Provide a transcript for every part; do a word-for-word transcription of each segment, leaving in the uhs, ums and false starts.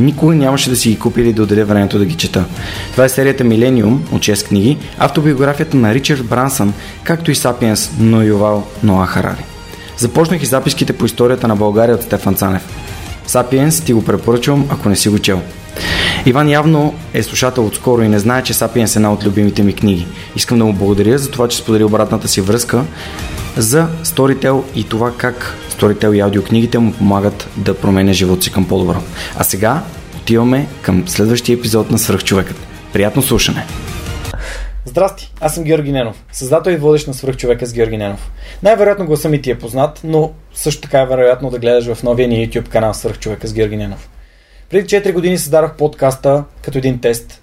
Никога нямаше да си ги купя или да отделя времето да ги чета. Това е серията Милениум от шест книги, автобиографията на Ричард Брансън, както и Sapiens на Ювал Ноа Харари. Започнах и записките по историята на България от Стефан Цанев. Sapiens ти го препоръчвам, ако не си го чел. Иван явно е слушател отскоро и не знае, че Sapiens е една от любимите ми книги. Искам да му благодаря за това, че сподели обратната си връзка за Storytel и това как Storytel и аудиокнигите му помагат да променя живота си към по-добро. А сега отиваме към следващия епизод на Свръхчовекът. Приятно слушане! Здрасти, аз съм Георги Ненов, създател и водещ на Свръхчовека с Георги Ненов. Най-вероятно гласа ми ти е познат, но също така е вероятно да гледаш в новия ни YouTube канал Свръхчовека с Георги Ненов. Преди четири години създадох подкаста като един тест,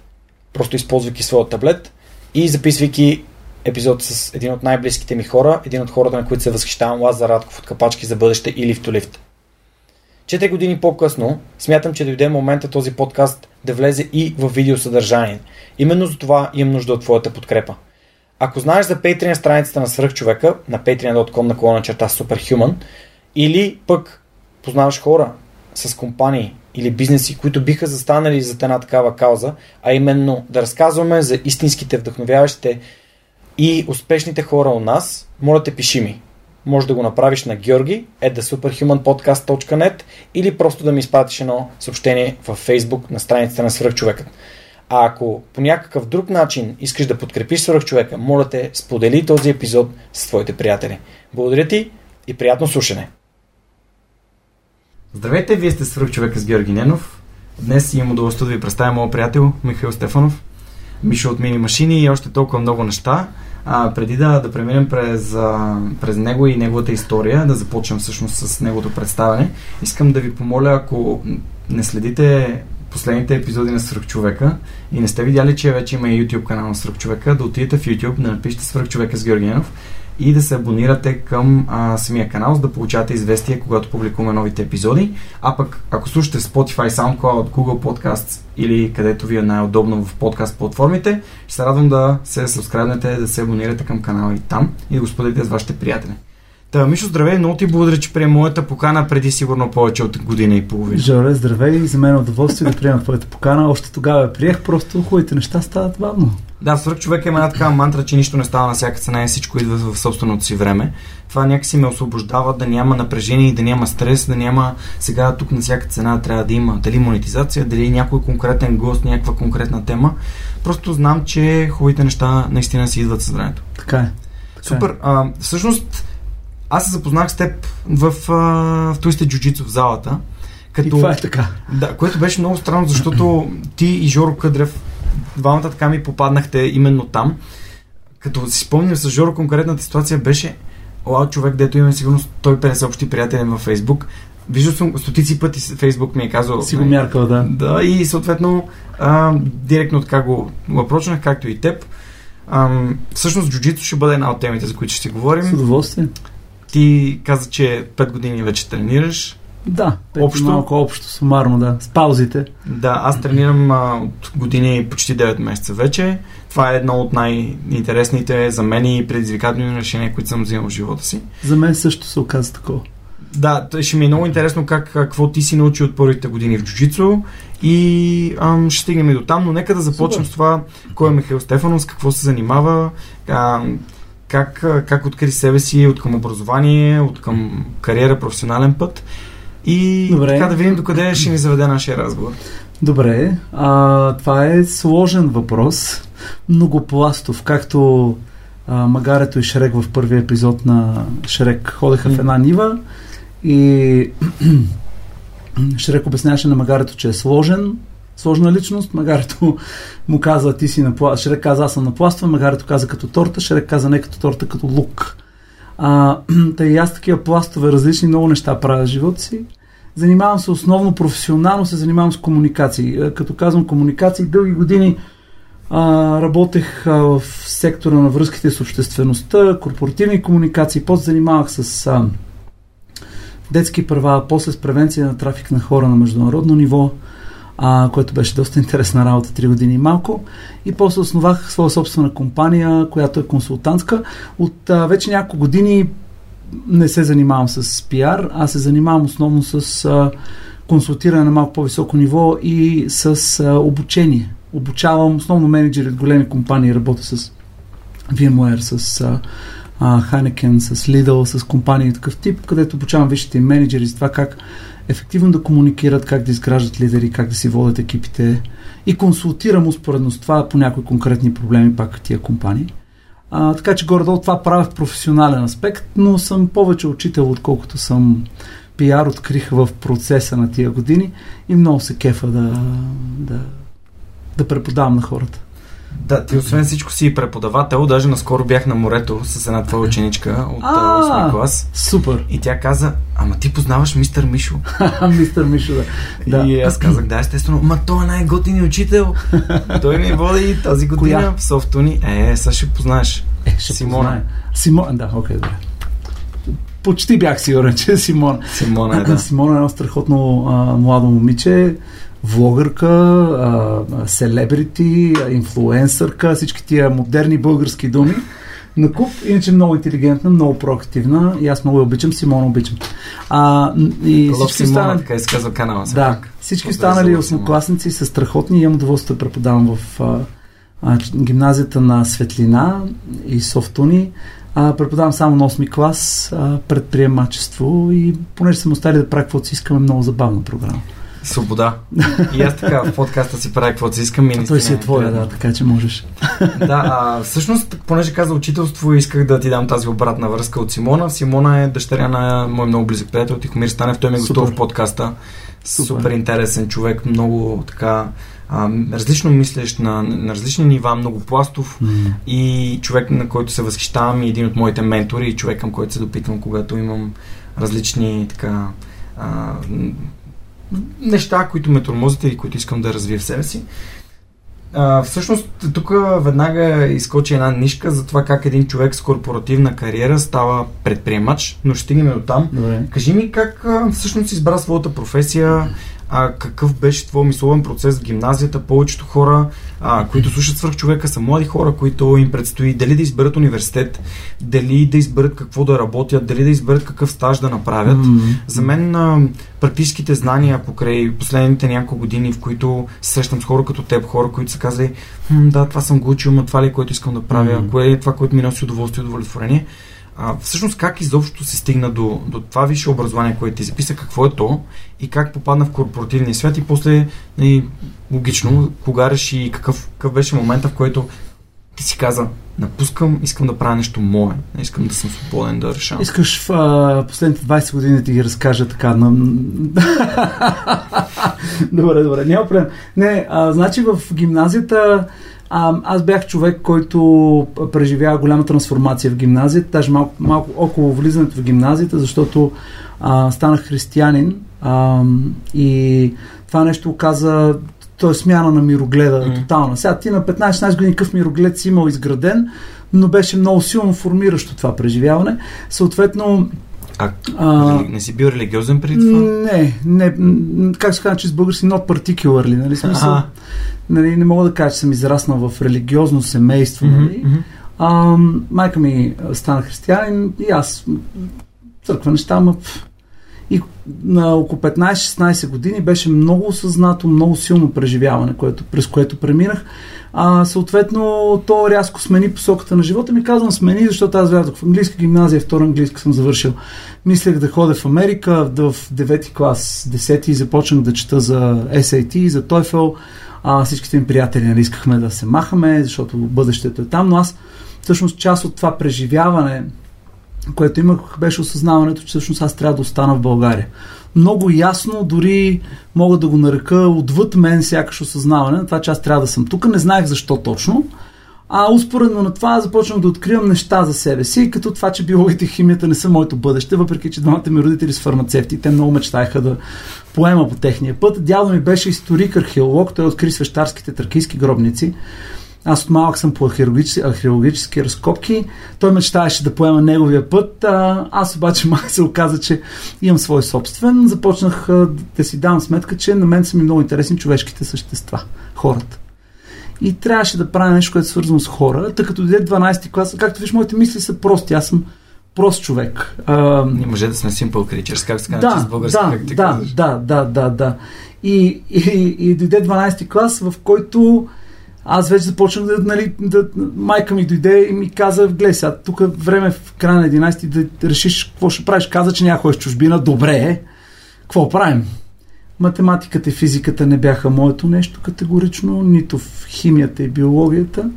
просто използвайки своя таблет и записвайки епизод с един от най-близките ми хора, един от хората, на които се възхищавам, Лазер Радков от Капачки за бъдеще и Лифт ту Лифт. Четири години по-късно смятам, че дойде момента този подкаст да влезе и в видеосъдържание. Именно за това имам нужда от твоята подкрепа. Ако знаеш за Patreon страницата на Свръхчовека, на patreon.com наклона черта Superhuman, или пък познаваш хора с компании или бизнеси, които биха застанали за една такава кауза, а именно да разказваме за истинските, вдъхновяващите и успешните хора у нас, моля те, пиши ми. Може да го направиш на georgi at superhumanpodcast dot net или просто да ми изпратиш едно съобщение във Фейсбук на страницата на Свръхчовекът. А ако по някакъв друг начин искаш да подкрепиш Свръхчовека, моля те, сподели този епизод с твоите приятели. Благодаря ти и приятно слушане! Здравейте, вие сте Свръхчовека с Георги Ненов. Днес имам удоволствие да ви представя моят приятел Михаил Стефанов, Мишо от Мини Машини и още толкова много неща. А, преди да, да преминем през, а, през него и неговата история, да започнем всъщност с неговото представяне, искам да ви помоля, ако не следите последните епизоди на Свръхчовека и не сте видяли, че вече има и YouTube канал на Свръхчовека, да отидете в YouTube, да напишете Свръхчовека с Георги Ненов и да се абонирате към а, самия канал, за да получавате известия, когато публикуваме новите епизоди. А пък, ако слушате в Spotify, SoundCloud, Google Podcasts или където ви е най-удобно в подкаст платформите, ще се радвам да се сабскрайбнете, да се абонирате към канала и там и да го споделите с вашите приятели. Та, Мишо, здравей, много ти благодаря, че приема моята покана преди сигурно повече от година и половина. Жоре, здравей, за мен е удоволствие да приема твоята покана. Още тогава приех, просто хубавите неща стават бавно. Да, Свръхчовек е една такава мантра, че нищо не става на всяка цена и всичко идва в собственото си време. Това някакси ме освобождава да няма напрежение и да няма стрес, да няма сега тук на всяка цена трябва да има дали монетизация, дали някой конкретен гост, някаква конкретна тема. Просто знам, че хубавите неща наистина си идват със времето. Така е. Така супер. Е. А, всъщност, аз се запознах с теб в, в, в Twisted джиу-джицу в залата. Като, и това е така. Да, което беше много странно, защото ти и Жоро Къдрев, двамата така ми попаднахте именно там. Като си спомням с Жоро, конкретната ситуация беше лау човек, дето има сигурно сто и петдесет общи приятели във Фейсбук. Виждал съм стотици пъти, Фейсбук ми е казал. Си го мяркал, да. Да, и съответно а, директно така го въпрочнах, както и теб. А, всъщност джиу-джицу ще бъде една от темите, за които ще си говорим. С удоволствие. Ти каза, че пет години вече тренираш. Да, общо. Малко общо, сумарно, да. С паузите. Да, аз тренирам а, от години почти девет месеца вече. Това е едно от най-интересните за мен и предизвикателни решения, които съм взимал в живота си. За мен също се оказа такова. Да, ще ми е много интересно как, какво ти си научи от първите години в джиу-джицу и ам, ще стигнем и до там, но нека да започнем Супер. С това кой е Михаил Стефанов, с какво се занимава, ам, как, как откри себе си от към образование, от към кариера, професионален път. И добре, така да видим докъде ще ни заведе нашия разговор. Добре, а, това е сложен въпрос, многопластов, както а, магарето и Шрек в първия епизод на Шрек ходеха mm. в една нива и Шрек обясняваше на магарето, че е сложен, сложна личност, магарето му каза, ти си на пла... Шрек каза, аз съм на пластва, магарето каза като торта, Шрек каза не като торта, като лук. А, тъй и аз такива пластове, различни много неща правя в живота си. Занимавам се основно професионално, се занимавам с комуникации. Като казвам комуникации, дълги години а, работех а, в сектора на връзките с обществеността, корпоративни комуникации, после занимавах с а, детски права, после с превенция на трафик на хора на международно ниво, а, което беше доста интересна работа, три години и малко. И после основах своя собствена компания, която е консултантска. От а, вече няколко години не се занимавам с пиар, а се занимавам основно с а, консултиране на малко по-високо ниво и с а, обучение. Обучавам основно менеджери от големи компании, работя с VMware, с а, а, Heineken, с Lidl, с компании такъв тип, където обучавам висшите менеджери за това как ефективно да комуникират, как да изграждат лидери, как да си водят екипите и консултирам успоредно с това по някои конкретни проблеми пак в тия компании. А, така че горе-долу това правя в професионален аспект, но съм повече учител, отколкото съм пиар, открих в процеса на тия години и много се кефа да, да, да преподавам на хората. Да, ти освен всичко си и преподавател, даже наскоро бях на морето с една твоя ученичка от осми клас. Супер! И тя каза, ама ти познаваш мистер Мишо. Мистер Мишо, да. И аз казах, да, естествено, ма той е най-готиният учител. Той ми води тази година в Софтуни. Е, сега ще познаеш. Е, ще Симона. Симона, да, окей, да. Почти бях сигурен, че е Симона. Симона е, да. Симона е едно страхотно а, младо момиче, влогърка, селебрити, инфлуенсърка, всички тия модерни български думи на куп, иначе много интелигентна, много проактивна и аз много я обичам, Симона обичам. А, и всички Симона, станали... така изказва канала. Да, пак. Всички останали осмокласници са страхотни и имам удоволствие да преподавам в а, а, гимназията на Светлина и Софтуни. А, преподавам само на осми клас а, предприемачество и понеже съм остали да правя каквото си искаме, много забавна програма. Свобода. И аз така в подкаста си правя каквото си искам. А той си е твоя, да, така че можеш. Да, а, всъщност, понеже каза учителство, исках да ти дам тази обратна връзка от Симона. Симона е дъщеря на мой много близък приятел Тихомир Станев. Той ми е гостува в подкаста. Супер. Супер интересен човек, много така а, различно мислещ на, на различни нива, много пластов mm. и човек, на който се възхищавам и един от моите ментори и човек, към който се допитвам, когато имам различни така... А, неща, които ме тормозят и които искам да развия в себе си. А, всъщност, тук веднага изкочи една нишка за това как един човек с корпоративна кариера става предприемач, но ще стигнем до там. Добре. Кажи ми как а, всъщност избра своята професия, а, какъв беше твой мисловен процес в гимназията. Повечето хора, а, които слушат Свръхчовека, са млади хора, които им предстои дали да изберат университет, дали да изберат какво да работят, дали да изберат какъв стаж да направят. Mm-hmm. За мен а, практическите знания покрай последните няколко години, в които срещам с хора като теб, хора, които са казали, да, това съм го учил, но това ли е, което искам да правя, mm-hmm. кое е това, което ми носи удоволствие и удовлетворение. А, всъщност как изобщо се стигна до, до това висше образование, което ти записа, какво е то и как попадна в корпоративния свят и после и, логично кога реши и какъв, какъв беше момента, в който ти си каза, напускам, искам да правя нещо мое, искам да съм свободен да решавам. Искаш в а, последните двайсет години да ти ги разкажа така на... Добре, добре, няма проблем. Не, а, значи в гимназията А, аз бях човек, който преживява голяма трансформация в гимназията, даже малко, малко около влизането в гимназията, защото а, станах християнин а, и това нещо оказа, то е смяна на мирогледа, mm. тотална. Сега ти на петнайсет-шестнайсет години къв мироглед си имал изграден, но беше много силно формиращо това преживяване. Съответно... А, а, не си бил религиозен преди това? Не, не, как се казва, че с български not particularly, нали смисъл? А. Нали, не мога да кажа, че съм израснал в религиозно семейство, нали? Mm-hmm. А, майка ми стана християнин и аз църква неща, ама... И на около петнайсет-шестнайсет години беше много осъзнато, много силно преживяване, което, през което преминах. А, съответно, то рязко смени посоката на живота. Ми казвам смени, защото аз вярвах в английска гимназия, втора английска съм завършил. Мислех да ходя в Америка, да в девети клас, десети започнах да чета за Ес Ей Ти, за TOEFL. А, всичките ми приятели не искахме да се махаме, защото бъдещето е там, но аз всъщност част от това преживяване, което имах, беше осъзнаването, че всъщност аз трябва да остана в България. Много ясно, дори мога да го нарека отвъд мен сякаш осъзнаване на това, че аз трябва да съм тук. Не знаех защо точно, а успоредно на това започнах да откривам неща за себе си, като това, че биологията и химията не са моето бъдеще, въпреки че двамата ми родители са фармацевти, те много мечтаеха да поема по техния път. Дядо ми беше историк-археолог, той откри свещарските тракийски гробници. Аз от малък съм по археологически, археологически разкопки. Той мечтаеше да поема неговия път. А, аз обаче май се оказа, че имам свой собствен. Започнах а, да си давам сметка, че на мен са ми много интересни човешките същества. Хората. И трябваше да правя нещо, което е свързано с хора. Тъй като дойде дванайсети клас, както виж, моите мисли са прости. Аз съм прост човек. А, не може да сме simple creatures, как се казва, да, с българска да, практика. Да, да, да, да, да. И, и, и дойде дванайсети клас, в който аз вече започнах да, нали, да, майка ми дойде и ми каза, гледай сега, тук време в края на единайсети да решиш какво ще правиш. Каза, че няма ходиш в чужбина, добре, какво правим? Математиката и физиката не бяха моето нещо категорично, нито в химията и биологията,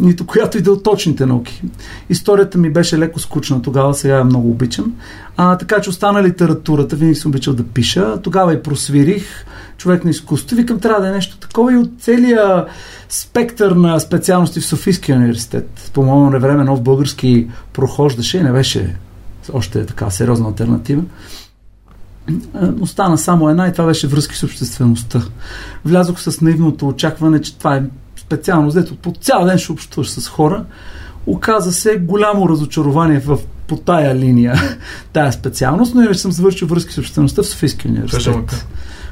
нито която и да от точните науки. Историята ми беше леко скучна тогава, сега я много обичам. А, така че остана литературата, винаги съм обичал да пиша. Тогава и просвирих човек на изкуството. Викам, трябва да е нещо такова и от целия спектър на специалности в Софийския университет. По моето време нов български прохождаше и не беше още така сериозна алтернатива. Остана само една и това беше връзки с обществеността. Влязох с наивното очакване, че това е специално, дето по цял ден ще общуваш с хора. Оказа се голямо разочарование в, по тая линия, тая специалност, но и вече съм завършил връзки с обществеността в Софийския университет.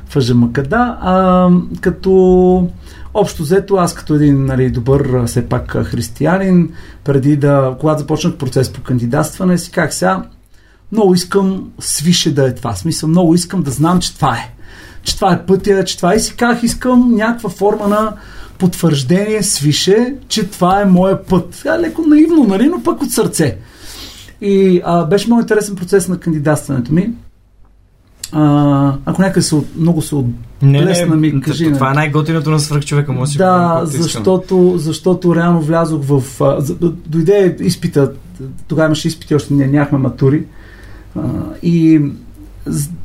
Фъжемъка, да. А, като общо взето, аз като един, нали, добър все пак християнин, преди да, когато започнах процес по кандидатстване, си казах сега, много искам свише да е това. Смисъл, много искам да знам, че това е. Че това е пътя, че това е. И си казах, искам някаква форма на потвърждение свише, че това е моя път. А, леко наивно, нали, но пък от сърце. И а, беше много интересен процес на кандидатстването ми. А, ако някъде се, много се отблесна ми, не, кажи... Не, това е най-готиното на свръхчовека, може да си... Да, защото, защото реално влязох в... А, дойде изпита, тогава имаше изпити, още ние нямахме матури. А, и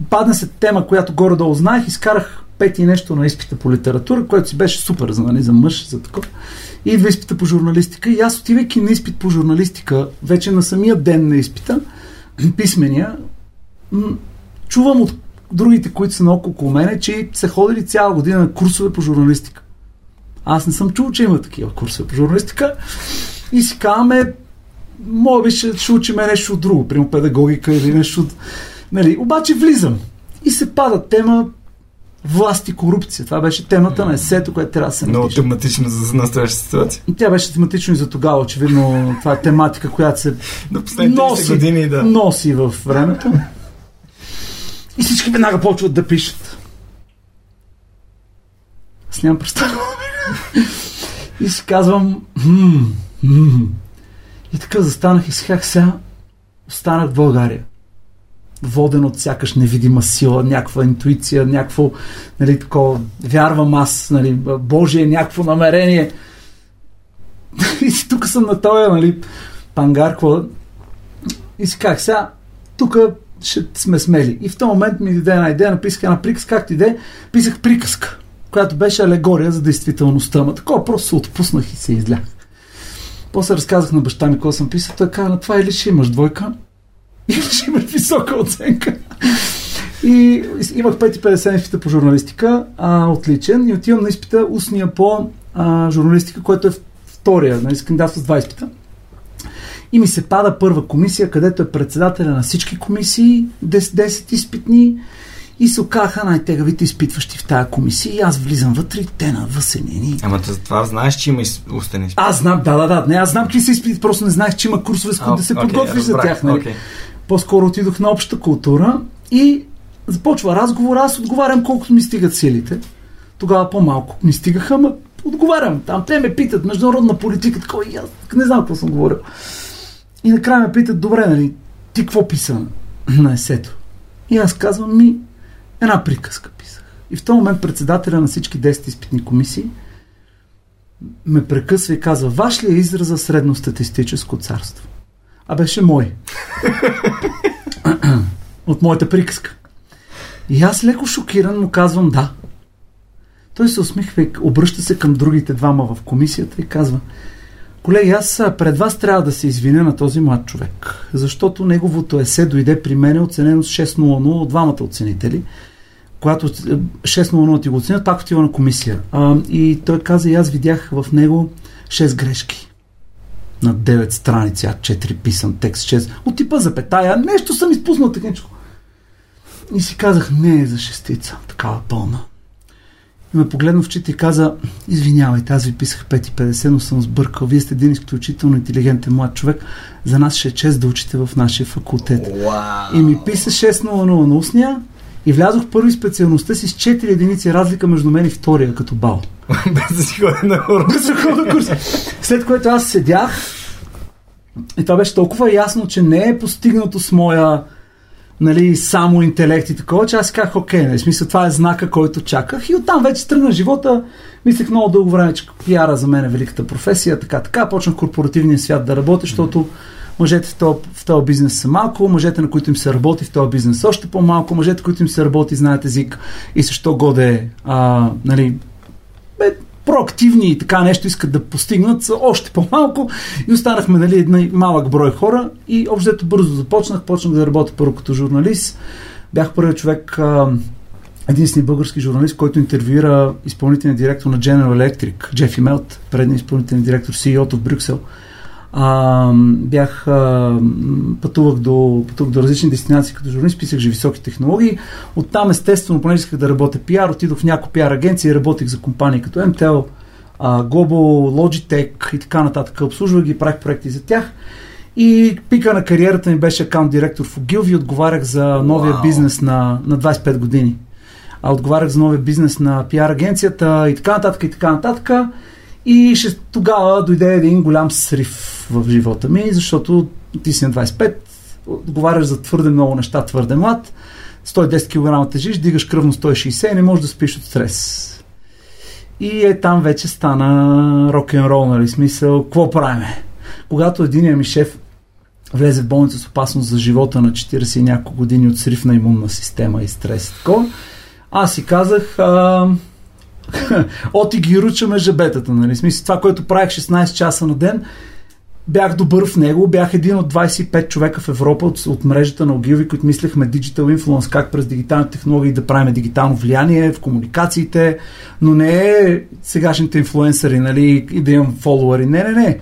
падна се тема, която горе-долу знаех, изкарах пети нещо на изпита по литература, което си беше супер, нали, за мъж, за такова. И идва изпита по журналистика. И аз, отивайки на изпит по журналистика, вече на самия ден на изпита, писмения, чувам от другите, които са наоколо около мене, че са ходили цяла година на курсове по журналистика. Аз не съм чул, че има такива курсове по журналистика. И си казваме, може би ще, ще учиме нещо от друго, примерно педагогика или нещо от... Нали, обаче влизам. И се пада тема власт и корупция. Това беше темата на есето, която трябва да се напише. Много тематично за настоящата ситуация. Тя беше тематично и за тогава, очевидно. Това е тематика, която се носи, години, да. носи в времето. И всички веднага почват да пишат. Аз нямам представа. И си казвам... М-м, м-м. И така застанах и си казах, сега останах в България. Воден от сякаш невидима сила, някаква интуиция, някакво, нали, такова, вярвам аз, нали, Божие, някакво намерение. И тук съм на този, нали, пангарко. И си казах, сега, тук ще сме смели. И в този момент ми даде една идея, написах една приказка, както иде, писах приказка, която беше алегория за действителността. Ма такова просто се отпуснах и се излях. После разказах на баща ми, когато съм писал, той каза, на това или ще имаш двойка, и ще имаш висока оценка. И имах пет цяло и петдесет изпита по журналистика, а, отличен, и отивам на изпита устния по а, журналистика, което е втория, нали, кандидатство с два изпита. И ми се пада първа комисия, където е председателя на всички комисии, десет, десет изпитни, и се окаха най-тегавите изпитващи в тая комисия, и аз влизам вътре и те на въсенени. Ама това знаеш, че има устен изпит? Аз знам, да, да, да. Не, аз знам какви са изпити, просто не знаех, че има курсове, с които да се подготвиш okay, за тях. Нали? Okay. По-скоро отидох на обща култура И започва разговор, аз отговарям колкото ми стигат силите. Тогава по-малко ми стигаха, ама отговарям. Там те ме питат международна политика, такова и аз не знам какво съм говорил. И накрая ме питат, добре, нали, ти какво писа на есето? И аз казвам, ми, една приказка писах. И в този момент председателя на всички десет изпитни комисии ме прекъсва и казва, ваш ли е израза средностатистическо царство? А беше мой. От моята приказка. И аз леко шокиран му казвам да. Той се усмихва и обръща се към другите двама в комисията и казва, колеги, аз пред вас трябва да се извиня на този млад човек, защото неговото есе дойде при мен оценено с шест нула нула от двамата оценители. Когато шест нула нула ти го оценя, пак отива на комисия. А, и той каза, и аз видях в него шест грешки. На девет страници, а четири писан текст, шест. От типа запетая, нещо съм изпуснал техничко. И си казах, не е за шестица, такава пълна. И ме погледна в очите и каза, извинявайте, аз ви писах пет и петдесет, но съм сбъркал. Вие сте един изключително интелигентен млад човек. За нас ще е чест да учите в нашия факултет. Wow. И ми писа шест нула нула на устния и влязох първи специалността си с четири единици разлика между мен и втория като бал. Без да си ходя на курс. След което аз седях и това беше толкова ясно, че не е постигнато с моя, нали, само интелект и такова, че аз казах, окей, нали, смисъл, това е знака, който чаках. И оттам вече тръгна живота. Мислех много дълго време, че пиара за мен е великата професия, така, така. Почнах корпоративния свят да работя, защото мъжете в този, в този бизнес са малко, мъжете, на които им се работи в този бизнес, още по-малко, мъжете, които им се работи, знаят език и също годе, а, нали, бе, проактивни и така нещо искат да постигнат, са още по-малко и останахме, нали, един малък брой хора и общото бързо започнах, почнах да работя първо като журналист. Бях първият човек, а, единствен български журналист, който интервюира изпълнителния директор на General Electric, Джефи Мелт, предният изпълнителен директор, Си И О-то в Брюксел. А, бях, а, пътувах, до, пътувах до различни дестинации като журналист, писах за високи технологии. Оттам, естествено, понеже исках да работя пиар, отидох в някои пиар агенции и работих за компании като Ем Ти Ел, а, Global, Logitech и така нататък. Обслужвах ги, правих проекти за тях. И пика на кариерата ми беше акаунт директор в Огилви. Отговарях за новия wow. бизнес на, на двайсет и пет години. А, отговарях за новия бизнес на пиар агенцията и така нататък и така нататък. И ще, тогава дойде един голям срив в живота ми, защото ти си на двайсет и пет, отговаряш за твърде много неща, твърде млад, сто и десет килограма тежиш, дигаш кръвно сто и шейсет и не можеш да спиш от стрес. И е там вече стана рок-н-рол, нали, смисъл, какво правиме? Когато единият ми шеф влезе в болница с опасност за живота на четирийсет и няколко години от срив на имунна система и стрес и такова, аз си казах... А... Оти ги ручаме жабетата, нали? Смисъл, това, което правих шестнайсет часа на ден, бях добър в него, бях един от двайсет и пет човека в Европа от, от мрежата на Огилви, които мислехме Digital Influence, как през дигитални технологии да правим дигитално влияние в комуникациите, но не е сегашните инфлуенсъри, нали, и да имам фолуари. Не, не, не.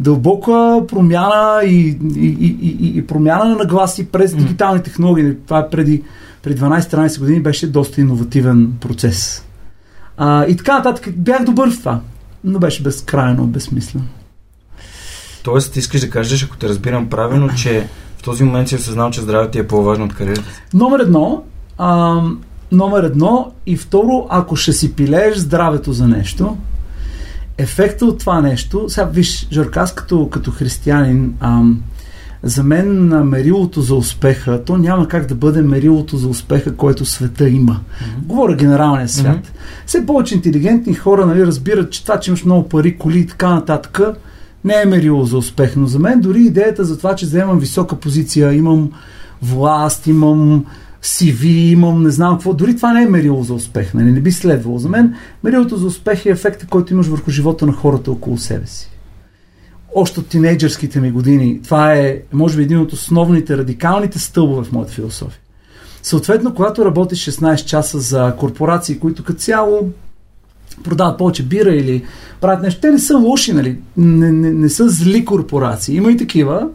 Дълбока промяна и, и, и, и, и промяна на нагласи през дигитални технологии. Това преди, преди дванайсет тринайсет години беше доста иновативен процес. А, и така нататък. Бях добър в това, но беше безкрайно безсмислено. Тоест, ти искаш да кажеш, ако те разбирам правилно, че в този момент си осъзнал, че здравето ти е по-важно от кариерата? Номер едно. А, номер едно. И второ, ако ще си пилееш здравето за нещо, ефектът от това нещо... Сега, виж, Жорка, аз като, като християнин, а, за мен мерилото за успеха, то няма как да бъде мерилото за успеха, което света има. Mm-hmm. Говоря генералния свят. Mm-hmm. Все повече интелигентни хора, нали, разбират, че това, че имаш много пари, коли и така нататък, не е мерило за успех. Но за мен дори идеята за това, че заемам висока позиция, имам власт, имам Си Ви, имам не знам какво, дори това не е мерило за успех. Нали? Не би следвало. За мен мерилото за успех е ефектът, който имаш върху живота на хората около себе си. Още от тинейджърските ми години. Това е, може би, един от основните, радикалните стълбове в моята философия. Съответно, когато работиш шестнайсет часа за корпорации, които като цяло продават повече бира или правят нещо, те не са лоши, нали? Не, не, не са зли корпорации. Има и такива.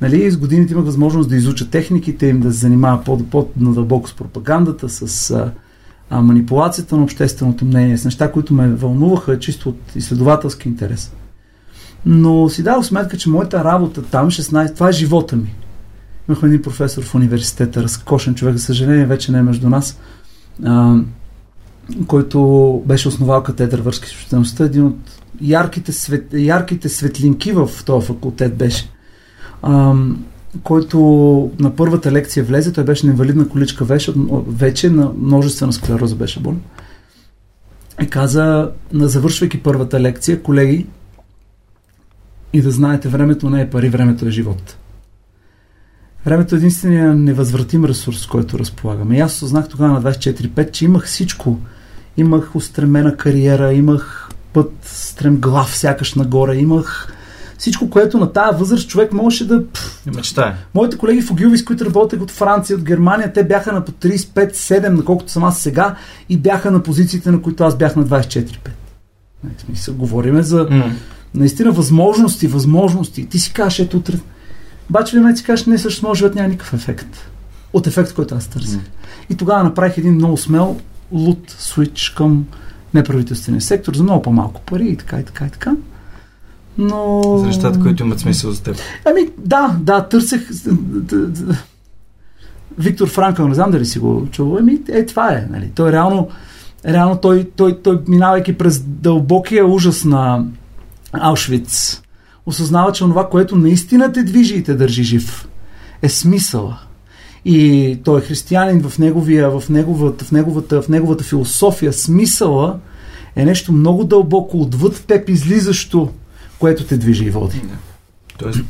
Нали? С годините имах възможност да изуча техниките им, да се занимава по-надълбоко с пропагандата, с а, манипулацията на общественото мнение, с неща, които ме вълнуваха чисто от изследователски интерес. Но си дадох сметка, че моята работа там, шестнайсет, това е живота ми. Имахме един професор в университета, разкошен човек, за съжаление вече не е между нас, а, който беше основал катедра върски специалността. Един от ярките, свет, ярките светлинки в този факултет беше. А, който на първата лекция влезе, той беше на инвалидна количка вече, вече на множествена склероза беше болен. И каза, завършвайки първата лекция, колеги, и да знаете, времето не е пари, времето е живот. Времето е единствения невъзвратим ресурс, с който разполагаме. И аз осъзнах тогава на двайсет и четири пет, че имах всичко. Имах устремена кариера, имах път стремглав сякаш нагоре, имах всичко, което на тая възраст човек можеше да... мечтае. Моите колеги в Огилви, с които работех от Франция, от Германия, те бяха на по трийсет и пет седем, наколкото съм аз сега, и бяха на позициите, на които аз бях на двайсет и четири пет. В смисъл, говориме за mm. наистина възможности, възможности. Ти си кажеш, ето утре... Обаче, вие си кажеш, не, също може живет няма никакъв ефект. От ефект, който аз търся. Mm. И тогава направих един много смел лут свич към неправителствения сектор за много по-малко пари и така, и така, и така. Но... за нещата, които имат смисъл за теб. Ами, да, да, търсех... Виктор Франкъл, не знам дали си го чува, ами, е, това е, нали. Той реално, реално той, той, той, минавайки през дълбокия ужас на Аушвиц, осъзнава, че онова, което наистина те движи и те държи жив, е смисъла. И той е християнин в неговия, в неговата, в неговата, в неговата философия. Смисъла е нещо много дълбоко, отвъд теб излизащо, което те движи и води. Тоест,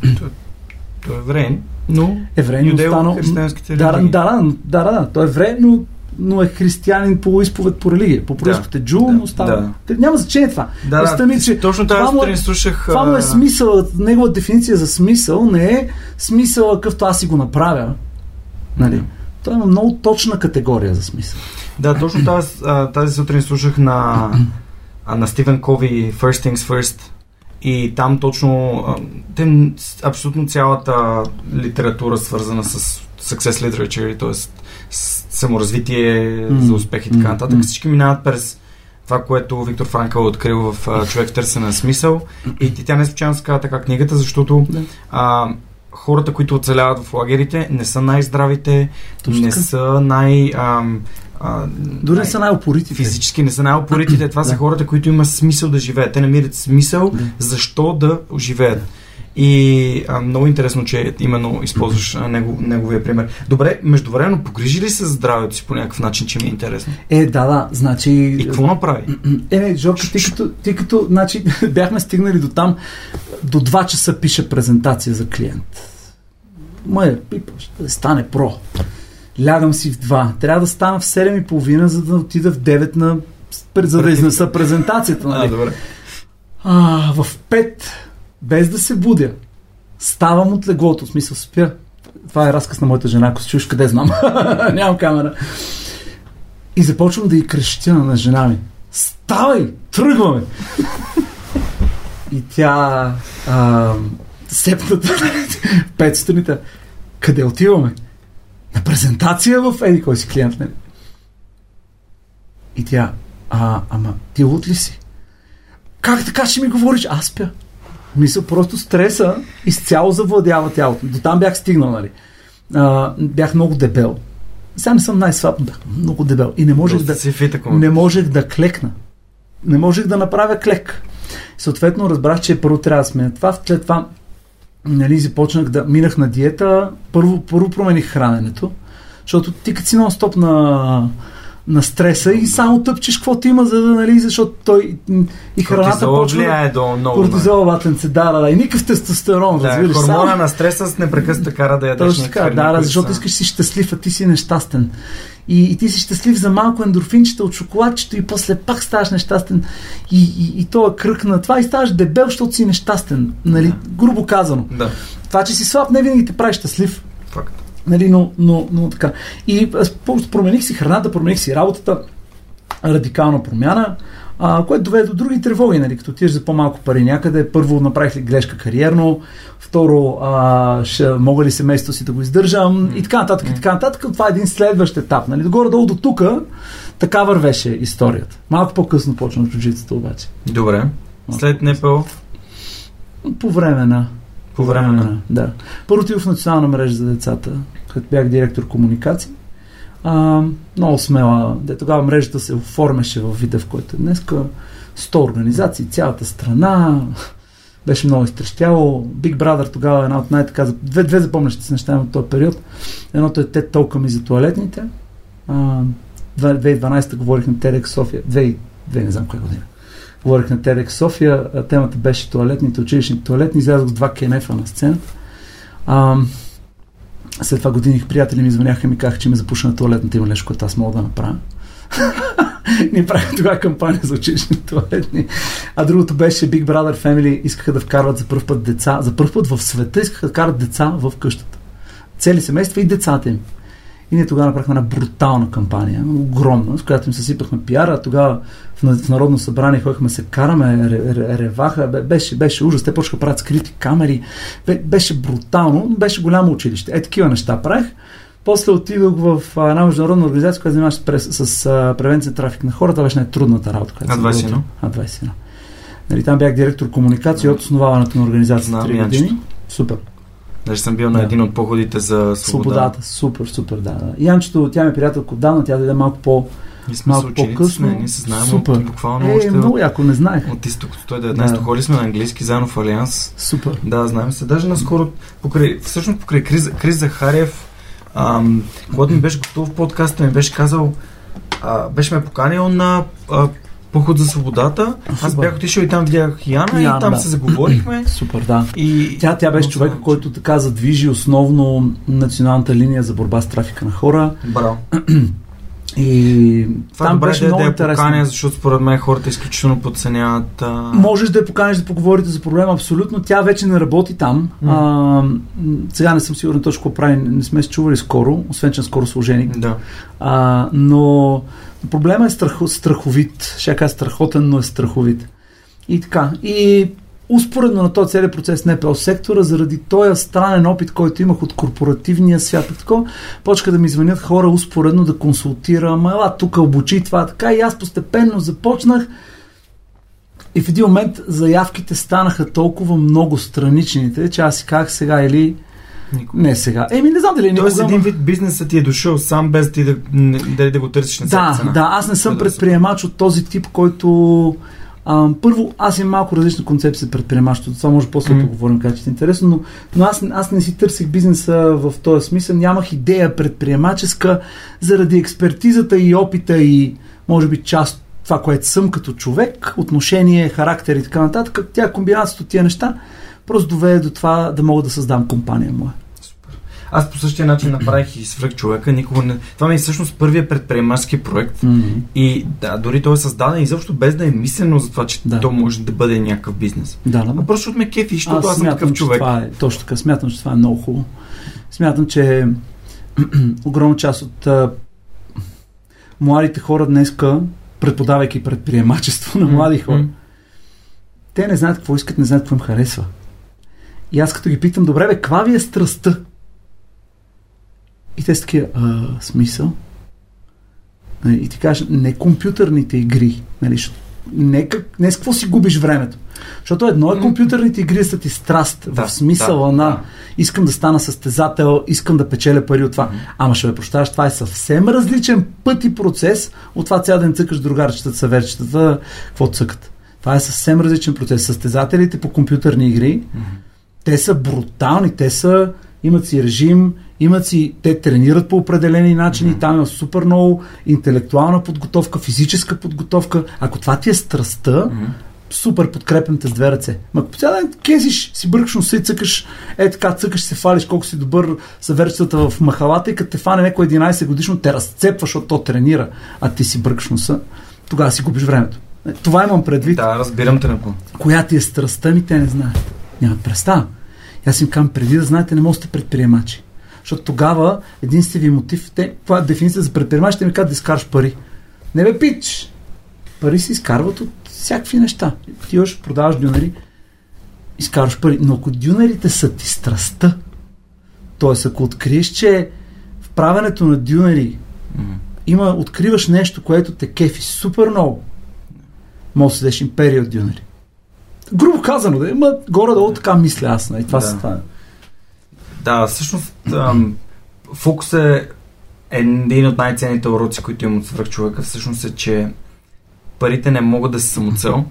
той е евреин, но юдео-християнските религии. Да, да, да, той е евреин, но, но е християнин по изповед, по религия. По происход е джул, но става. Няма значение това. Да, Ръста, ми, че точно тази сутрин слушах... Това му е смисъл, неговата дефиниция за смисъл не е смисъл, какъвто аз си го направя. Нали? Той има много точна категория за смисъл. Да, точно тази, тази сутрин слушах на, на Стивен Кови First Things First. И там точно те, абсолютно цялата литература, свързана с success literature, т.е. саморазвитие, mm-hmm. за успех и така нататък, всички минават през това, което Виктор Франкъл е открил в "Човек в търсене на смисъл", и тя не случайно се казва така книгата, защото yeah. а, хората, които оцеляват в лагерите, не са най-здравите, точно не така. Са най... А, А, дори не са най-опоритите. Физически не са най-опоритите. Това да. Са хората, които имат смисъл да живеят. Те намират смисъл да. Защо да живеят. И а, много интересно, че именно използваш а, него, неговия пример. Добре, междувременно погрижи ли се за здравето си по някакъв начин, че ми е интересно? Е, да, да. Значи... И какво направи? Е, не, Жорко, ти като, ти като значи, бяхме стигнали до там, до два часа пише презентация за клиент. Мое, пипа, ще стане про. Лягам си в два. Трябва да стана в седем и половина, за да отида в девет на... за да изнеса презентацията. Нали? А, а, в пет, без да се будя, ставам от леглото. В смисъл, спя. Това е разказ на моята жена, ако се чуеш, къде знам. Нямам камера. И започвам да й крещя на жена ми. Ставай! Тръгваме! И тя... А, сепната пет сутринта. Къде отиваме? На презентация в еди кой си клиент. Не? И тя, а, ама ти лут ли си? Как така ще ми говориш? Аз спя. Мисля, просто стреса изцяло завладява тялото. До там бях стигнал, нали? А, бях много дебел. Сега не съм най-слаб, бях много дебел. И не можех да, не можех да клекна. Не можех да направя клек. Съответно, разбрах, че първо трябва да сменя това. След това нали, започнах да минах на диета, първо, първо промених храненето, защото ти като си нон-стоп на, на стреса и само тъпчеш каквото има, за да, нали, защото той и храната почва да... Кортизола ватенце, да, да, да, и никакъв тестостерон, да, разбираш. Хормона само... на стреса с непрекъснато кара да ядеш някакви храни. Да, да, защото искаш си щастлив, а ти си нещастен. И, и ти си щастлив за малко ендорфинчета от шоколадчето и после пак ставаш нещастен и, и, и това кръг на това и ставаш дебел, защото си нещастен. Нали? Да. Грубо казано. Да. Това, че си слаб, не винаги те прави щастлив. Факт. Нали? Но, но, но така. И промених си храната, промених си работата. Радикална промяна, а, което доведе до други тревоги. Нали? Като отидеш за по-малко пари някъде, първо направих ли грешка кариерно, второ а, ще, мога ли семейството си да го издържам mm. и така нататък. Mm. И така нататък. Това е един следващ етап. Нали? Горе-долу до тук така вървеше историята. Малко по-късно почна чужицата обаче. Добре. След Непъл? По време на... По време на... Да. Първо отидох в Национална мрежа за децата, като бях директор комуникации. А, много смела. Де, тогава мрежата се оформеше в вида, в който е днеска. сто организации, цялата страна. Беше много изтрещяло. Big Brother тогава е една от най-така... Две, две запомнящи се неща от този период. Едното е TED Talk ми за туалетните. А, две хиляди и дванадесета говорих на TEDx София. две хиляди и две, не знам коя година. Говорих на TEDx София. Темата беше туалетните, училищни туалетни. Излязох с два кенефа на сцената. А, след това годиних приятели ми звъняха и ми казаха, че ме запушна на туалетната. Има нещо, което аз мога да направя. Ние правим тогава кампания за училищни туалетни. А другото беше Big Brother Family. Искаха да вкарват за първ път деца. За първ път в света искаха да вкарват деца в къщата. Цели семейства и децата им. И ние тогава направихме една брутална кампания, огромна, с която им съсипахме пиара. Тогава в Народно събрание ходихме се караме, реваха. Беше, беше ужас. Те почнаха да правят скрити камери. Беше брутално, беше голямо училище. Е, такива неща правих. После отидох в една международна организация, която занимаваше с, с а, превенция трафик на хората. Беше най-трудната работа. А двайсет и едно? А двайсет и едно. Нали, там бях директор комуникация от основаването на организацията три години. Супер. Даже съм бил да. на един от походите за свобода. Свободата. Супер, супер, да. Янчето, тя ми е приятелка отдавна, тя даде малко по... И сме малко по-късно. Ние се знаем супер. От буквално е, още... Е, много яко, не знаех. От изток от сто и деветнадесет да. Холи сме на английски, заедно в Алианс. Супер. Да, знаем се. Даже наскоро, покрай, всъщност покрай Крис, Крис Захариев, ам, когато ми беше готов в подкаста, ми беше казал, а, беше ме поканил на а, поход за свободата. Аз бях отишъл и там видях Яна, Яна и там да. се заговорихме. Супер, да. И... Тя, тя беше човека, който така задвижи основно националната линия за борба с трафика на хора. Браво. И това там беше много да интересно. Поканя, защото според мен хората изключително подценяват. А... Можеш да я поканеш да поговорите за проблема, абсолютно. Тя вече не работи там. Mm. А, сега не съм сигурен точно какво прави. Не сме се чували скоро, освен че скоро служеник. Да. А, но проблема е страхо, страховит. Ще кажа страхотен, но е страховит. И така. И успоредно на този целият процес на НПО сектора, заради този странен опит, който имах от корпоративния свят, такова, почка да ми звънят хора успоредно да консултирам, ела, тук обучи това, така, и аз постепенно започнах и в един момент заявките станаха толкова много страничните, че аз си казах сега или никога. Не сега. Еми, не знам дали никога. Тоест един вид бизнесът ти е дошъл сам, без ти да, да, да го търсиш на всяка цена. Да, да, аз не съм предприемач от този тип, който... А, първо, аз имам малко различна концепция предприемачеството. Това може после да mm. поговорим как ще е интересно, но, но аз, аз не си търсих бизнеса в този смисъл. Нямах идея предприемаческа заради експертизата и опита и може би част това, което съм като човек, отношение, характер и така нататък. Тя комбинацията от тия неща просто доведе до това да мога да създам компания моя. Аз по същия начин направих и свръх човека. Никога не... Това ми е всъщност първия предприемачески проект. Mm-hmm. И да, дори той е създаден изобщо без да е мислено за това, че да. то може да бъде някакъв бизнес. Да, да. А просто от ме кефи, защото аз, аз съм такъв човек. Е, точно така. Смятам, че това е много хубаво. Смятам, че огромна част от а, младите хора днеска, преподавайки предприемачество на млади хора, mm-hmm. те не знаят какво искат, не знаят какво им харесва. И аз като ги питам, добре, бе, каква ви е страстта? И те са такива, а, смисъл? И ти кажеш, не компютърните игри. Нали? Не, как, не с какво си губиш времето. Защото едно е компютърните игри са ти страст да, в смисъла да, на да. Искам да стана състезател, искам да печеля пари от това. Ама ще ме прощаваш, това е съвсем различен път и процес от това цял ден цъкаш другарчетата, съверчетата, какво цъкат. Това е съвсем различен процес. Състезателите по компютърни игри, те са брутални, те са, имат си режим, имат си, те тренират по определени начини, mm-hmm. там е супер много интелектуална подготовка, физическа подготовка. Ако това ти е страстта, mm-hmm. супер подкрепям те с две ръце. Ма по цял ден кезиш, си бъркаш носа и цъкаш, е така цъкаш, се фалиш, колко си добър съверчетата в махалата и като те фане некоя единайсет годишно, те разцепваш, защото то тренира, а ти си бъркаш носа, тогава си губиш времето. Това имам предвид. Да, разбирам те напълно. Коя ти е страстта ми, те не знаят. Нямат представа. Аз им казвам, преди да знаете, не можете предприемачи. Защото тогава единственият мотив, те, това е дефиниция за предприемачи, те ми казват да изкараш пари. Не бе, пич! Пари се изкарват от всякакви неща. Ти още продаваш дюнери, изкарваш пари. Но ако дюнерите са ти страстта, т.е. ако откриеш, че в правенето на дюнери mm-hmm. има, откриваш нещо, което те кефи супер много, може да седеш империя от дюнери. Грубо казано, да, ма горе-долу така мисля аз. И това да. Са това. Да, всъщност фокус е един от най-ценните уроци, които имам от Свръхчовека, всъщност е, че парите не могат да са самоцел.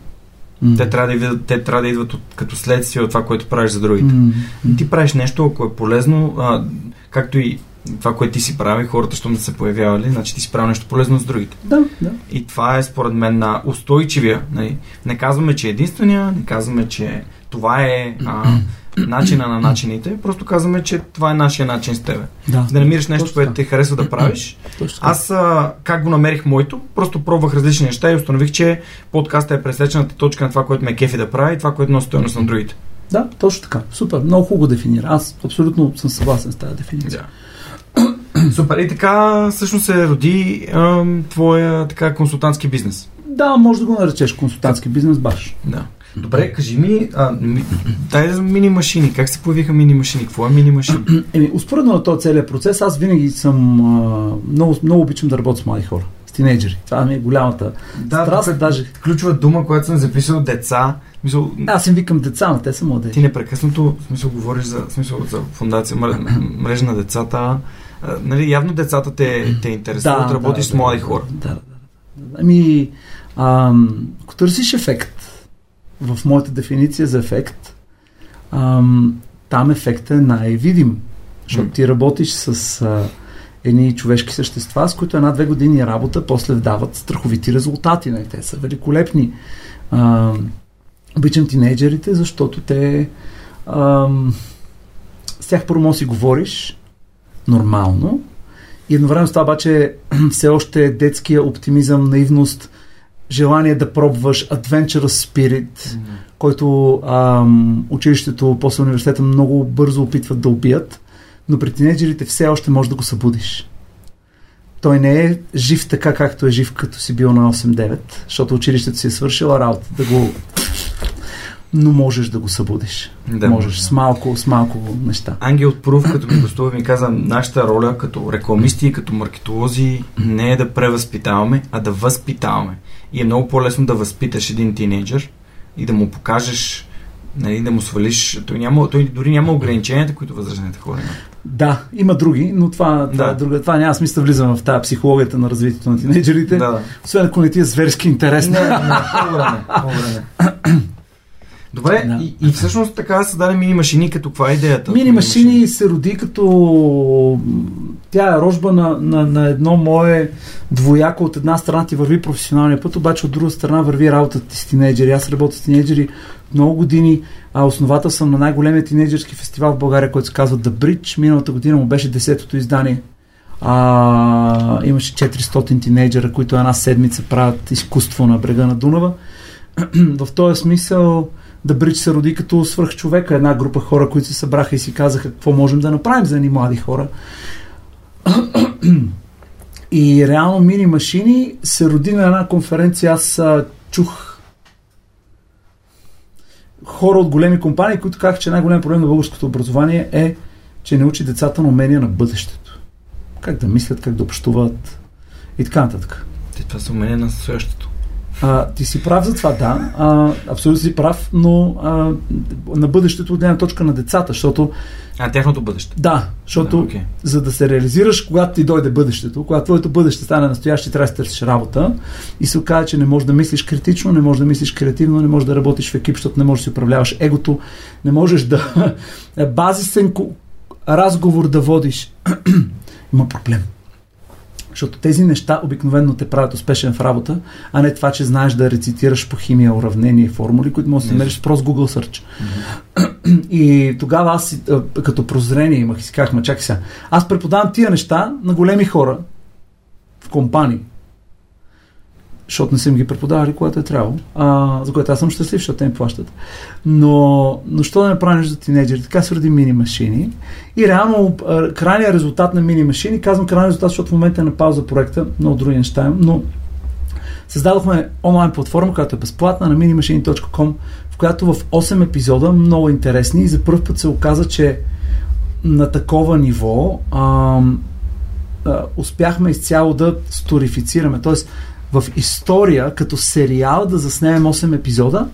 Mm-hmm. Те, трябва да идват, те трябва да идват от, като следствие от това, което правиш за другите. Mm-hmm. Ти правиш нещо, ако е полезно, а, както и това, което ти си прави, хората, щом да се появявали, значи ти си прави нещо полезно с другите. Да, да. И това е според мен на устойчивия. Нали? Не казваме, че е единствения, не казваме, че това е а, начина на начините, просто казваме, че това е нашия начин с тебе. Да, да намираш нещо, което ти харесва да правиш. Точно. Аз а, как го намерих моето, просто пробвах различни неща и установих, че подкастът е пресечената точка на това, което ме кефи да прави и това, което носи стойност на другите. Да, точно така. Супер, много хубаво дефинира. Аз абсолютно съм съгласен с тази дефиниция. Да. Супер. И така всъщност се роди ам, твоя така консултантски бизнес. Да, може да го наречеш консултантски бизнес баш. Да. Добре, кажи ми, а, ми дай за мини машини. Как се появиха мини машини? Какво е мини машини? Еми, успоредно на този целият процес, аз винаги съм а, много, много обичам да работя с млади хора, с тинейджери. Това ми е голямата да, страст. Да, даже... ключова дума, която съм записал деца. Мисъл... Аз им викам деца, но те са млади. Ти непрекъснато, в смисъл, говориш за, в смисъл, за фундация, мрежа на децата. Нали, явно децата те, те интересуват, да, работиш да, с млади да, хора. Да, да, да. Ами, ам, ако търсиш ефект, в моята дефиниция за ефект, ам, там ефектът е най-видим. Защото ти работиш с а, едни човешки същества, с които една-две години работа после дават страховити резултати. Нали? Те са великолепни. Ам, обичам тинейджерите, защото те ам, с тях първо си говориш нормално. И едновременно с това обаче все още детския оптимизъм, наивност, желание да пробваш, adventure spirit, mm-hmm. който ам, училището, после университета много бързо опитват да убият, но при тинейджерите все още можеш да го събудиш. Той не е жив така, както е жив, като си бил на осем-девет, защото училището си е свършила работа да го... но можеш да го събудиш. Да, можеш с малко, с малко неща. Ангел Прув, като ми гостува, ми каза, нашата роля като рекламисти, като маркетолози не е да превъзпитаваме, а да възпитаваме. И е много по-лесно да възпиташ един тинейджър и да му покажеш, нали, да му свалиш. Той, няма, той дори няма ограниченията, които възрастните хора имат. Да, има други, но това, това, да. е друга, това няма смисъл да влизам в тази психологията на развитието на тинейджерите. Да. Освен ако не ти е зверски интересно. Не, не, по-време, по-време. Добре, да. и, и всъщност така създаде Мини Машини, като каква е идеята? Мини Машини се роди като... Тя е рожба на, на, на едно мое двояко. От една страна ти върви професионалния път, обаче от друга страна върви работата ти с тинейджери. Аз работя с тинейджери много години, а основател съм на най-големия тинейджерски фестивал в България, който се казва The Bridge. Миналата година му беше десетото издание. А, имаше четиристотин тинейджера, които една седмица правят изкуство на брега на Дунава. В този смисъл The Bridge се роди като свръхчовека. Една група хора, които се събраха и си казаха какво можем да направим за едни млади хора. И реално Мини Машини се роди на една конференция. Аз а, чух хора от големи компании, които казаха, че най-голям проблем на българското образование е, че не учи децата на умения на бъдещето. Как да мислят, как да общуват и така нататък. Това са умения на същото. А, ти си прав за това, да. А, абсолютно си прав, но а, на бъдещето от гледна точка на децата, защото... А, тяхното бъдеще. Да, защото да, okay. за да се реализираш, когато ти дойде бъдещето, когато твоето бъдеще стане настояще, трябва да си търсиш работа и се окаже, че не можеш да мислиш критично, не можеш да мислиш креативно, не можеш да работиш в екип, защото не можеш да си управляваш егото, не можеш да... базисен разговор да водиш. Има проблем. Защото тези неща обикновено те правят успешен в работа, а не това, че знаеш да рецитираш по химия, уравнения и формули, които можеш да намериш просто Google Search. Mm-hmm. И тогава аз като прозрение имах и си казах, ма чакай сега, аз преподавам тия неща на големи хора в компании, защото не съм ги преподавали, когато е трябвало, а, за което аз съм щастлив, защото те ми плащат. Но, но що да не правиш за тинейджери? Така се роди Мини Машини. И реално крайният резултат на Мини Машини, казвам крайният резултат, защото в момента е на пауза проекта, много други неща, но създадохме онлайн платформа, която е безплатна на minimaschini точка com, в която в осем епизода, много интересни, и за първ път се оказа, че на такова ниво а, а, успяхме изцяло да сторифицираме. Тоест в история, като сериал да заснемем осем епизода,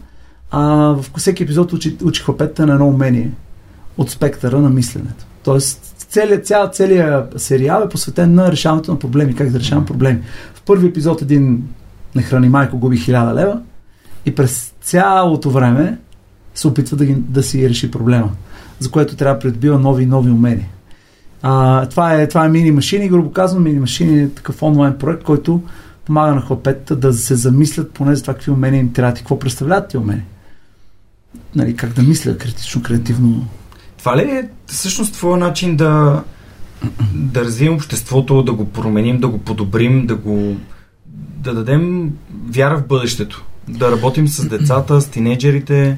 А в всеки епизод учих, учих папетата на едно умение от спектъра на мисленето. Тоест, целият, цял, целият сериал е посветен на решаването на проблеми, как да решавам проблеми. В първи епизод един нахрани майко губи хиляда лева и през цялото време се опитва да, ги, да си реши проблема, за което трябва да придобива нови и нови умения. А, това, е, това е Мини Машини, грубо казвам. Мини Машини е такъв онлайн проект, който помага на хлапетата да се замислят поне за това какви умения им трябва и какво представляват тия умения. Нали, как да мисля критично, креативно. Това ли е всъщност твой начин да, да развием обществото, да го променим, да го подобрим, да го да дадем вяра в бъдещето? Да работим с децата, с тинейджерите?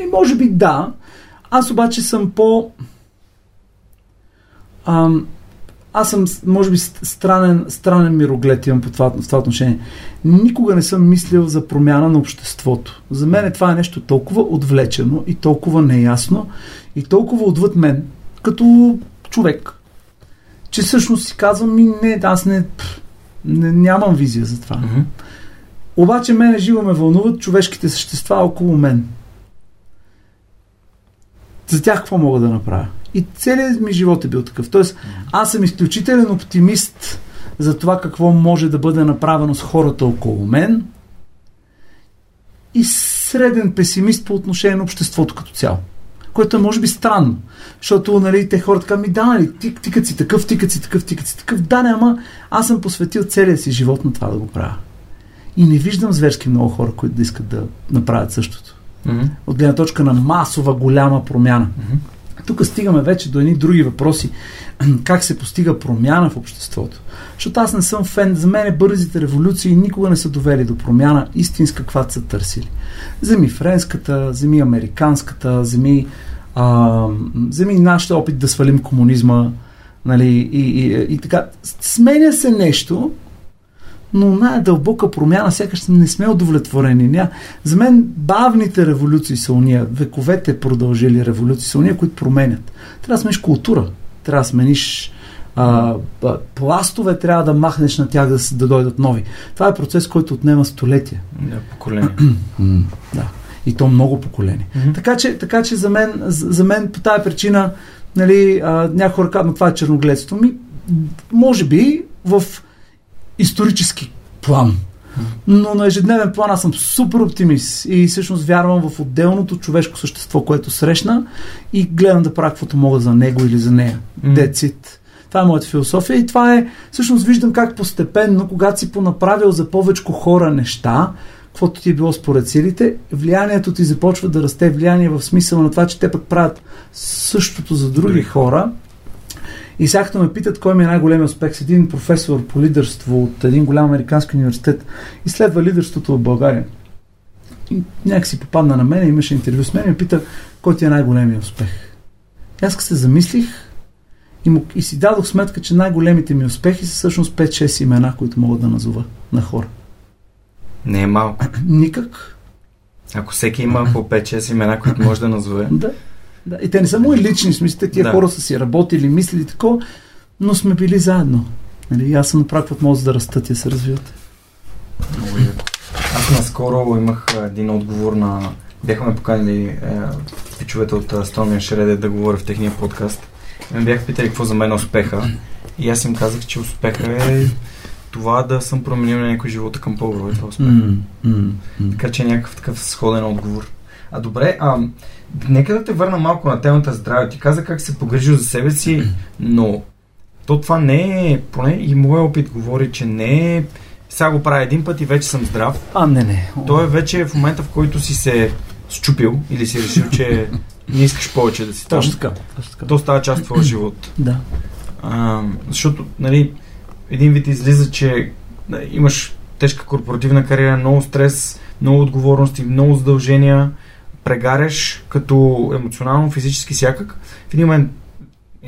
И може би да. Аз обаче съм по... Ам, аз съм, може би, странен, странен мироглед имам по това, в това отношение. Никога не съм мислил за промяна на обществото. За мен това е нещо толкова отвлечено и толкова неясно и толкова отвъд мен, като човек, че всъщност си казвам и не, аз не, пф, не нямам визия за това. Mm-hmm. Обаче мене живо ме вълнуват човешките същества около мен. За тях какво мога да направя? И целият ми живот е бил такъв. Тоест, аз съм изключителен оптимист за това какво може да бъде направено с хората около мен и среден песимист по отношение на обществото като цяло. Което е, може би, странно. Защото, нали, те хората казват, ми да, нали, ти, ти като си такъв, ти като си такъв, ти като си такъв. Да, не, ама аз съм посветил целия си живот на това да го правя. И не виждам зверски много хора, които да искат да направят същото. Mm-hmm. От гледна точка на масова голяма промяна. Mm-hmm. Тук стигаме вече до едни други въпроси. Как се постига промяна в обществото? Защото аз не съм фен. За мен бързите революции никога не са довели до промяна истинска, каквато са търсили. Земи френската, земи американската, земи, а, земи нашия опит да свалим комунизма. Нали, и, и, и така. Сменя се нещо, но най-дълбока промяна сякаш не сме удовлетворени. Ня. За мен бавните революции са уния, вековете продължили революции са уния, които променят. Трябва да смениш култура, трябва да смениш а, а, пластове, трябва да махнеш на тях да, да дойдат нови. Това е процес, който отнема столетия. Да, поколение. Да. И то много поколение. Mm-hmm. Така, че, така че за мен, за мен по тази причина, нали, някои хора казват, това е черногледство. Ми, може би в исторически план. Но на ежедневен план аз съм супер оптимист и всъщност вярвам в отделното човешко същество, което срещна и гледам да правя каквото мога за него или за нея. That's it. Това е моята философия и това е, всъщност виждам как постепенно, когато си понаправил за повечко хора неща, каквото ти е било според силите, влиянието ти започва да расте, влияние в смисъл на това, че те пък правят същото за други хора. И сега като ме питат кой ми е най-големия успех, с един професор по лидерство от един голям американски университет изследва лидерството в България. И някакси попадна на мен, имаше интервю с мен и ме пита кой ти е най-големия успех. И аз се замислих и, му, и си дадох сметка, че най-големите ми успехи са всъщност пет-шест имена, които мога да назова на хора. Не е малко. Никак. Ако всеки има по пет-шест имена, които може да назове. Да. Да, и те не са мои лични, в смисъл, те тия да. Хора са си работили, мислили такова, но сме били заедно. Нали? Аз съм направил какво може да растат и да се развиват. Много яко. Аз наскоро имах един отговор на... Бяхме поканили е, пичовете от Стония Шреде да говоря в техния подкаст. Ме бях питали какво за мен е успеха. И аз им казах, че успеха е това да съм променил на някой живота към по-добро. Е това успех. Mm, mm, mm. Така че е някакъв такъв сходен отговор. А добре, а, нека да те върна малко на темата здраве. Ти каза как се погрижил за себе си, но то това не е, поне и моят опит говори, че не е, сега го правя един път и вече съм здрав. А, не, не. То е вече в момента, в който си се счупил или си решил, че не искаш повече да си там. Точно така. То става част от твоя живот. Да. А, защото, нали, един вид излиза, че имаш тежка корпоративна кариера, много стрес, много отговорности, много задължения, прегареш като емоционално, физически всякак. В един момент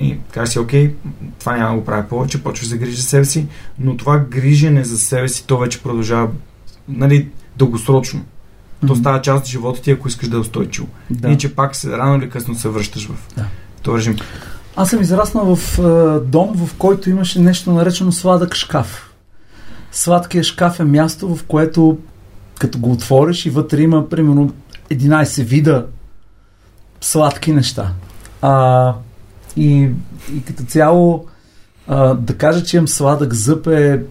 и кажеш си, окей, това няма да го правя повече, почваш да грижиш за себе си, но това грижене за себе си, то вече продължава, нали, дългосрочно. Mm-hmm. То става част от живота ти, ако искаш да е устойчиво. Да. И че пак се, рано или късно се връщаш в да. този режим. Аз съм израснал в е, дом, в който имаше нещо наречено сладък шкаф. Сладкият шкаф е място, в което като го отвориш и вътре има, примерно, единайсет вида сладки неща. А, и, и като цяло а, да кажа, че имам сладък зъб е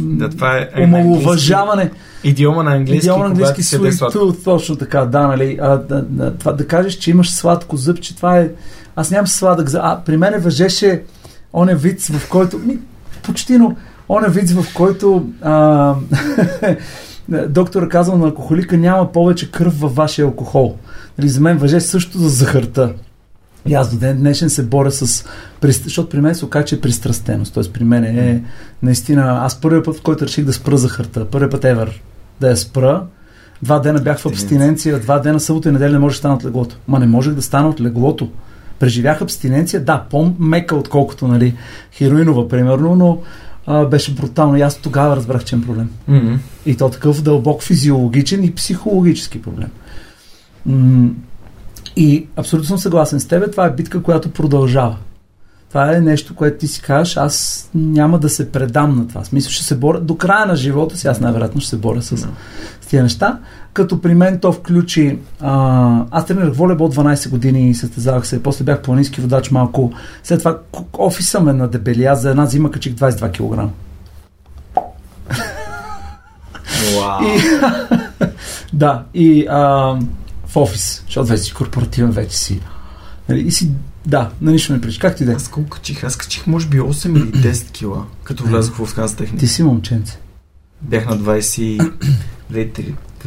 да, това е, е омалуважаване. Идиома на английски. Идиома на английски sweet tooth, точно така, да, нали. А, да, да, това, да кажеш, че имаш сладко зъб, че това е... Аз нямам сладък зъб. А при мене въжеше оня виц, в който... Ми, почти, но оня виц, в който а, доктора казва на алкохолика, няма повече кръв във вашия алкохол. Нали, за мен въже също за захарта. И аз до ден днешен се боря с... Защото при мен се оказа, че е пристрастеност. Тоест при мен е наистина... Аз първият път, в който реших да спра захарта. Първият път ever да я спра. Два дена бях в абстиненция. Два дена събота и неделя не можех да стана от леглото. Ма не можех да стана от леглото. Преживях абстиненция. Да, по-мека отколкото, нали, хероинова, примерно, но а, беше брутално. И аз тогава разбрах, че е проблем. Mm-hmm. И то такъв дълбок физиологичен и психологически проблем. М- И абсолютно съм съгласен с тебе, това е битка, която продължава. Това е нещо, което ти си кажеш, аз няма да се предам на това. Смисъл, ще се боря до края на живота си, аз най-вероятно ще се боря с, no. с тия неща. Като при мен то включи... А, аз тренирах волейбол дванайсет години и състезавах се, после бях планински водач малко. След това офиса ме надебели, аз за една зима качих двайсет и два кг. Wow. Да, и... А, в офис, защото вече си корпоративен, вече си. Нали, и си, да, на нищо не причи. Как ти иде? Аз колко качих? Аз качих може би осем или десет кила, като влязох в Ханс Техник. Ти си момченце. Бях на двайсет... двайсет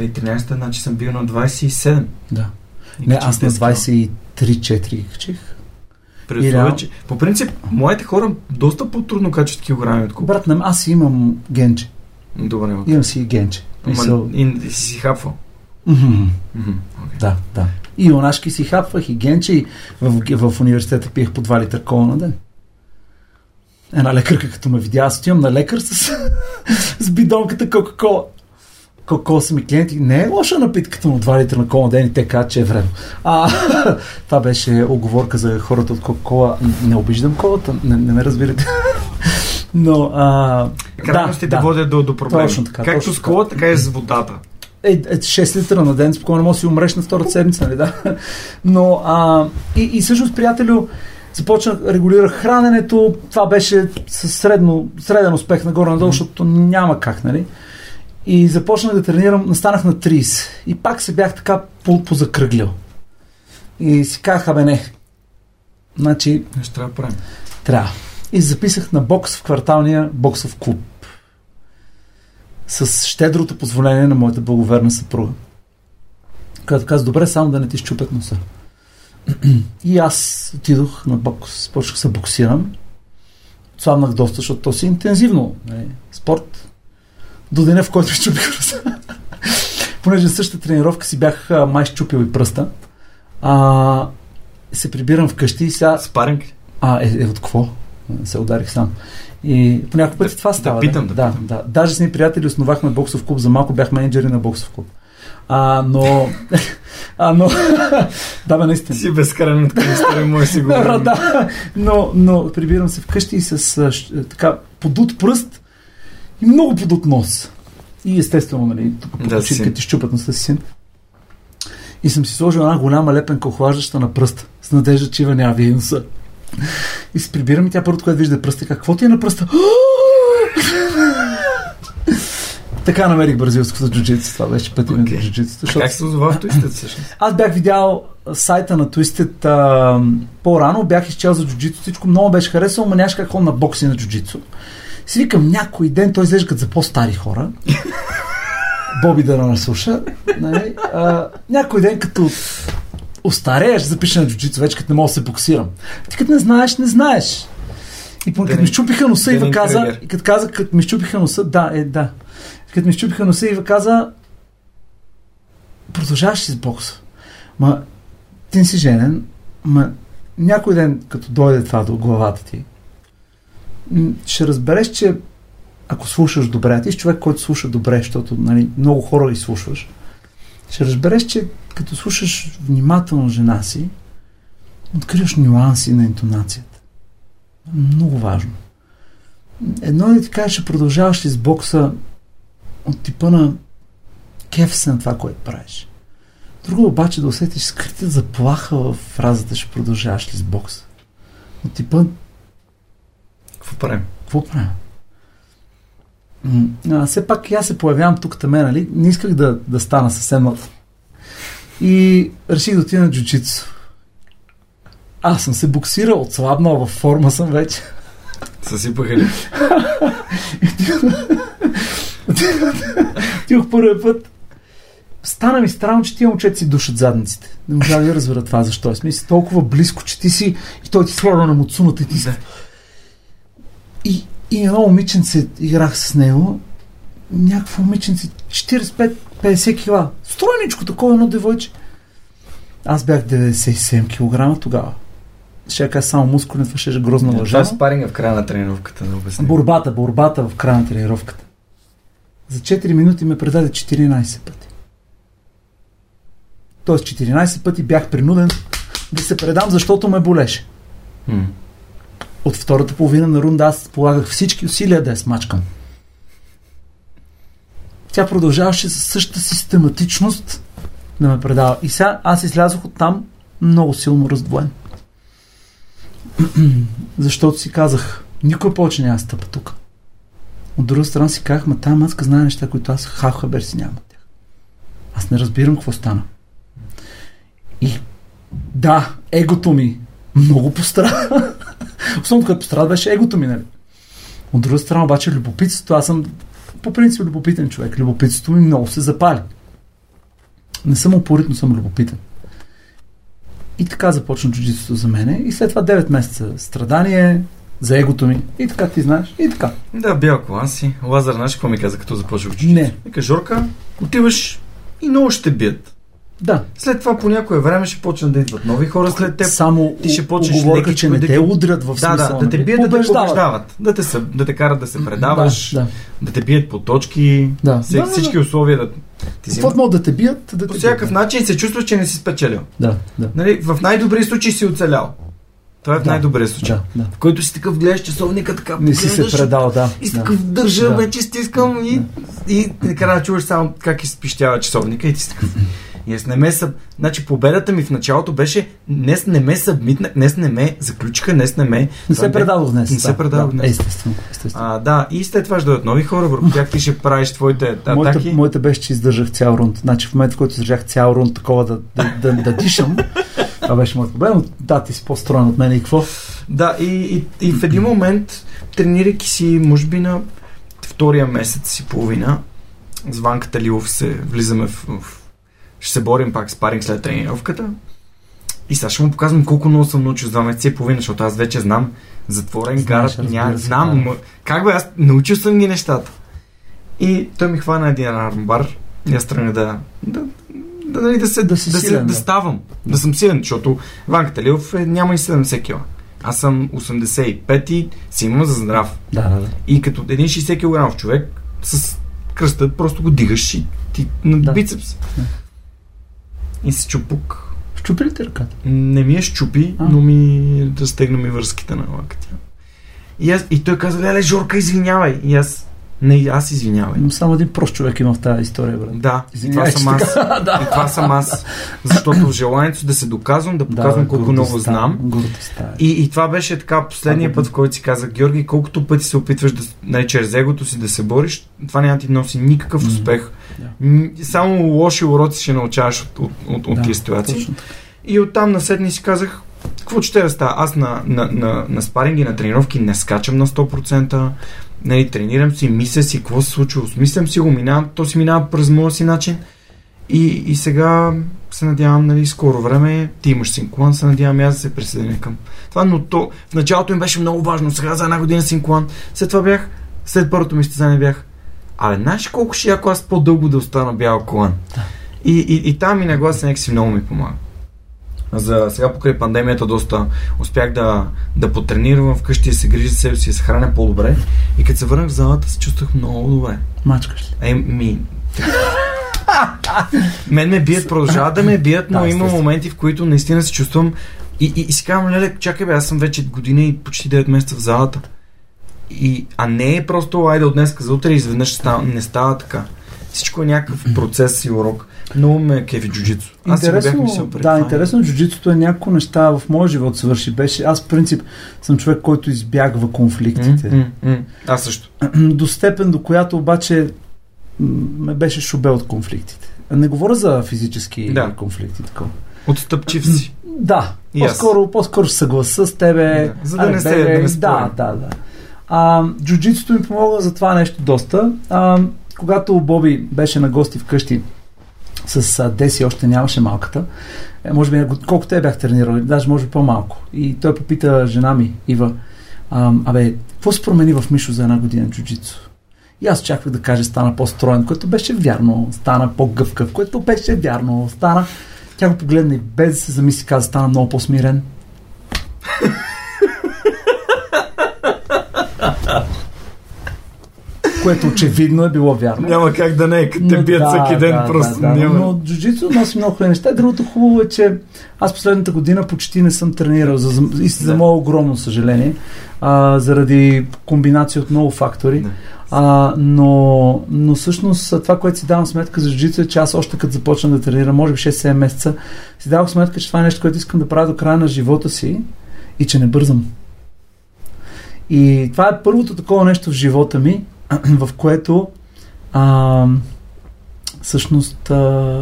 и тринайсета, значи съм бил на двайсет и седем. Да. Не, аз на двайсет и три четири качих. Предоставя, че... По принцип, моите хора доста по-трудно качат килограми от колко. Брат, аз имам генче. Добре, имам. Имам си генче. Мисъл... И си хапвал. Mm-hmm. Mm-hmm. Okay. Да, да. И юнашки си хапвах, и генче, и в, в университета пиех по два литра кола на ден. Една лекарка, като ме видя, аз отивам на лекар с, с бидонката Кока-Кола. Кока-Кола са ми клиенти. Не е лоша напитката, но два литра на кола на ден и те казват, че е време. А, това беше оговорка за хората от Кока-Кола. Не обиждам колата, не, не ме разбирате. Но, а... Крайностите да, да. водят до, до проблеми. Точно така. Както точно с кола, така и с водата. Е, е, шест литра на ден, спокойно може да си умреш на втората седмица, нали, да? Но, а, и, и всъщност, приятелю, започнах, регулирах храненето, това беше средно, среден успех нагоре-надолу, защото няма как, нали? И започнах да тренирам, настанах на трийсет и пак се бях така позакръглял. И си казах, абе не, значи... Нещо трябва да правим. Трябва. И записах на бокс в кварталния боксов клуб. С щедрото позволение на моята благоверна съпруга. Когато каза, добре, само да не ти щупят носа. И аз отидох на бокс, почнах се боксирам. Слабнах доста, защото то си интензивно, нали, спорт. До деня, в който ми щупих носа. Понеже същата тренировка си бях май щупил и пръста. А, се прибирам вкъщи и сега... Спаринг? А, е, е от какво? Се ударих сам. И по някакъв път да, това става. Да, питам, да, да, питам. Да, да. Даже с ни приятели основахме боксов клуб, за малко бях менеджери на боксов клуб. А, но... а, но... да, бе, наистина. Си безкрайно от кръстъра, мое сигурно. Да, но, но прибирам се вкъщи и с така подут пръст и много подут нос. И естествено, нали, тук по очите да, ти щупят носа си син. И съм си сложил една голяма лепенка, охлаждаща на пръст, с надежда, че Ива няма вие носа. И се прибирам и тя първото, която вижда пръста, какво ти е на пръста? Така намерих бразилското джуджитсо, това беше пътя на джуджитсото. Как се озова в Twisted всъщност? Аз бях видял сайта на Twisted а, по-рано, бях изчел за джуджитсо, всичко много беше харесало, но нямаше как ходя на бокси на джуджитсо. Си викам, някой ден той изглежда като за по-стари хора. Боби да наслуша. Нали? А, някой ден като... остарееш, запиша на джуджицу, вече като не мога да се боксирам. Ти като не знаеш, не знаеш. И като ми щупиха носа, Ива каза, и като каза, като ми щупиха носа, да, е, да. Като ми щупиха носа, Ива каза, продължаваш с бокса. Ма, ти не си женен, ма, някой ден, като дойде това до главата ти, ще разбереш, че ако слушаш добре, ти си човек, който слуша добре, защото, нали, много хора ги слушаш, ще разбереш, че като слушаш внимателно жена си, откриваш нюанси на интонацията. Много важно. Едно ли ти кажеш, ще продължаваш ли с бокса от типа на кеф се на това, което правиш. Друго обаче да усетиш скрита заплаха в фразата "ще продължаваш ли с бокса?" Но типа... Какво правим? Какво правим? А, все пак и аз се появявам тук тъме, нали? Не исках да, да стана съвсем мъд. И реших да отида на джу-джитсу. Аз съм се боксирал, отслабнал, във форма съм вече. Съсипаха ли? Отидох първия път. Стана ми странно, че тия момчета си душат задниците. Не можа да я разбера това защо е. Смисъл, толкова близко, че ти си и той ти слага на муцуната и ти си. И, и едно момиченце, играх с него, някакво момиченце, четирийсет и пет до петдесет кила. Стройничко такова едно девойче. Аз бях деветдесет и седем килограма тогава. Ще кажа само мускулен, това ще е грозна лъжа. Това е спаринга в края на тренировката, да обясня. Борбата, борбата в края на тренировката. За четири минути ме предаде четиринайсет пъти. Тоест четиринайсет пъти бях принуден да се предам, защото ме болеше. Mm. От втората половина на рунда аз полагах всички усилия да я смачкам. Тя продължаваше със същата систематичност да ме предава. И сега аз излязох оттам много силно раздвоен. Защото си казах, никой повече няма стъпа тук. От друга страна си казах, ма тая мацка знае неща, които аз хабер си нямам тях. Аз не разбирам какво стана. И да, егото ми много пострада. Основно като пострада беше егото ми, нали? От друга страна обаче любопитството, аз съм по принцип любопитен човек. Любопитството ми много се запали. Не съм упорит, но съм любопитен. И така започна джуджитсуто за мене. И след това девет месеца страдание за егото ми. И така, ти знаеш. И така. Да, бял колан си. Лазар, знаеш какво ми каза, като започвах джуджитсуто? Не. Вика, Жорка, отиваш и много ще бият. Да. След това по някое време ще почнат да идват нови хора след теб. Само ти ще почнеш лекичко, че не да те удрят в смисъл. Да, да, да те бият, да те побеждават. Да те, са, да те карат да се предаваш. Да, да. Да те бият по точки. Да. Всек, да, да, да. Всички условия да... Какво могат да те бият? Да по те всякакъв бият. Начин се чувстваш, че не си спечелил. Да, да. Нали, в най-добрия случай си оцелял. Това е в да, най-добрия случай. Да, да. В който си такъв гледаш часовника, така не си се предал, да. И си да, такъв държа, да, вече стискам да, и, да. И, и накрая чуваш само как изпищява часовника и ти си такъв. И аз не ме съб... Значи победата ми в началото беше днес не ме събмитна, днес не ме заключиха, днес не ме... Не се предадох днес. Не се предадох днес. Естествено. естествено. А, да, и след това ще дадат нови хора, върху тях ти ще правиш твоите атаки. Моята, моята беше, че издържах цял рунд. Значи в момента, в който издържах цял рунд, такова да, да, да, да дишам, това беше моят победа, но да, ти си по-строен от мен и какво? Да, и, и, и в един момент, тренирайки си, може би на втория месец и половина, с Ванка Талилов се влизаме в, в ще се борим пак с паринг след тренировката. И сега ще му показвам колко много съм научил с два месеца и половина, защото аз вече знам затворен гард, няма, знам. Да. Как бе, аз научил съм ги нещата. И той ми хвана един армбар и аз тръгна да да, да, да, да, се, да, си да, силен, се, да ставам, да, да съм силен, защото Ванка Талилов е, няма и седемдесет кила. Аз съм осемдесет и пет и си имам за здрав. Да, да, да. И като един шейсет килограмов човек с кръстът просто го дигаш и ти на да, бицепс. Да. И се чупук. Щупи ли те ръката? Не ми е щупи, а? Но ми разтегна ми връзките на лактия. И, аз, и той казва, леле, Жорка, извинявай. И аз, не, аз извинявай. Но само един прост човек има в тази история, брат. Да, извинявай, и това съм аз. И това съм аз. Защото желанието да се доказвам, да показвам да, колко много знам. И, и това беше така последния а, път, в който си казах, Георги, колкото пъти се опитваш да, най- чрез егото си да се бориш, това няма ти носи никакъв успех. Yeah. Само лоши уроци ще научаваш от, от, от, от да, тия ситуации. Точно. И оттам наседни си казах, какво ще да става? Аз на, на, на, на спаринги, на тренировки не скачам на сто процента, нали, тренирам си, мисля си, какво се случва, осмислям си го, минавам, то си минава през моя си начин. И, и сега се надявам, нали, скоро време, ти имаш синклан, се надявам аз да се присъединя към това, но то в началото им беше много важно, сега за една година синклан, след това бях, след първото ми състезание бях, абе, знаеш колко ще яко аз по-дълго да остана бял колан. Да. И, и, и там и нагласа някакси много ми помага. За сега покрай пандемията доста успях да, да потренирам вкъщи, да се грижа за себе си, да се храня по-добре. И като се върнах в залата, се чувствах много добре. Мачкаш ли? Ей, ми... Мен ме бият, продължават да ме бият, но да, има моменти, в които наистина се чувствам и, и, и си казвам, леле, чакай бе, аз съм вече година и почти девет месеца в залата. И, а не е просто айде от днеска за утре изведнъж става, не става така. Всичко е някакъв процес и урок. Много ме кефи джуджицу. Аз си го бях мислял преди. Да, интересно, джуджицуто е някакво неща в моя живот свърши. Беше, аз в принцип съм човек, който избягва конфликтите. Mm, mm, mm. Аз също. До степен, до която обаче ме беше шубе от конфликтите. Не говоря за физически да. конфликти. Такова. Отстъпчив си. Да, по-скоро, по-скоро съгласа с тебе. Да. За да, а, не се, да не се да, да, да. А, джуджицуто ми помогна за това нещо доста. А, когато Боби беше на гости вкъщи с а, Деси, още нямаше малката, е, може би, колко те бях тренирали, даже може би по-малко. И той попита жена ми, Ива, а, абе, какво се промени в Мишо за една година джуджицу? И аз чаках да кажа, стана по-строен, което беше вярно, стана по-гъвкав, което беше вярно, стана... Тя го погледна и без да се замисли, каза, стана много по-смирен. Което очевидно е било вярно. Няма как да не е, като те бият да, всеки ден, да, просто да, да, няма. Но джуджицу носи много хубави неща. Другото хубаво е, че аз последната година почти не съм тренирал. За, и за да. Мое огромно съжаление. А, заради комбинация от много фактори. Да. А, но, но всъщност това, което си давам сметка за джуджицу е, че аз още като започна да тренирам, може би шест-седем месеца, си давах сметка, че това е нещо, което искам да правя до края на живота си и че не бързам. И това е първото такова нещо в живота ми, в което а, всъщност, а,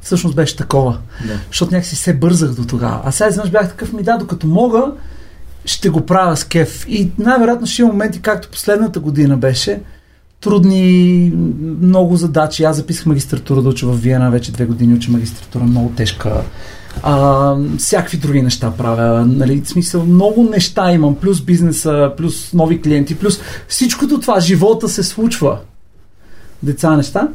всъщност беше такова. Да. Защото някакси се бързах до тогава. А сега изведнъж бях такъв, ми да, докато мога, ще го правя с кеф. И най-вероятно ще има моменти, както последната година беше, трудни, много задачи. Аз записах магистратура да уча в Виена, вече две години уча магистратура, много тежка. А, всякакви други неща правя, нали, в смисъл, много неща имам, плюс бизнеса, плюс нови клиенти, плюс всичкото това, живота се случва. Деца неща.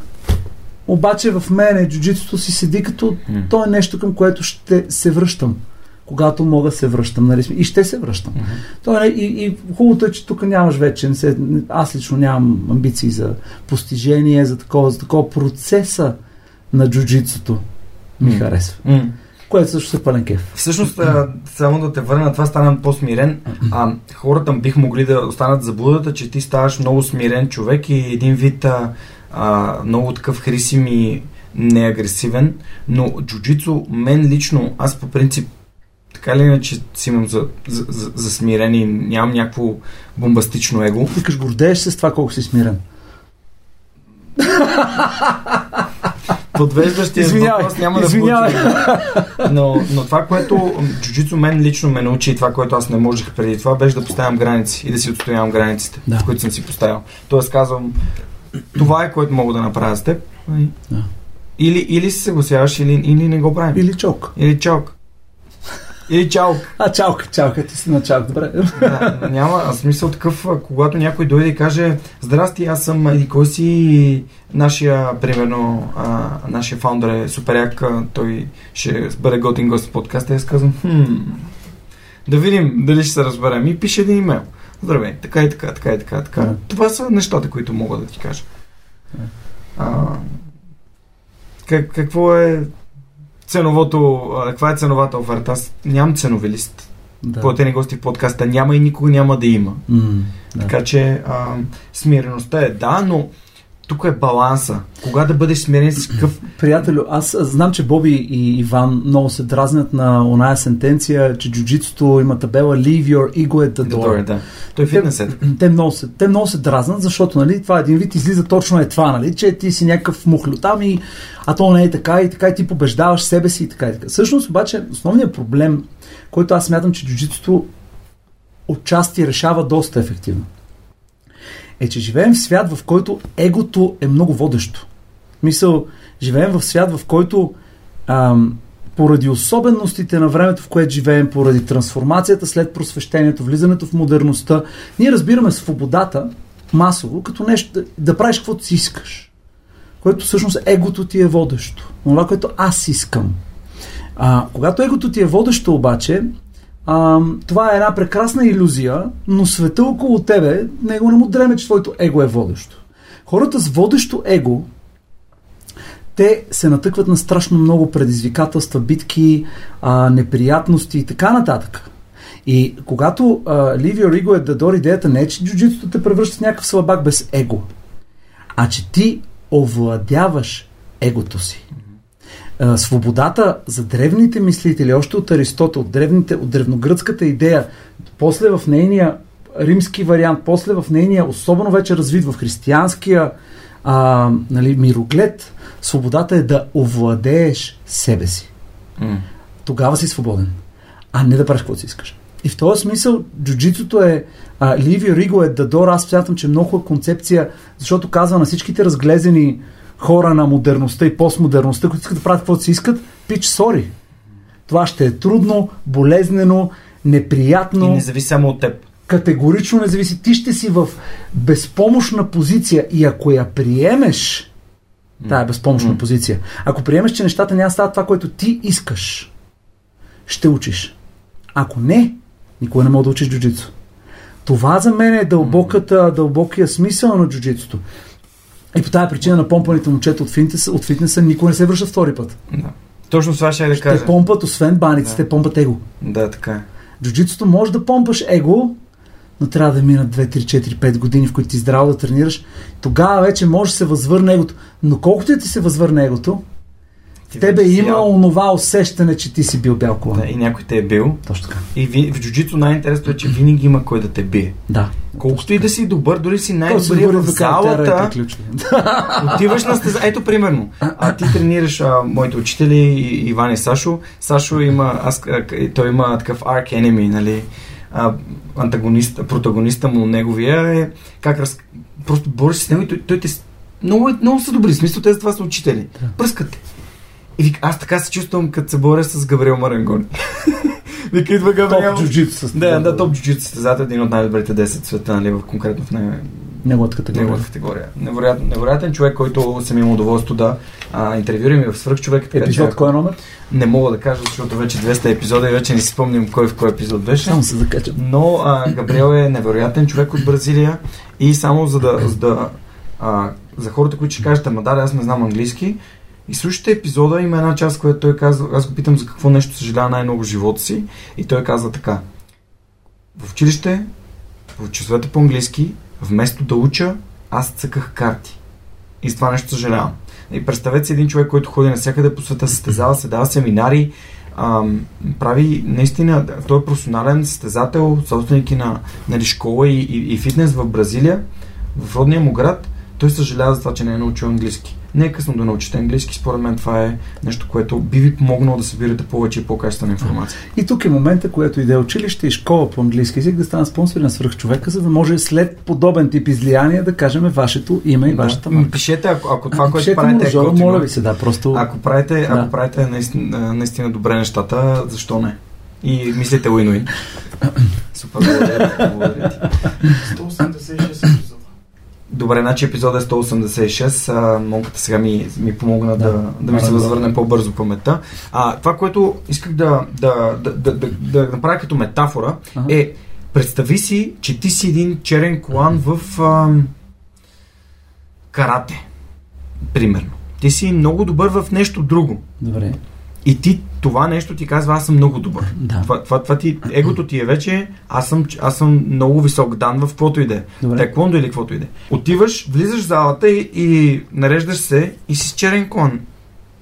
Обаче в мене джуджицуто си седи като mm. то е нещо, към което ще се връщам. Когато мога се връщам, нали, и ще се връщам. Mm-hmm. То е, и, и хубавото е, че тук нямаш вече, не се, аз лично нямам амбиции за постижение, за такова, за такова процеса на джуджицуто ми mm. харесва. Mm. Което също е пълен кеф. Всъщност, а, само да те върна, това стана по-смирен. А, хората бих могли да останат заблудата, че ти ставаш много смирен човек и един вид а, а, много такъв хрисим и неагресивен. Но джуджицу, мен лично, аз по принцип така ли иначе си имам за, за, за, за смирен и нямам някакво бомбастично его. Викаш, гордееш се с това колко си смирен. Подвеждащия въпрос няма извинявай. Да получи. Но, но това, което джуджицу мен лично ме научи и това, което аз не можех преди това, беше да поставям граници и да си отстоявам границите, да. Които съм си поставил. Тоест казвам, това е, което мога да направя с теб. Да. Или, или се съгласяваш, или, или не го правим. Или чок. Или чок. Или чалк. А, чалка, чалка, ти си на чалк, добре. Да, няма смисъл такъв, когато някой дойде и каже, здрасти, аз съм еди кой си и нашия, примерно, а, нашия фаундър е суперяк, той ще бъде готин гост в подкаста и аз казвам, хм, да видим дали ще се разберем и пише един имейл. Здравей, така и така, така и така, така. Yeah. Това са нещата, които мога да ти кажа. Yeah. А, как, какво е... ценовото, каква е ценовата оферта? Аз нямам ценови лист. Да. Платени гости в подкаста няма и никога няма да има. Mm, да. Така че а, смиреността е да, но тук е баланса. Кога да бъдеш смирен с какъв... Приятелю, аз знам, че Боби и Иван много се дразнят на оная сентенция, че джуджицуто има табела Leave your ego at the door. Да. Той фитнес е. Те много се, те много се дразнат, защото нали, това един вид излиза точно е това, нали, че ти си някакъв мухлютам и а то не е така и така и ти побеждаваш себе си и така и така. Всъщност обаче основният проблем, който аз смятам, че джуджицуто отчасти решава доста ефективно, е, че живеем в свят, в който егото е много водещо. Мисъл, живеем в свят, в който ам, поради особеностите на времето, в което живеем, поради трансформацията след просвещението, влизането в модерността, ние разбираме свободата масово, като нещо да, да правиш каквото си искаш. Което всъщност егото ти е водещо. Това, което аз искам. А, когато егото ти е водещо обаче, А, това е една прекрасна иллюзия, но света около тебе него не му дреме, че твоето его е водещо. Хората с водещо его, те се натъкват на страшно много предизвикателства, битки, а, неприятности и така нататък. И когато а, Leave your ego е да дори идеята не е, че джуджицуто те превръща в някакъв слабак без его, а че ти овладяваш егото си. а, свободата за древните мислители, още от Аристотел, от, древните, от древногръцката идея, после в нейния римски вариант, после в нейния, особено вече развит в християнския а, нали, мироглед, свободата е да овладееш себе си. Mm. Тогава си свободен, а не да правиш каквото си искаш. И в този смисъл джуджитото е а, Ливио Риго е Дадор, аз смятам, че много е концепция, защото казва на всичките разглезени хора на модерността и постмодерността, които искат да правят каквото си искат, пич, сори. Това ще е трудно, болезнено, неприятно. И не зависи само от теб. Категорично не зависи. Ти ще си в безпомощна позиция и ако я приемеш, mm. тая безпомощна mm. позиция, ако приемеш, че нещата няма стават това, което ти искаш, ще учиш. Ако не, никога не мога да учиш джуджицу. Това за мен е дълбоката, дълбокия смисъл на джуджицуто. И по тази причина на помпаните момчета от фитнеса, от фитнеса никога не се връща втори път. Да. Точно това ще я да кажа. Те помпат, освен баниците, да. помпат его. Да, така. Джуджицуто може да помпаш его, но трябва да минат две, три, четири, пет години, в които ти здраво да тренираш. Тогава вече може да се възвърне егото. Но колкото и ти се възвърне егото, в тебе е имало онова усещане, че ти си бил бял колан. Да, и някой те е бил. Точно така. И в джуджицу най-интересното е, че винаги има кой да те бие. Да. Колкото и да си добър, дори си най-добрия в залата, отиваш на стеза. Ето, примерно, а ти тренираш а, моите учители Иван и Сашо. Сашо има, аз, той има такъв arch enemy, нали, а, антагонист, протагониста му, неговия е, как раз, просто бориш с него и той, той те, много, много са добри, в смисъл те за това са учители. Да. Пръскат. И вика, аз така се чувствам, като се боря с Габриел Марангони. Вика, идва Габриел. Топ джуджитсу. Да, да, топ джуджитсу състезател, един от най-добрите десет в света, нали, в конкретно в най- неговата категория. Неговата категория. Невероятен, невероятен човек, който съм имал удоволствие да а, интервюрам и в Свръхчовек. Епизод кой е номер? Не мога да кажа, защото вече двеста епизода и вече не си спомням кой в кой епизод беше. Само се закачам. Но а, Габриел е невероятен човек от Бразилия и само за да, за, да, а, за хората, които ще кажат, ама да, аз не знам английски. И слушайте епизода, има една част, която той казва, аз го питам за какво нещо съжалява най-много в живота си и той казва така: в училище, в часовете по-английски, вместо да уча, аз цъках карти. И с това нещо съжалявам. И представете си един човек, който ходи навсякъде по света, състезава се, дава семинари, ам, прави наистина, той е професионален състезател, собственик на, на школа и, и, и фитнес в Бразилия, в родния му град, той съжалява за това, че не е научил английски. Не е късно да научите английски, според мен това е нещо, което би ви помогнало да събирате повече и по-качествена информация. И тук е момента, което иде училище и школа по английски език да стане спонсори на Свръхчовека, за да може след подобен тип излияние да кажем вашето име и да. вашата марка. Пишете, ако, ако това, а, което правите е готино. Моля ви се, да, просто... Ако правите, да. ако правите наистина, наистина добре нещата, защо не? И мислите уин-уин. Супер, благодаря ти. сто осемдесет и шест Добре, значи епизода е сто осемдесет и шест. Монката сега ми, ми помогна да, да, да ми се възвърне по-бързо паметта. А, това, което исках да, да, да, да, да, да направя като метафора, ага, е: представи си, че ти си един черен колан в ам, карате. Примерно. Ти си много добър в нещо друго. Добре. И ти това нещо ти казва, аз съм много добър. Да. Това, това, това ти, егото ти е вече, аз съм, аз съм много висок дан в каквото иде. Теквондо или каквото иде. Отиваш, влизаш в залата и, и нареждаш се и си с черен колан.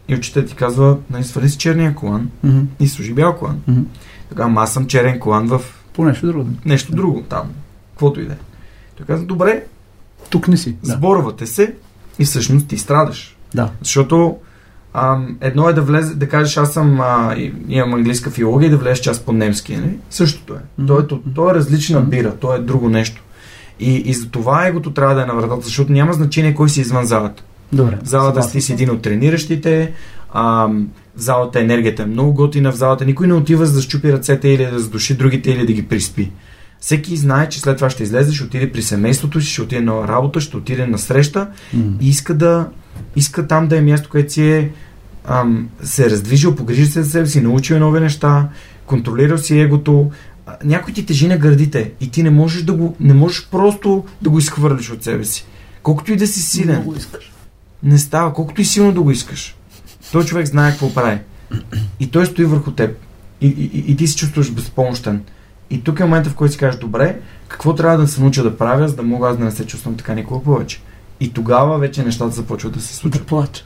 И учителя ти казва, нали, свали си черния колан, mm-hmm, и служи бял колан. Mm-hmm. Тогава аз съм черен колан в... По нещо друго. Нещо друго там, каквото иде. Той казва, добре, тук не си. Сборвате се и всъщност ти страдаш. Да. Защото... Um, едно е да влезе, да кажеш, аз съм а, имам английска филология и да влезеш част по-немски, нали? Същото е. То е, то, то е различна бира, то е друго нещо. И, и за това егото трябва да е на вратата, защото няма значение кой си извън залата. Добре. В залата си си един от трениращите, ам, в залата енергията е много готина, в залата никой не отива за да счупи ръцете или да задуши другите или да ги приспи. Всеки знае, че след това ще излезе, ще отиде при семейството, ще отиде на работа, ще отиде на среща, mm-hmm, и иска да иска там да е място, което си е ам, се е раздвижил, погрижил се за себе си, научил нови неща, контролирал си егото. Някой ти тежи на гърдите и ти не можеш да го, не можеш просто да го изхвърлиш от себе си. Колкото и да си силен, не, не става, колкото и силно да го искаш. Той човек знае какво прави. И той стои върху теб. И, и, и ти се чувстваш безпомощен. И тук е момента, в който си кажеш, добре, какво трябва да се науча да правя, за да мога аз да не се чувствам така никога повече. И тогава вече нещата започват да се случват. Да плача.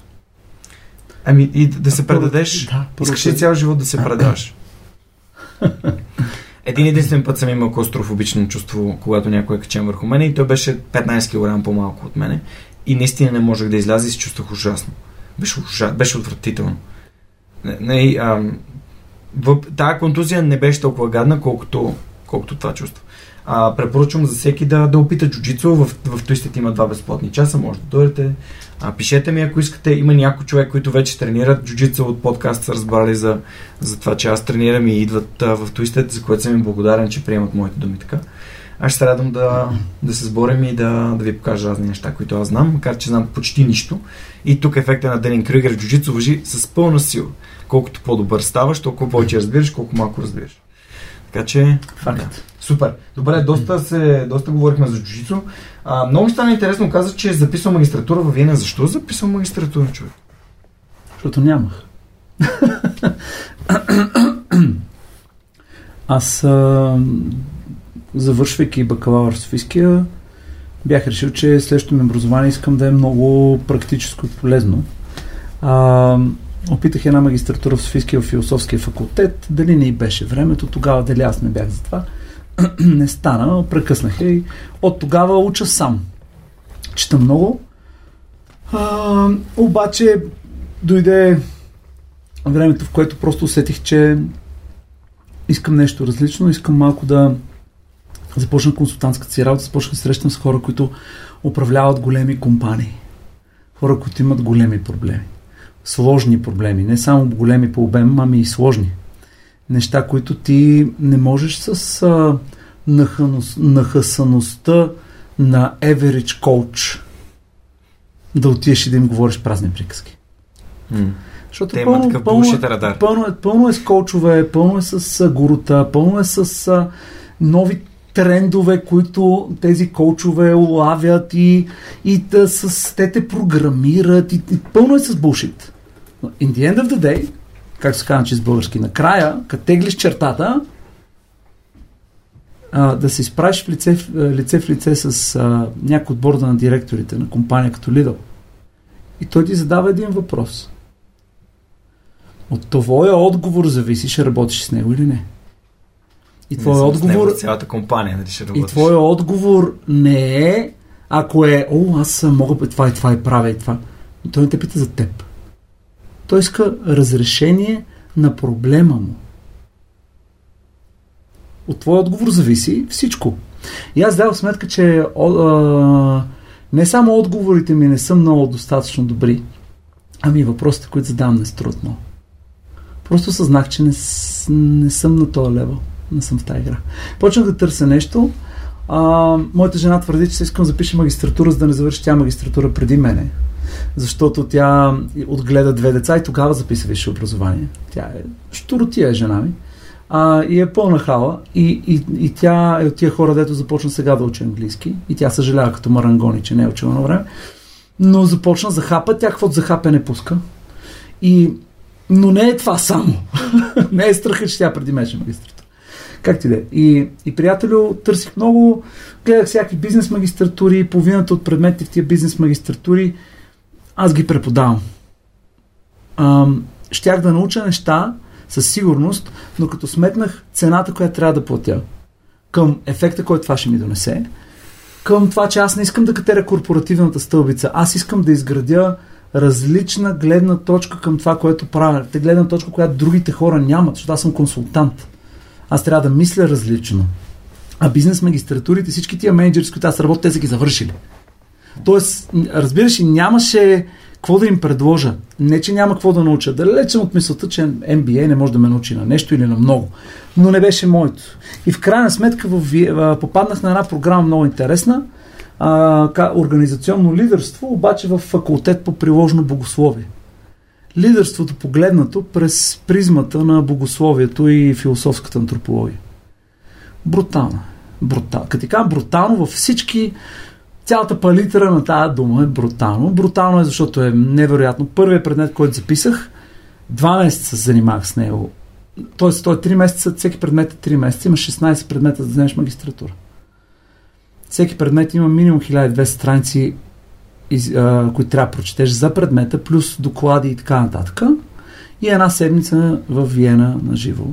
Ами и да се предадеш, да, искаш ли цял живот да се предаваш? Един единствен път съм имал клаустрофобично чувство, когато някой е качен върху мене, и той беше петнайсет килограма по-малко от мене. И наистина не можех да изляза и се чувствах ужасно. Беше, ужа... беше отвратително. Не, не, а, въп... Тая контузия не беше толкова гадна, колкото, колкото това чувство. А, препоръчвам за всеки да, да опита джуджицу. В, в Twisted има два безплатни часа, може да дойдете. А, пишете ми, ако искате. Има някой човек, които вече тренират джуджицу от подкаст, са разбрали за, за това, че аз тренирам и идват а, в Twisted, за което съм им благодарен, че приемат моите думи така. Аз ще се радвам да, да се сборим и да, да ви покажа разни неща, които аз знам, макар че знам почти нищо. И тук ефекта на Денин Крюгер в джуджицу важи с пълна сила. Колкото по-добър ставаш, толкова повече разбираш, колко малко разбираш. Така че... Да. Супер. Добре, доста, се, доста говорихме за джуджицу. А, много стана интересно, каза, че записвам магистратура във Виена. Защо записвам магистратура, човек? Защото нямах. Аз, а, завършвайки бакалавър в Софийския, бях решил, че следващото ми образование искам да е много практическо и полезно. А, опитах една магистратура в Софийския философския факултет. Дали не и беше времето, тогава дали аз не бях за това. Не стана, прекъснах я и от тогава уча сам. Чета много. А, обаче дойде времето, в което просто усетих, че искам нещо различно, искам малко да започна консултантската си работа, започна да срещам с хора, които управляват големи компании. Хора, които имат големи проблеми. Сложни проблеми. Не само големи по обем, ами и сложни. Неща, които ти не можеш с а, нахънос, нахъсаността на average coach да отидеш и да им говориш празни приказки. Mm. Защото те пълно, имат пълно, пълно, пълно, е, пълно е с коучове, пълно е с гурута, пълно е с а, нови трендове, които тези коучове улавят и, и да с, те те програмират и, и пълно е с bullshit. In the end of the day, как се казва, че с български, накрая, като теглиш чертата, а, да се изправиш в лице, в лице в лице с а, някой от борда на директорите на компания като Lidl. И той ти задава един въпрос. От твоя отговор зависи, ще работиш с него или не. И твоя отговор... цялата компания, нали ще работиш. И твоя отговор не е, ако е, о, аз мога, това и това и правя и това. И той не те пита за теб. Той иска разрешение на проблема му. От твоя отговор зависи всичко. И аз дадох сметка, че о, а, не само отговорите ми не са много достатъчно добри, ами въпросите, които задавам, не са трудно. Просто съзнах, че не, не съм на този левел. Не съм в тази игра. Почнах да търся нещо. А, моята жена твърди, че се искам да запиша магистратура, за да не завърши тя магистратура преди мене. Защото тя отгледа две деца и тогава записа висше образование. Тя е щуротия е жена ми. А, и е пълна хала. И, и, и тя е от тия хора, дето започна сега да учи английски. И тя съжалява като марангони, че не е учила на време. Но започна захапа. Тя каквото захапе не пуска. И... Но не е това само. Не е страха, че тя преди меше магистратура. Как ти да е? И, и приятелю, търсих много. Гледах всякакви бизнес магистратури. Половината от предметите в тия бизнес магистратури аз ги преподавам. А, щях да науча неща със сигурност, но като сметнах цената, която трябва да платя, към ефекта, който това ще ми донесе, към това, че аз не искам да катеря корпоративната стълбица, аз искам да изградя различна гледна точка към това, което правя. Те гледна точка, която другите хора нямат, защото аз съм консултант. Аз трябва да мисля различно. А бизнес магистратурите, всички тия менеджери, с които аз работя, те са ги завършили. Тоест, разбираш ли, нямаше какво да им предложа. Не, че няма какво да науча. Далеч съм от мисълта, че Ем Би Ей не може да ме научи на нещо или на много. Но не беше моето. И в крайна сметка в... попаднах на една програма много интересна. А, организационно лидерство, обаче в факултет по приложно богословие. Лидерството погледнато през призмата на богословието и философската антропология. Брутално. Брутално. Като ти кажа брутално във всички... Цялата палитра на тази дума е брутално. Брутално е, защото е невероятно. Първият предмет, който записах, два месеца се занимах с него. Тоест, той е три месеца, всеки предмет е три месеца, има шестнайсет предмета да вземеш магистратура. Всеки предмет има минимум хиляда и двеста страници които трябва да прочетеш за предмета, плюс доклади и така нататък. И една седмица в Виена на живо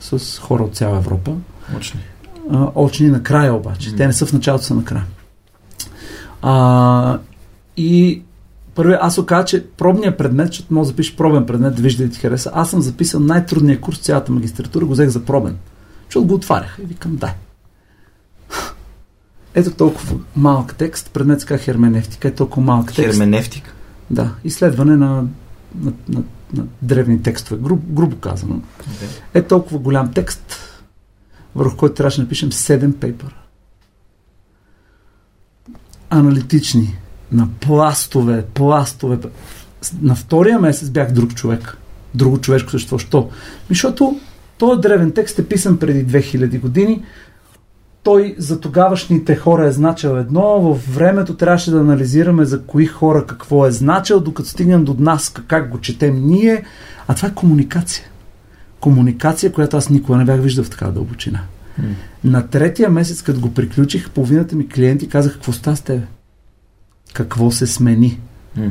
с хора от цяла Европа. Очни. Очни накрая обаче. Mm. Те не са в началото, са накрая. А, и първи, аз оказа, че пробният предмет, защото може да запишеш пробен предмет, да вижда да ти хареса. Аз съм записал най-трудния курс в цялата магистратура, го взех за пробен. Защото го отварях и викам, дай. Ето толкова малък текст, предмет ска херменевтика, е толкова малък текст. Херменевтика? Да, изследване на, на, на, на древни текстове, груб, грубо казано. Okay. Е толкова голям текст, върху който трябваше да напишем седем пейпера. Аналитични, на пластове, пластове. На втория месец бях друг човек. Друго човешко същество. Що? Защото този древен текст е писан преди две хиляди години. Той за тогавашните хора е значил едно, във времето трябваше да анализираме за кои хора какво е значил, докато стигнем до нас, как го четем ние. А това е комуникация. Комуникация, която аз никога не бях виждал в такава дълбочина. Mm. На третия месец, като го приключих, половината ми клиенти казаха, какво става с тебе? Какво се смени? Mm.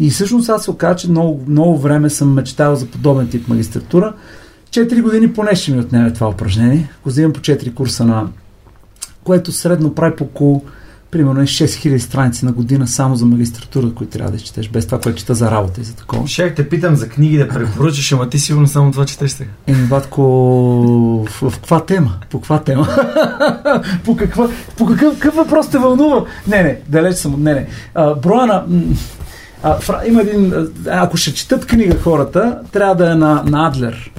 И всъщност аз се оказа, че много, много време съм мечтал за подобен тип магистратура. Четири години поне ще ми отнеме това упражнение. Го взимам по четири курса на... което средно прави по около примерно шест хиляди страници на година само за магистратура, които трябва да четеш, без това, което чета за работа и за такова. Ще те питам за книги да препоръчаш, ама ти сигурно само това четеш сега. Еми, батко, в, в каква тема? По каква тема? по каква, по какъв, какъв въпрос те вълнува? Не, не, далеч съм. Не, не. А, броя на... А, има един... Ако ще четат книга хората, трябва да е на, на Адлер.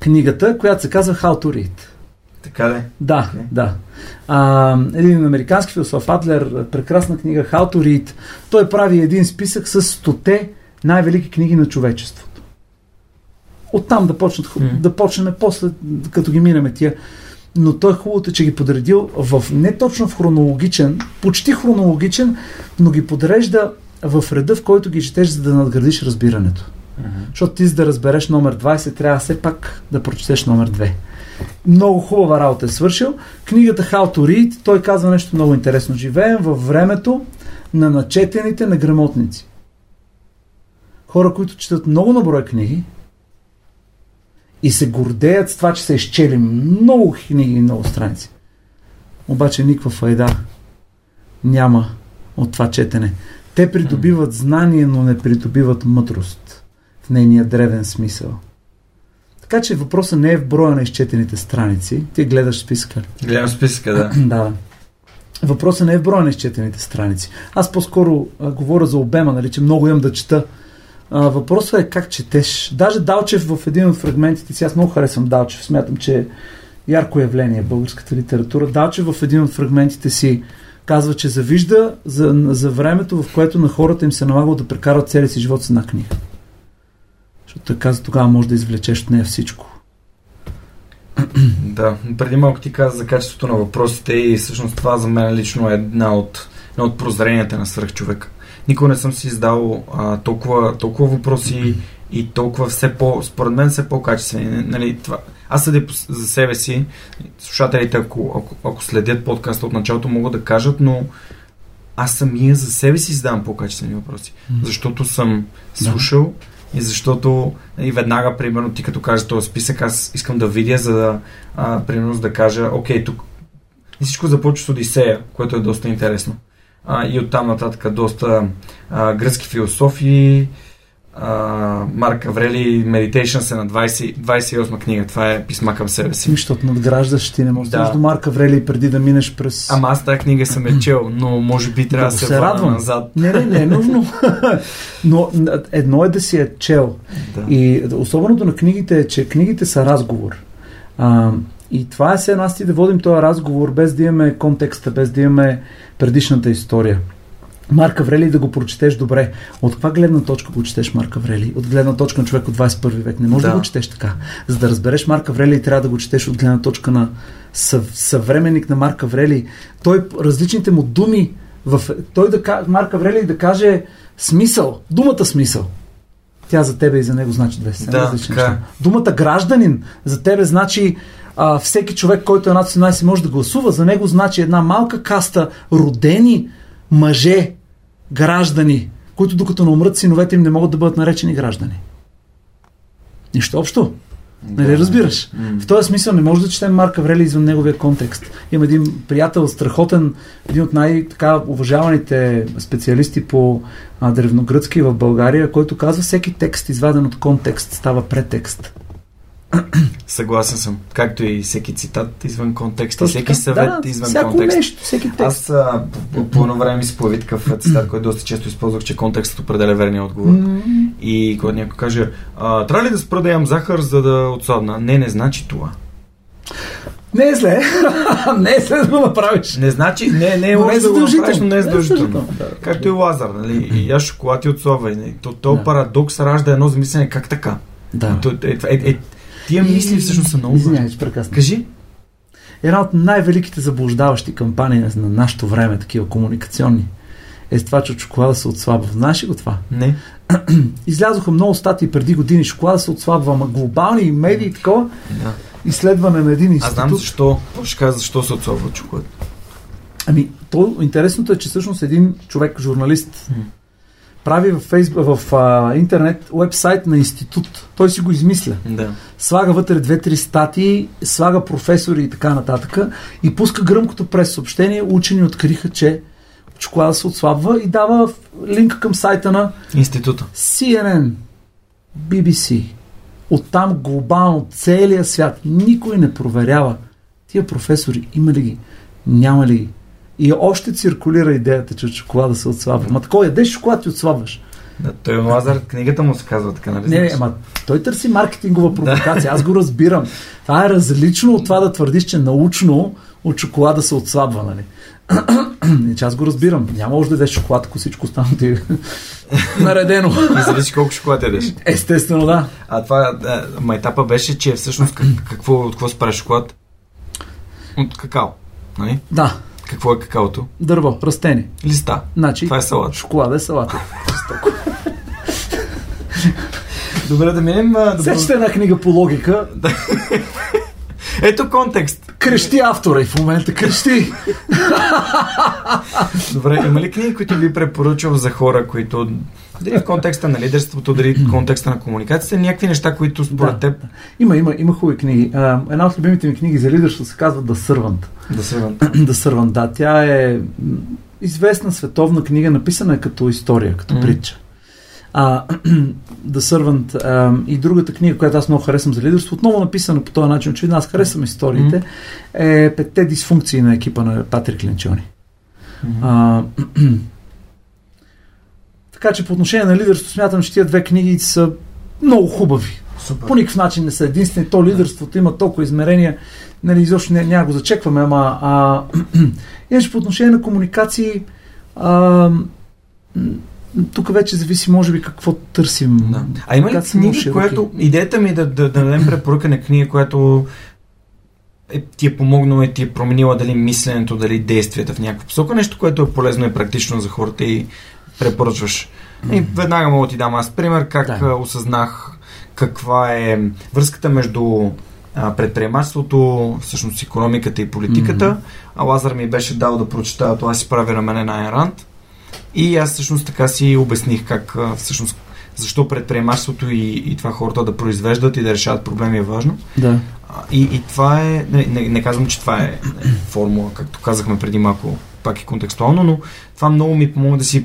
Книгата, която се казва How to Read. Така ли? Да, okay. да. А, един американски философ, Адлер, прекрасна книга How to Read. Той прави един списък с стоте най-велики книги на човечеството. Оттам да, почнат, mm. да почнем после, като ги минаме тия. Но той хубавото е, че ги подредил в, не точно в хронологичен, почти хронологичен, но ги подрежда в реда, в който ги четеш, за да надградиш разбирането. Mm-hmm. Защото ти, за да разбереш номер двайсет, трябва все пак да прочетеш номер две. Много хубава работа е свършил. Книгата How to Read, той казва нещо много интересно. Живеем във времето на начетените на грамотници. Хора, които четат много наброй книги и се гордеят с това, че са изчели много книги и много страници. Обаче никаква файда няма от това четене. Те придобиват знание, но не придобиват мъдрост в нейния древен смисъл. Така че въпросът не е в броя на изчетените страници. Ти гледаш списка. Гледам списка, да. да. Въпросът не е в броя на изчетените страници. Аз по-скоро а, говоря за обема, нали, че много имам да чета. А, въпросът е как четеш. Даже Далчев в един от фрагментите си, аз много харесвам Далчев, смятам, че е ярко явление българската литература. Далчев в един от фрагментите си казва, че завижда за, за времето, в което на хората им се налагало да прекарват целия си живот с една книга. Той каза, тогава може да извлечеш от нея всичко. Да, преди малко ти каза за качеството на въпросите и всъщност това за мен лично е една от, една от прозренията на свръхчовека. Никога не съм си издал а, толкова, толкова въпроси и толкова все по, според мен все по-качествени. Нали, това. Аз съдя за себе си, слушателите, ако, ако, ако следят подкаста от началото, могат да кажат, но аз самия за себе си задавам по-качествени въпроси. Защото съм слушал, и защото и веднага, примерно, ти като кажеш този списък, аз искам да видя, за да, а, примерно, за да кажа, окей, тук и всичко започва с Одисея, което е доста интересно. А, и оттам нататък доста а, гръцки философии, Марк Аврели, Meditations е на двайсет и осма книга. Това е писма към себе си. Защото надграждаш, ти не можеш да до Марк Аврели преди да минеш през... Ама аз тази книга съм е чел, но може би трябва да се, се радвам назад. Не, не, не, нужно. Но едно е да си е чел. Да. И особеното на книгите е, че книгите са разговор. А, и това е сега, аз ти да водим този разговор, без да имаме контекста, без да имаме предишната история. Марк Аврели да го прочетеш добре. От каква гледна точка го четеш Марк Аврели? От гледна точка на човек от двайсет и първи век. Не може да, да го четеш така. За да разбереш Марк Аврели, трябва да го четеш от гледна точка на съв... съвременник на Марк Аврели. Той, различните му думи, в... той да... Марк Аврели да каже смисъл, думата смисъл. Тя за тебе и за него значи две сцени. Да, така. Думата гражданин за тебе значи а, всеки човек, който е над осемнайсет може да гласува. За него значи една малка каста родени мъже граждани, които докато не умрат, синовете им не могат да бъдат наречени граждани. Нищо общо. Да. Нали разбираш? Mm. В този смисъл не може да четем Марк Аврелий извън неговия контекст. Има един приятел, страхотен, един от най-така уважаваните специалисти по а, древногръцки в България, който казва, всеки текст, изваден от контекст, става претекст. Съгласен съм. Както и всеки цитат извън контекст, и всеки съвет да, извън всяко контекст. Нещо, всеки текст. Аз а, по, по едно време ми се появи такъв цитат, който доста често използвах, че контекстът определя верния отговор. Mm-hmm. И когато някой каже, а, трябва ли да спра да ям захар, за да отслабна? Не, не значи това. Не е зле. не е зле да го направиш. Не значи, не, не е лошо да го направиш, но не е задължително. Да, както и Лазар, нали? И я шоколад и отслабва. То, то да. Парадокс ражда едно замислене. Как така? Да. То, е, е, е, тия мисли всъщност са много важни. Кажи. Една от най-великите заблуждаващи кампании на нашето време, такива комуникационни, е с това, че от шоколада се отслабва. Знаеш ли го това? Не. Излязоха много статии преди години, шоколада се отслабва, ама глобални медии и такова. Да. Изследване на един институт. Аз знам защо. Ще кажа защо се отслабва шоколад. Ами, то интересното е, че всъщност един човек, журналист, м-м. прави в, Фейсбук, в а, интернет уебсайт на институт. Той си го измисля. Да. Слага вътре две-три статии, слага професори и така нататък и пуска гръмкото прес-съобщение. Учени откриха, че шоколада се отслабва и дава линк към сайта на института. Си Ен Ен, Би Би Си. Оттам глобално целия свят. Никой не проверява тия професори има ли ги, няма ли ги. И още циркулира идеята, че от шоколада се отслабва. Ма такова, ядеш шоколад и отслабваш. Да, той Лазар, книгата му се казва така, нали? Не, не, ама той търси маркетингова провокация. Аз го разбирам. Това е различно от това да твърдиш, че научно от шоколада се отслабва, нали? Че аз го разбирам. Няма още да ядеш шоколад, ако всичко стана ти наредено. И зависи колко шоколад ядеш. Естествено, да. А това майтапа беше, че всъщност какво, от какво спреш шоколад? От какао, нали? Да. Какво е какаото? Дърво, растение. Листа. Значи, това е салат. Шоколада е салата. Добре, да минем... Добро... Сечете една книга по логика. Ето контекст. Крещи автора и в момента крещи. Добре, има ли книги, които ви препоръчвам за хора, които... Дали в контекста на лидерството, дали в контекста на комуникацията, някакви неща, които според да. теб... Има, има, има хубави книги. А, една от любимите ми книги за лидерство се казва The Servant. The Servant. The Servant, да. Тя е известна световна книга, написана е като история, като mm. притча. А, The Servant а, и другата книга, която аз много харесвам за лидерство, отново написана по този начин, очевидно аз харесвам историите, е Петте дисфункции на екипа на Патрик Ленчони. А, така че по отношение на лидерство смятам, че тия две книги са много хубави. Супер. По никакъв начин не са единствени. То лидерството има толкова измерения, нали, изобщо не, няма го зачекваме, ама а, иначе по отношение на комуникации а, тук вече зависи, може би, какво търсим. Да. А има ли книги, която... Идеята ми е да, да, да дадем препоръка на книга, която е, ти е помогнала и ти е променила дали мисленето, дали действията в някаква посока. Нещо, което е полезно и практично за хората и препоръчваш. И веднага мога да ти дам аз пример, как да. осъзнах каква е връзката между предприемачеството, всъщност икономиката и политиката. Mm-hmm. А Лазар ми беше дал да прочета "Това си прави на мене" на Айн Ранд. И аз всъщност така си обясних как всъщност защо предприемачеството и, и това хората да произвеждат и да решават проблеми е важно. Да. И, и това е... Не, не, не казвам, че това е формула, както казахме преди малко, пак е контекстуално, но това много ми помогна да си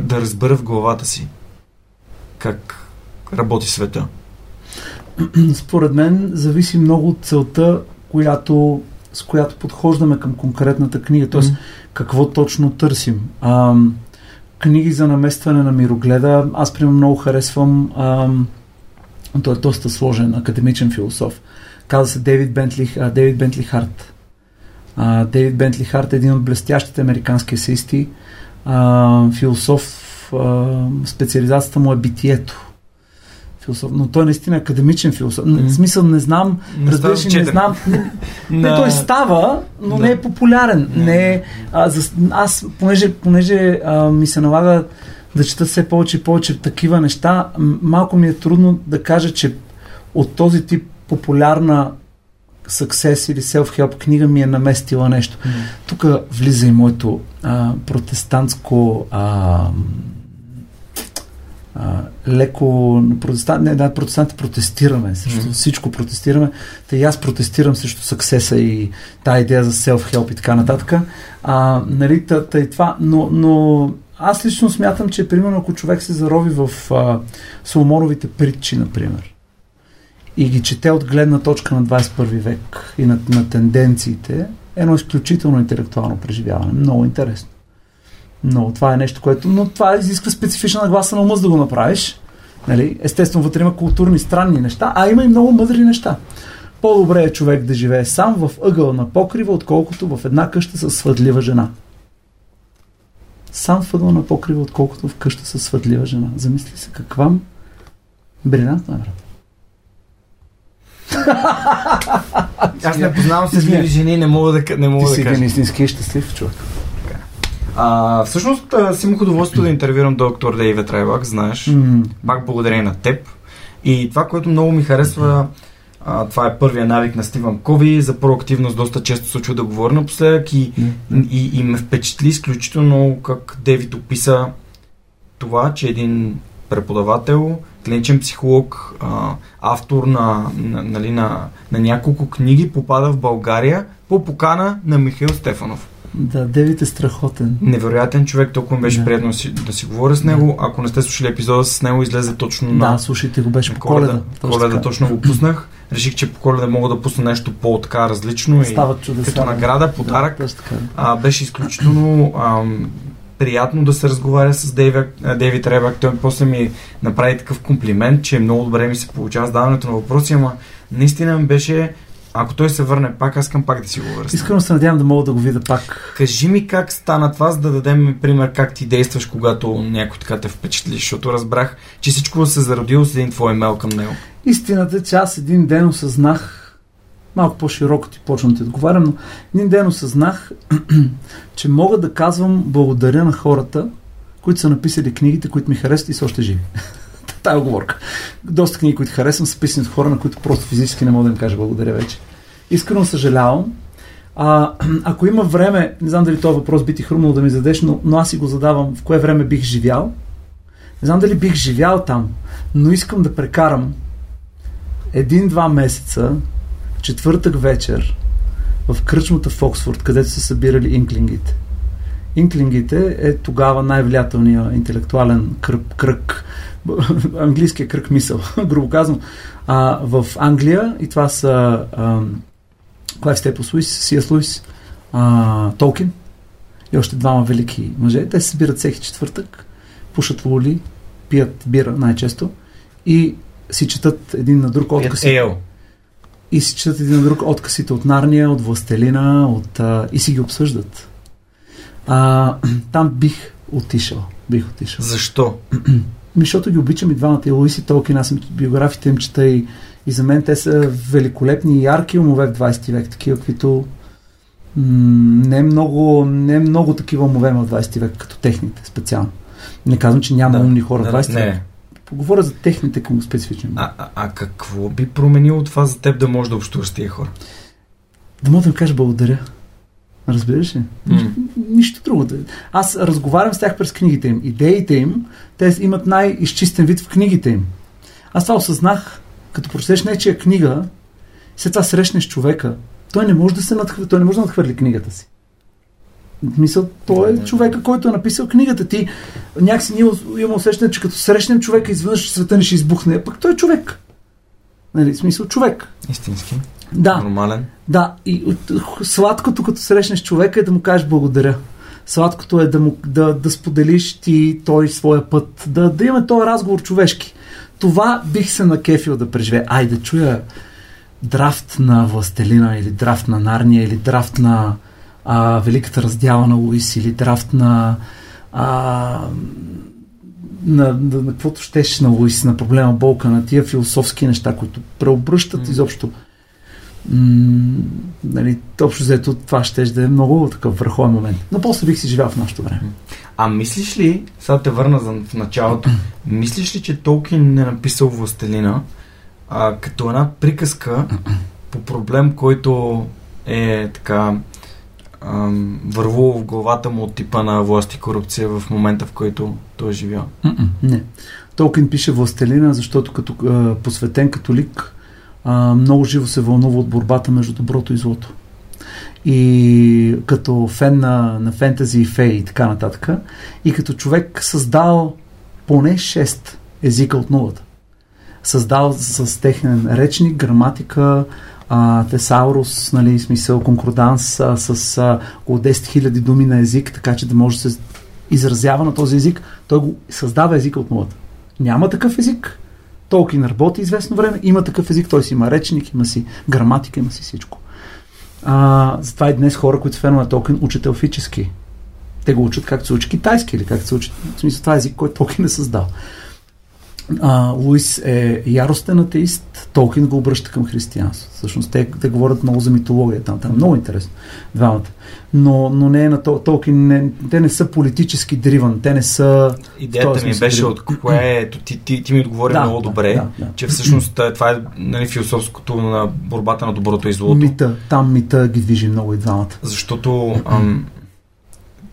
да разбера в главата си как работи света. Според мен зависи много от целта, която, с която подхождаме към конкретната книга. Тоест, mm-hmm. какво точно търсим. А, книги за наместване на мирогледа. Аз, примерно, много харесвам а, той е доста сложен академичен философ. Казва се Дейвид Бентли, а, Дейвид Бентли Харт. А, Дейвид Бентли Харт е един от блестящите американски есеисти. А, философ, а, специализацията му е битието. Философ, но той наистина е академичен философ. Mm-hmm. В смисъл не знам, разбираш, не знам. Не, не, той става, но да. не е популярен. Не. Не е, а, за, аз, понеже, понеже а, ми се налага да чета все повече и повече такива неща, малко ми е трудно да кажа, че от този тип популярна success или self-help книга ми е наместила нещо. Mm. Тук влиза и моето а, протестантско а, а, леко протестант, не, да, протестанти протестираме, срещу mm. всичко протестираме. Та и аз протестирам срещу success-а и тая идея за self-help и така нататък. А, нали, та, та и това, но, но аз лично смятам, че примерно ако човек се зарови в а, Соломоновите притчи, например, и ги чете от гледна точка на двадесет и първи век и на, на тенденциите, едно изключително интелектуално преживяване. Много интересно. Но това е нещо, което... Но това изисква специфична нагласа на ума да го направиш. Нали? Естествено, вътре има културни, странни неща, а има и много мъдри неща. По-добре е човек да живее сам в ъгъл на покрива, отколкото в една къща със свъдлива жена. Сам в ъгъл на покрива, отколкото в къща със свъдлива жена. Замисли се каква брилянтна врата. Аз не познавам щастливи жени, не мога да, не мога да кажа. Ти си истински щастлив човек. А, всъщност си имах удоволствие да интервюрам доктор Дейвид Райбак, знаеш. Mm-hmm. Пак благодарение на теб. И това, което много ми харесва, а, това е първия навик на Стивен Кови. За проактивност доста често случва да говоря напоследък и, mm-hmm. и, и ме впечатли изключително как Дейвид описа това, че един преподавател, клиничен психолог, а, автор на, на, нали, на, на няколко книги, попада в България по покана на Михаил Стефанов. Да, Девит е страхотен. Невероятен човек, толкова беше да. приятно си, да си говоря с него. Да. Ако не сте слушали епизода с него, излезе точно на... Да, слушайте го, беше по Коледа. Коледа точно го пуснах. Реших, че по Коледа мога да пусна нещо по-така различно. Стават чудеса. Като награда, подарък. Да, а, беше изключително... А, приятно да се разговаря с Дейвид Райбак. Той после ми направи такъв комплимент, че много добре ми се получава задаването на въпроси, ама наистина беше, ако той се върне пак, аз към пак да си го говоря. Искрено се надявам да мога да го видя пак. Кажи ми как стана това, за да дадем пример как ти действаш, когато някой така те впечатли, защото разбрах, че всичко се зародило с един твой имейл към него. Истината, че аз един ден осъзнах, малко по-широко ти почвам да ти отговарям, но един ден осъзнах, че мога да казвам благодаря на хората, които са написали книгите, които ми харесват и са още живи. Тая е оговорка. Доста книги, които харесвам, са писани от хора, на които просто физически не мога да им кажа благодаря вече. Искрено съжалявам. А, ако има време, не знам дали този въпрос би ти хрумнал да ми задеш, но, но аз си го задавам, в кое време бих живял. Не знам дали бих живял там, но искам да прекарам един-два месеца четвъртък вечер в кръчмата в Оксфорд, където са събирали инклингите. Инклингите е тогава най-влиятелният интелектуален кръп, кръг, английския кръг мисъл, грубо казано, а, в Англия, и това са Клайв Стейплс Луис, Си Ес Луис, Толкин и още двама велики мъже. Те се събират всеки четвъртък, пушат лули, пият бира най-често и си четат един на друг откъси. И си четат един на друг откъсите от Нарния, от Властелина, от, а, и си ги обсъждат. А, там бих отишъл. Бих отишъл. Защо? Защото ги обичам и двамата, и Луис и Толкин, аз съм биографите им чета и, и за мен те са великолепни и ярки умове в двадесети век, такива, каквито м- не, е много, не е много такива умове в двадесети век, като техните специално. Не казвам, че няма да, умни хора да, в двадесети век. Поговоря за техните към специфични. А, а, а какво би променило това за теб да можеш да общуваш с тия хора? Да мога да им кажа благодаря. Разбираш ли? Mm. Нищо друго. Аз разговарям с тях през книгите им. Идеите им, те имат най-изчистен вид в книгите им. Аз това осъзнах, като прочетеш нечия книга, след това срещнеш човека, той не може да се надхвърли, той не може да надхвърли книгата си. Мисъл, той е човека, който е написал книгата. Ти някакси ние имаме усещане, че като срещнем човека, изведнъж света ни ще избухне, пък той е човек. Нали, смисъл, човек. Истински. Да. Нормален. Да. И сладкото, като срещнеш човека, е да му кажеш благодаря. Сладкото е да, му, да, да споделиш ти той своя път. Да, да имаме този разговор човешки. Това бих се накефил да преживея. Ай, да чуя драфт на Властелина, или драфт на Нарния, или драфт на А, Великата раздяла на Луис, или драфт на, а, на, на, на каквото щеш на Луис, на проблема болка, на тия философски неща, които преобръщат mm. изобщо. М, нали, общо взето това щеш да е много такъв върховен момент. Но после бих си живял в нашето време. А мислиш ли, сега те върна за, в началото, мислиш ли, че Толкин не написал Властелина а, като една приказка, по проблем, който е така вървува в главата му от типа на власт и корупция в момента, в който той е живял? Не. Толкин пише властелина, защото като а, посветен католик а, много живо се вълнува от борбата между доброто и злото. И като фен на, на фентези и фей и така нататък. И като човек създал поне шест езика от нулата. Създал с техен речник, граматика, а, тесаурус, нали, смисъл, конкорданс а, с а, около десет хиляди думи на език, така че да може да се изразява на този език. Той го създава езика от нулата. Няма такъв език. Толкин работи известно време. Има такъв език. Той си има речник, има си граматика, има си всичко. А, затова и днес хора, които са фенове на Толкин, учат елфически. Те го учат както се учи китайски или както се учи. В смисъл, това е език, който Толкин е създал. А, Луис е яростен атеист. Толкин го обръща към християнство. Всъщност те, те говорят много за митология. Там, там много интересно. Двамата. Но, но не е на Тол, Толкин. Не, те не са политически дриван. Те не са... Идеята ми беше дриван. От което ти, ти, ти ми отговори да, много добре, да, да, да. Че всъщност това е, нали, философското на борбата на доброто и злото. Мита. Там мита ги движи много и двамата. Защото ам,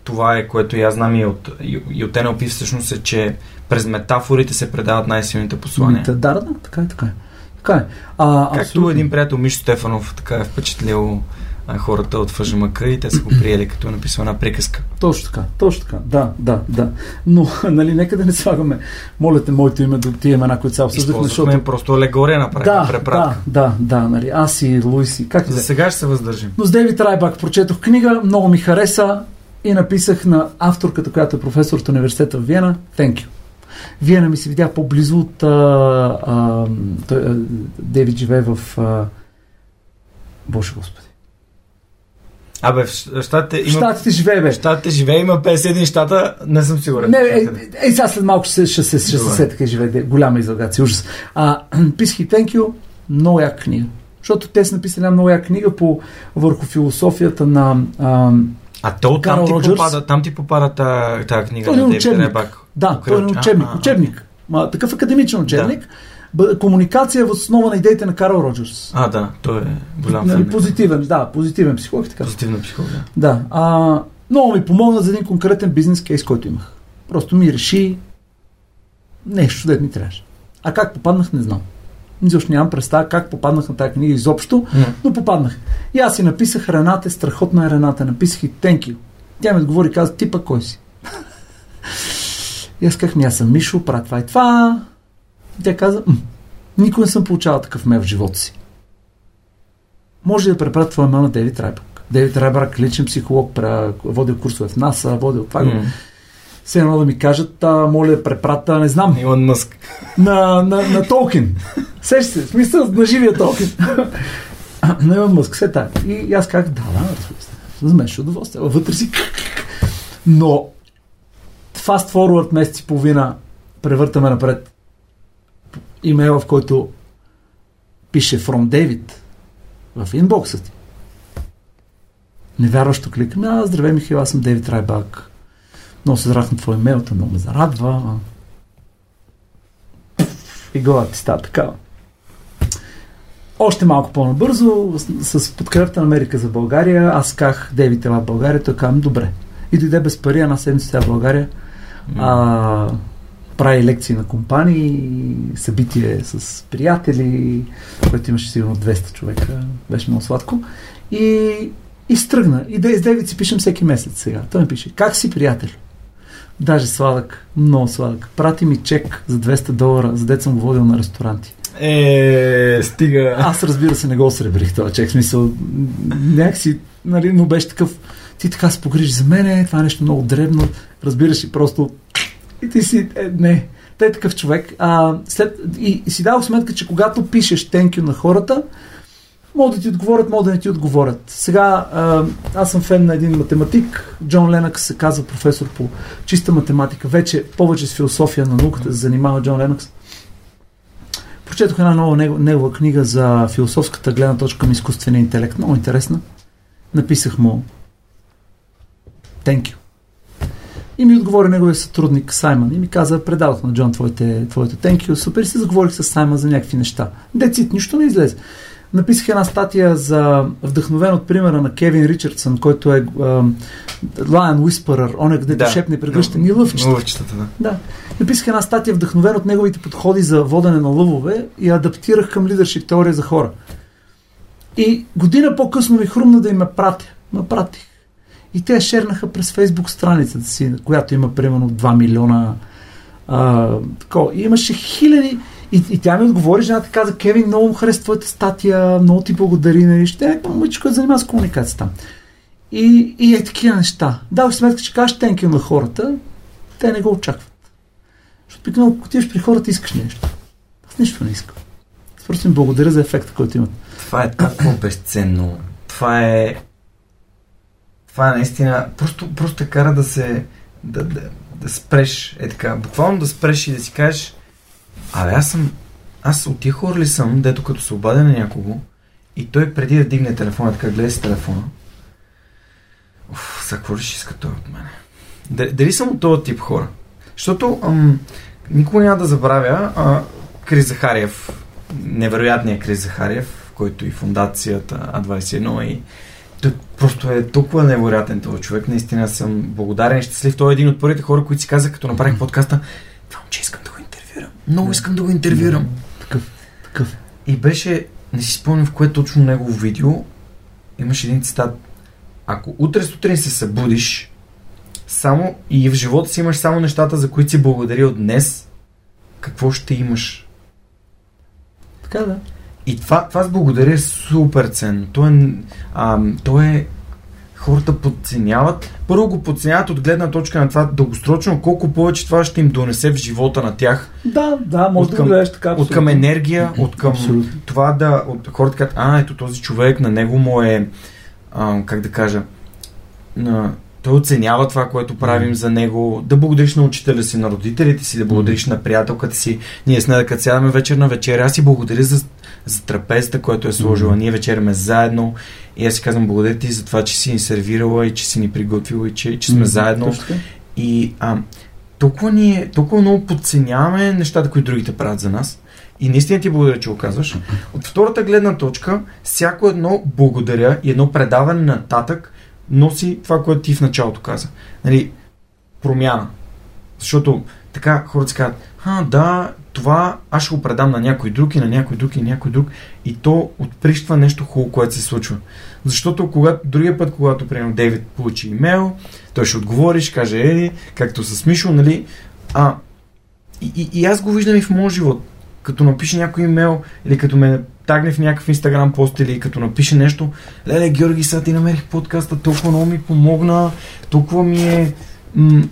това е, което я знам и от, и, и от Ен Ел Пи всъщност е, че през метафорите се предават най-силните послания. Да, да, да, така е, така е. Така е. А, Както абсолютно. Един приятел, Мишо Стефанов, така е впечатлил а, хората от Фъжамъка и те са го приели, като написал една приказка. Точно така, точно така, да, да, да. Но, нали, нека да не слагаме, моля те, моето име до тия имена, които се обсъждахме, защото... Използвахме просто алегория направихме, да, препратка. Да, да, да, нали, аз и Луис и как... За сега ще се въздържим. Но с Дейвид Райбак прочетох книга, много ми хареса и написах на авторката, която е професор от университета в Виена, thank you. Виена ми се видя по-близо от а, а, той, а, Дейвид живее в а... Боже Господи. Абе, в щатите има... В щатите живее, бе. В щатите живее, има петдесет и един щата, не съм сигурен. Не, е, е, е, сега след малко ще се сетка и живее. Голяма излагация, ужас. А, писах и thank you, много як книга. Защото те са написали една много як книга по, върху философията на... А, А то там ти, попада, там ти попада тази та книга той на Дейвид Райбак. Да, той е учебник. А, учебник. Ма, такъв академичен учебник. Да. Комуникация в основа на идеите на Карл Роджерс. А, да, той е голям фен. Позитивен, да, позитивен психолог. Така. Позитивна психология. Да. А, много ми помогна за един конкретен бизнес кейс, който имах. Просто ми реши нещо, дето ми трябваше. А как попаднах, не знам. Защо нямам представа как попаднах на тази книга изобщо, mm. но попаднах. И аз си написах Рената, страхотна е Рената. Написах и thank you. Тя ми отговори и каза, ти пък кой си? И аз казах, аз съм Мишо, правя това и това. И тя каза, никой не съм получавал такъв мейл в живота си. Може ли да препратя твоя мейл на Дейвид Райбак? Дейвид Райбак, личен психолог, водил курсове в НАСА, водил това. Mm. Все едно да ми кажат, а, моля да препрата, не знам. Илон Мъск. На, на, на Толкин. Сеща се, в смисъл на живия Толкин. На Илон Мъск, все тая. И, и аз казах, да, да, размеш удоволствие. Вътре си. Но fast forward месец и половина превъртаме напред имейла, в който пише From David в инбокса ти. Невярващо кликаме. А, здравей, Михаил, аз съм Дейвид Райбак. Много се зарах на твой имейл, това много ме зарадва. И главата ти става такава. Още малко по-набързо, с, с подкрепта на Америка за България, аз казах Дейвид Райбак в България, той казвам добре. И дойде без пари, една седмица сега в България. А, прави лекции на компании, събитие с приятели, което имаше сигурно двеста човека. Беше много сладко. И... И стръгна. И с Дейвид си пишем всеки месец сега. Той ми пише, как си, приятел? Даже сладък, много сладък. Прати ми чек за двеста долара, за дет съм го водил на ресторанти. Е, стига. Аз, разбира се, не го сребрих този чек. В смисъл, някакси, нали, но беше такъв, ти така се погрижи за мене, това е нещо много дребно, разбираш и просто и ти си, е, не. Той е такъв човек. А, след... и, и си дал сметка, че когато пишеш thank you на хората, могат да ти отговорят, могат да не ти отговорят. Сега, аз съм фен на един математик, Джон Ленъкс се казва, професор по чиста математика. Вече повече с философия на науката се занимава Джон Ленъкс. Прочетох една нова негова книга за философската гледна точка към изкуствения интелект. Много интересна. Написах му thank you. И ми отговори неговия сътрудник Саймън и ми каза, предадох на Джон твоите, твоите thank you. Супер, се заговорих с Саймън за някакви неща. Децит, нищо не излезе. Написах една статия за вдъхновен от примера на Кевин Ричардсън, който е uh, Lion Whisperer, оня където да. шепне прегръщени лъвчета. лъвчетата. Да. да. Написах една статия вдъхновен от неговите подходи за водене на лъвове и адаптирах към лидершип теория за хора. И година по-късно ми хрумна да им я пратя. Ма пратих. И те шернаха през Фейсбук страницата си, която има примерно два милиона. А, тако. И имаше хиляди. И, и тя ми отговори, жената каза: Кевин, много му хареса твоята статия, много ти благодари, нали? Ще е някаква момиче, която занимава с комуникацията там. И, и е такива неща. Даваш сметка, че кажеш тенкил на хората, те не го очакват. Защото пикнал, ако отиваш при хората, искаш нещо. Аз нищо не искам. Просто им благодаря за ефекта, който имат. Това е толкова безценно. Това е... Това е наистина... Просто, просто те кара да се... Да, да, да спреш. Е така, буквално да спреш и да си кажеш: абе, аз съм... Аз от тия хора ли съм, дето като се обадя на някого и той преди да дигне телефона, така гледа си телефона. Уф, сега какво ли ще иска той от мене? Дали съм от този тип хора? Защото ам, никога няма да забравя а, Крис Захариев, невероятният Крис Захариев, който и фундацията А двайсет и едно и той просто е толкова невероятен този човек. Наистина съм благодарен и щастлив. Той е един от първите хора, които си казах, като направих подкаста: това момче искам да го интервюрам. Много искам да го интервюрам. Такъв, такъв. И беше, не си спомням в кое точно негово видео, имаше един цитат: ако утре сутрин се събудиш само и в живота си имаш само нещата, за които си благодаря от днес, какво ще имаш? Така да. И това, това с благодаря е супер ценно. То е, а, то е... Хората подценяват. Първо го подценяват от гледна точка на това дългосрочно, колко повече това ще им донесе в живота на тях. Да, да, може да гледаш така. Абсолютно. От към енергия, от към абсолютно. Това да... От хората казват: а, ето този човек, на него му е... А, как да кажа... На, той оценява това, което правим за него. Да благодариш на учителя си, на родителите си, да благодариш на приятелката си. Ние с нея, като сядаме вечер на вечеря, аз си благодаря за... за трапезата, която е сложила. Mm-hmm. Ние вечеряме заедно и аз си казвам: благодаря ти за това, че си ни сервирала и че си ни приготвила и че, че сме mm-hmm. заедно. Точно. И а, толкова, ние, толкова много подценяваме нещата, които другите правят за нас. И наистина ти благодаря, че го казваш. От втората гледна точка, всяко едно благодаря и едно предаване нататък носи това, което ти в началото каза. Нали, промяна. Защото така хората си казват: а, да, това аз ще го предам на някой друг и на някой друг и на някой друг, и то отприщва нещо хубаво, което се случва. Защото когато, другия път, когато примерно Дейвид получи имейл, той ще отговори, ще каже: еди, както с Мишо, нали? А, и, и, и аз го виждам и в моя живот. Като напише някой имейл или като ме тагне в някакъв инстаграм пост или като напише нещо: леле, Георги, сега ти намерих подкаста, толкова много ми помогна, толкова ми е... М-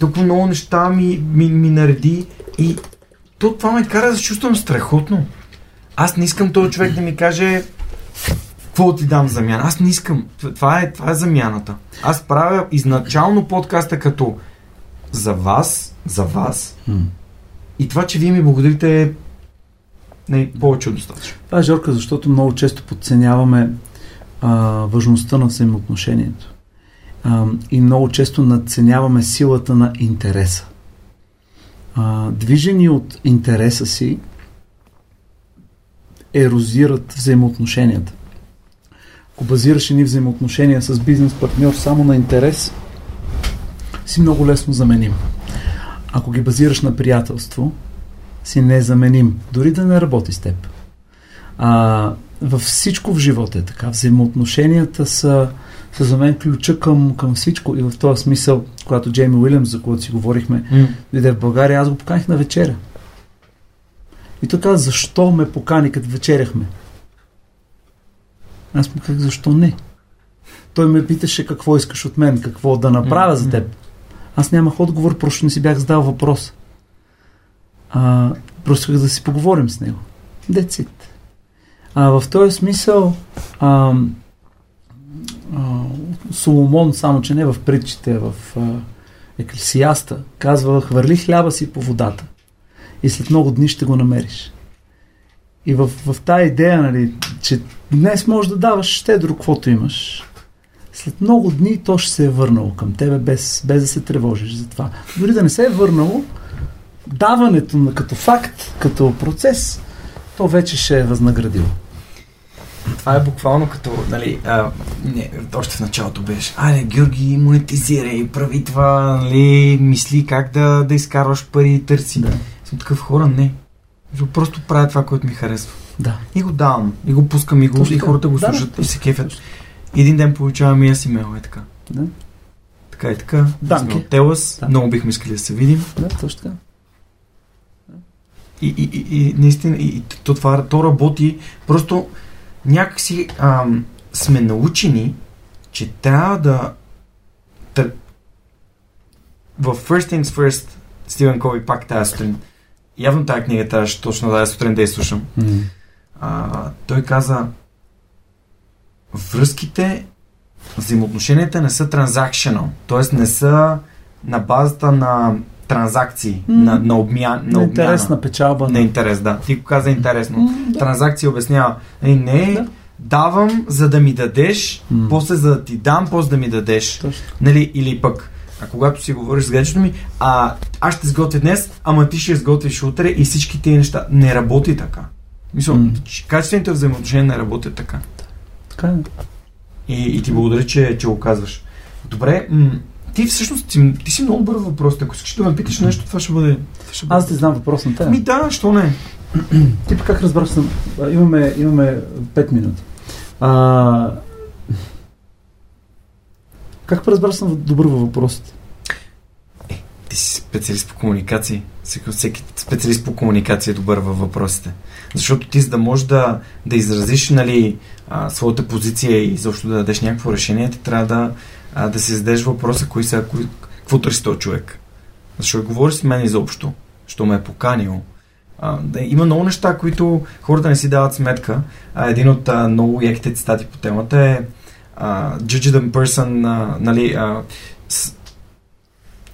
толкова много неща ми, ми, ми нареди и то това ме кара да се чувствам страхотно. Аз не искам този човек да ми каже: какво ти дам замяна? Аз не искам. Това е, това е замяната. Аз правя изначално подкаста като за вас, за вас mm. и това, че вие ми благодарите е не, повече от достатъчно. Това е, Жорка, защото много често подценяваме а, важността на взаимоотношението. Uh, и много често надценяваме силата на интереса. Uh, движени от интереса си ерозират взаимоотношенията. Ако базираш едни взаимоотношения с бизнес партньор само на интерес, си много лесно заменим. Ако ги базираш на приятелство, си незаменим, дори да не работи с теб. Uh, във всичко в живота е така. Взаимоотношенията са са за мен ключа към, към всичко. И в този смисъл, когато Джейми Уилямс, за който си говорихме, mm. дойде в България, аз го поканих на вечеря. И той каза: защо ме покани, като вечеряхме? Аз му казах: защо не? Той ме питаше: какво искаш от мен, какво да направя mm. за теб. Аз нямах отговор, просто не си бях задал въпрос. А, просто да си поговорим с него. That's it. А, в този смисъл... А, Соломон, само че не в притчите, в Еклесиаста, казва: хвърли хляба си по водата и след много дни ще го намериш. И в, в тая идея, нали, че днес можеш да даваш щедро, каквото имаш, след много дни то ще се е върнало към тебе, без, без да се тревожиш за това. Дори да не се е върнало, даването на като факт, като процес, то вече ще е възнаградило. това е буквално като, нали, а, не, още в началото беше, айде, Георги, монетизирай, прави това, нали, мисли как да, да изкарваш пари, търси. Да. Съм такъв, хора, не. Просто правя това, което ми харесва. Да. И го давам, и го пускам, и, го, и хората го слушат, да, и се кефят. Един ден получавам и аз имейл, е така. Да. Така и така. Данки. От Телас, да. Много бихме искали да се видим. Да, точно така. И, и, и, и наистина, и, и, то, това, то работи. Просто някакси ам, сме научени, че трябва да... Тър... В First Things First, Стивен Кови, пак тази сутрин, явно тази книга трябваше точно тази сутрин да я слушам. Mm. А, той каза, връзките, взаимоотношенията не са transactional, т.е. не са на базата на транзакции, mm. на, на, обмя, на обмяна. Интересна печалба. На интерес, да. Ти го каза интересно. Mm, да. Транзакция обяснява. Ей, не, да. Давам, за да ми дадеш, mm. после за да ти дам, после да ми дадеш. Точно. Нали, или пък, а когато си говориш с гречето ми, а, аз ще изготвя днес, ама ти ще изготвиш утре и всички тези неща. Не работи така. Мисля, mm. качествените взаимоотношения не работят така. Така е. И, и ти благодаря, че, че го казваш. Добре, м- ти всъщност ти, ти си много бърз въпрос. Ако искаш да ме питаш нещо, това ще бъде... Това ще бъде... Аз ти знам въпрос на те. Ми да, що не? Ти как разбрах съм? Имаме, имаме пет минути. А... Как разбрах съм добър във въпросите? Е, ти си специалист по комуникации. Всеки, всеки специалист по комуникация е добър във въпросите. Защото ти, за да можеш да, да изразиш, нали, а, своята позиция и защо да дадеш някакво решение, ти трябва да, а, да си зададеш въпроса, кои са, кои, какво търси този човек. Защото говори с мен изобщо, що ме е поканил. А, да, има много неща, които хората не си дават сметка. А, един от а, много яките цитати по темата е а, Judge the person, а, нали, а, с,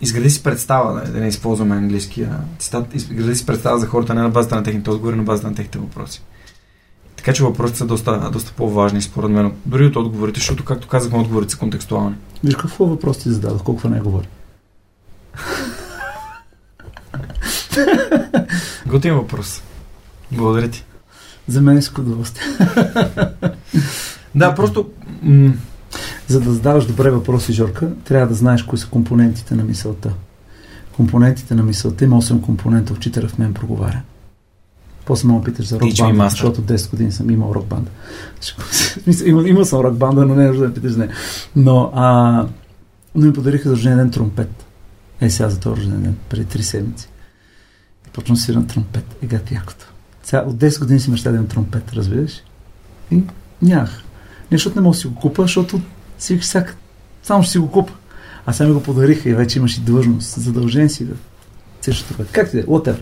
изгради си представа, да не използваме английския цитат, изгради си представа за хората не на базата на техните отговори, на базата на техните въпроси. Така че въпросите са доста, доста по-важни, според мен, дори от отговорите, защото, както казахме, отговорите са контекстуални. Виж какво въпрос ти зададох, колко не говори. Готин въпрос. Благодаря ти. За мен е с удоволствие. Да, просто... М- За да задаваш добре въпроси, Жорка, трябва да знаеш кои са компонентите на мисълта. Компонентите на мисълта има осем компонента, учителя в мен проговаря. После ме питаш за рок-банда, защото десет години съм имал рок-банда. Имал има съм рок-банда, но не е нужда да ме питаш за нея. Но, а, но ми подариха за рождения ден тромпет. Е, сега за този рождения ден, преди три седмици. И почна да свирам тромпет. Ега якото. Сега от десет години си мечтая да имам тромпет, разбираш? И нямах. Нещо не мога да си го купа, защото си всяка... само ще си го купа. А сега ми го подариха и вече имаш и длъжност. Задължен си да цираш това. Как ти да е? Whatever.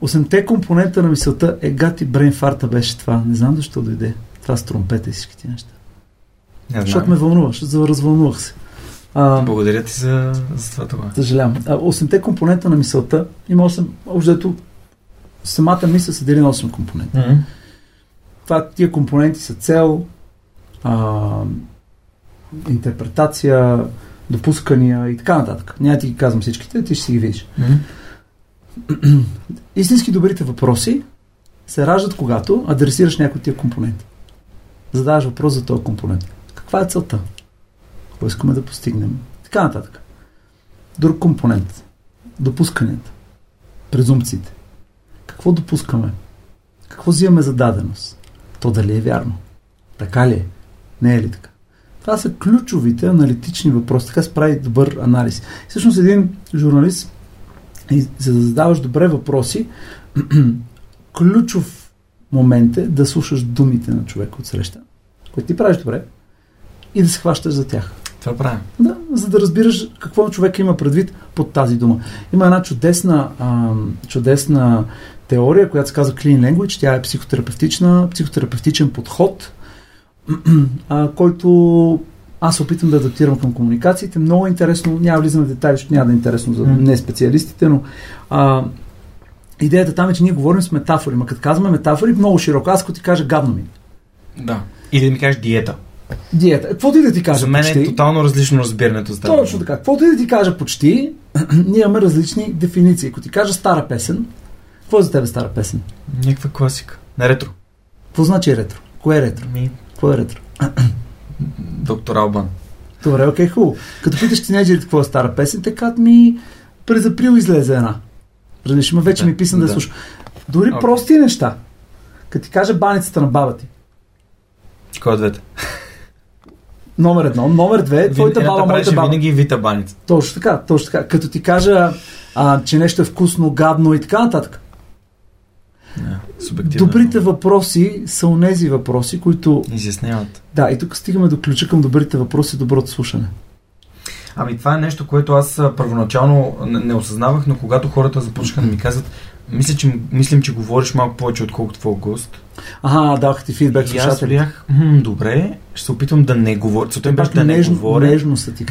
Осемте компонента на мисълта е гати брейнфарта беше това. Не знам защо дойде. Това с тромпета и всички ти неща. Защото ме вълнуваш. Защото развълнувах се. А, Благодаря ти за, за това това. Съжалявам. Осемте компонента на мисълта има осем... Общо самата мисъл се дели на осем компонента. Mm-hmm. Това, тия компоненти са цел, а, интерпретация, допускания и така нататък. Няма ти ги казвам всичките, ти ще си ги видиш. Mm-hmm. Истински добрите въпроси се раждат, когато адресираш някой от тия компоненти. Задаваш въпрос за този компонент. Каква е целта? Какво искаме да постигнем? Така нататък. Друг компонент. Допусканията. Презумпциите. Какво допускаме? Какво взимаме за даденост? То дали е вярно? Така ли е? Не е ли така? Това са ключовите аналитични въпроси. Така се прави добър анализ. Всъщност един журналист, за да задаваш добре въпроси, ключов момент е да слушаш думите на човека от среща, които ти правиш добре, и да се хващаш за тях. Това правим. Да, за да разбираш какво човек има предвид под тази дума. Има една чудесна, а, чудесна теория, която се казва Clean Language. Тя е психотерапевтична, психотерапевтичен подход, а, който аз се опитвам да адаптирам към комуникациите. Много интересно, няма влизам в детайли, защото няма да е интересно за не специалистите, но а, идеята там е, че ние говорим с метафори. Ма като казваме метафори, много широко. Аз като ти кажа гадно ми. Да. Или да ми кажеш диета. Диета. Какво ти да ти кажа? За мен е почти тотално различно разбирането. Става. Точно така. Какво ти да ти кажа почти, ние имаме различни дефиниции. Ако ти кажа стара песен, какво е за тебе стара песен? Някаква класика. На ретро. Какво значи ретро? Кое е ретро? Ми... Кое е ретро? Доктор Албан. Добре, окей, хубаво. Като питаш тинейджерите какво е стара песен, те казват ми през април излезе една. Различно, вече да, ми писам да, да слушам. Дори okay. прости неща. Като ти кажа баницата на баба ти. Кой е двете? Номер едно. Номер две, твоята Вин, баба, моята баба. Винаги вита баница. Точно така, точно така. Като ти кажа, а, че нещо е вкусно, гадно и така нататък. Yeah, добрите въпроси са онези въпроси, които... изясняват. Да, и тук стигаме до ключа към добрите въпроси и доброто слушане. Ами това е нещо, което аз първоначално не осъзнавах, но когато хората започнаха да ми казват, мисля, че, мислим, че говориш малко повече, отколкото твой гост. Ага, давах ти фидбек слушателите. И аз бях, добре, ще се опитам да не говоря. Сотен беше да не говоря,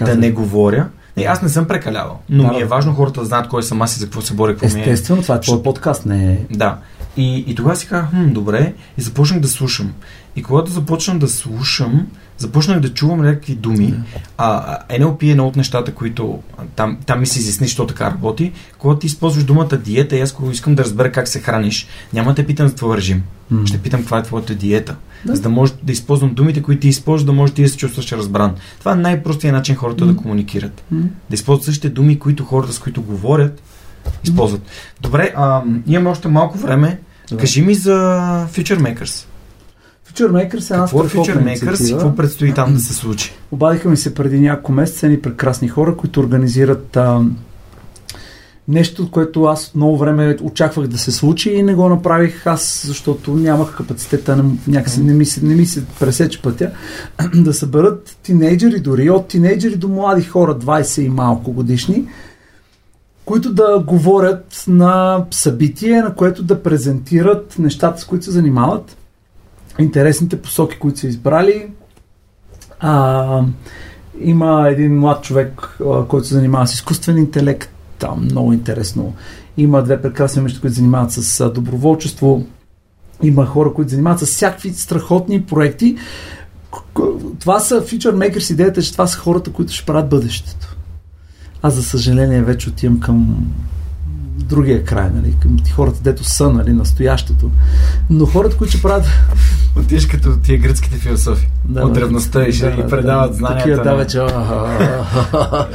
да не говоря. Не, аз не съм прекалявал, но да, ми е важно хората да знаят кой съм аз и за какво се боря, какво ми е. Естествено, това е твой подкаст, не е. Да. И, и тогава си казах, добре, и започнах да слушам. И когато започнах да слушам, започнах да чувам някакви думи. А, Ен Ел Пи е едно от нещата, които там, там ми се изясни, що така работи. Когато ти използваш думата диета, и аз когато искам да разбера как се храниш, няма да те питам за твой режим. Mm. Ще питам каква е твоята диета. Да. За да може да използвам думите, които ти използваш, да можеш да се чувстваш разбран. Това е най-простият начин хората mm. да комуникират. Mm. Да използват същите думи, които хората, с които говорят, използват. Mm. Добре, а, имаме още малко време. Добре. Кажи ми за Future Makers. Future Makers е една страхотна инициатива. Какво предстои там да се случи? Обадиха ми се преди няколко месеца едни прекрасни хора, които организират а, нещо, което аз от много време очаквах да се случи и не го направих аз, защото нямах капацитета, не, някакси не ми се, не ми се пресече пътя, да съберат тинейджери, дори от тинейджери до млади хора, двайсет и малко годишни, които да говорят на събитие, на което да презентират нещата, с които се занимават, интересните посоки, които са избрали. А, има един млад човек, който се занимава с изкуствен интелект. Там много интересно. Има две прекрасни мъжчета, които занимават с доброволчество. Има хора, които занимават с всякакви страхотни проекти. Това са Future Makers. Идеята, че това са хората, които ще правят бъдещето. Аз, за съжаление, вече отивам към другия край, нали, към хората, дето са, нали, настоящето. Но хората, които ще правят... Отиш като тия гръцките философи. Да, от древността и ще да, ги предават да, знанията. Такива, да, вече...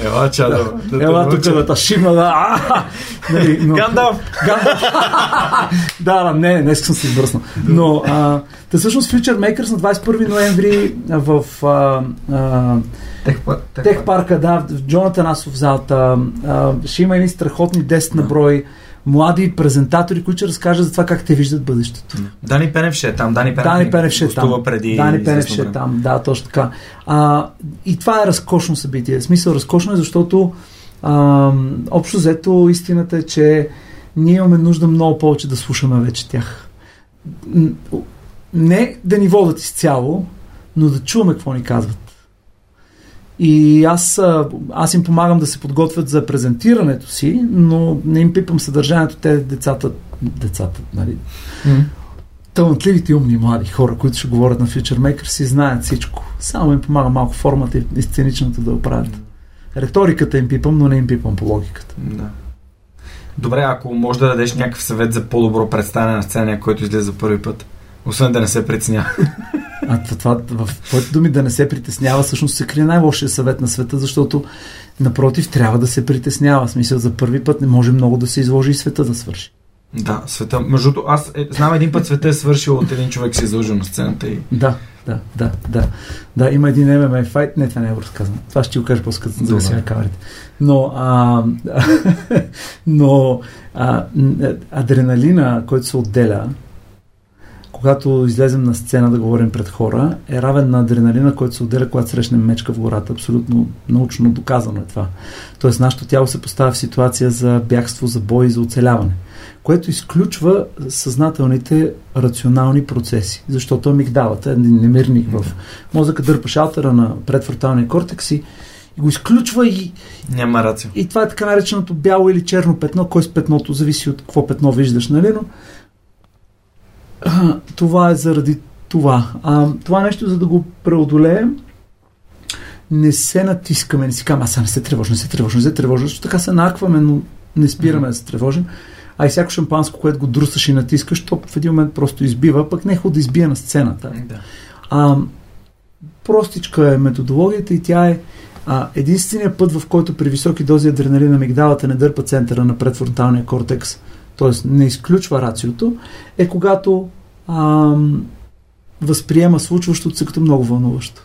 Ела, чадо. Ела, тук на Ташима, да. Гандалф! Гандалф! Да, да, не, днес съм се избръснал. Но, да, всъщност, Future Makers на двайсет и първи ноември в... Тех парка, да, в Джонатан Асов залата. Ще има едни страхотни десет на брой млади презентатори, които ще разкажат за това как те виждат бъдещето. Дани Пеневше е там. Дани Пеневше е там. Дани Пеневше е там, да, точно така. А, и това е разкошно събитие. В смисъл, разкошно е, защото а, общо взето истината е, че ние имаме нужда много повече да слушаме вече тях. Не да ни водят изцяло, но да чуваме какво ни казват. И аз, аз им помагам да се подготвят за презентирането си, но не им пипам съдържанието. Те децата, децата, нали, mm-hmm. талантливите умни млади хора, които ще говорят на Future Makers, си знаят всичко. Само им помагам малко формата и сценичната да оправят. Mm-hmm. Реториката им пипам, но не им пипам по логиката. Да. Добре, ако можеш да дадеш някакъв съвет за по-добро представяне на сцена, който излезе за първи път, освен да не се притеснява. А това, в твоите думи, да не се притеснява, всъщност се крие най-лошия съвет на света, защото напротив, трябва да се притеснява. В смисъл, за първи път не може много да се изложи и света да свърши. Да, света. Между другото, аз е, знам един път света е свършил от един човек се изложил на сцената и... Да, да, да, да. Да, има един Ем Ем А файт. Не, това не е разказано. Това ще ти го кажа по-скъсно, за да сега каварите. Но, а, но а, адреналина, който се отделя, когато излезем на сцена да говорим пред хора, е равен на адреналина, който се отделя, когато срещнем мечка в гората. Абсолютно научно доказано е това. Тоест, нашето тяло се поставя в ситуация за бягство, за бой и за оцеляване, което изключва съзнателните рационални процеси, защото амигдалата е немирник в мозъка, дърпа шалтера на предфронталния кортекс и го изключва и... Няма рацио. И това е така нареченото бяло или черно петно. Кой с петното, зависи от какво петно виждаш, нали, но това е заради това. А, това нещо, за да го преодолеем, не се натискаме, не си казваме, аз не се тревожим, не се тревожим, не се тревожим, защото така се накваме, но не спираме mm-hmm. да се тревожим, а и всяко шампанско, което го друсаш и натискаш, то в един момент просто избива, пък не е хубаво да избие на сцената. Да. А, простичка е методологията и тя е а, единственият път, в който при високи дози адреналин на мигдалата не дърпа центъра на предфронталния кортекс, т.е. не изключва рациото, е когато а, възприема случващото се като много вълнуващо.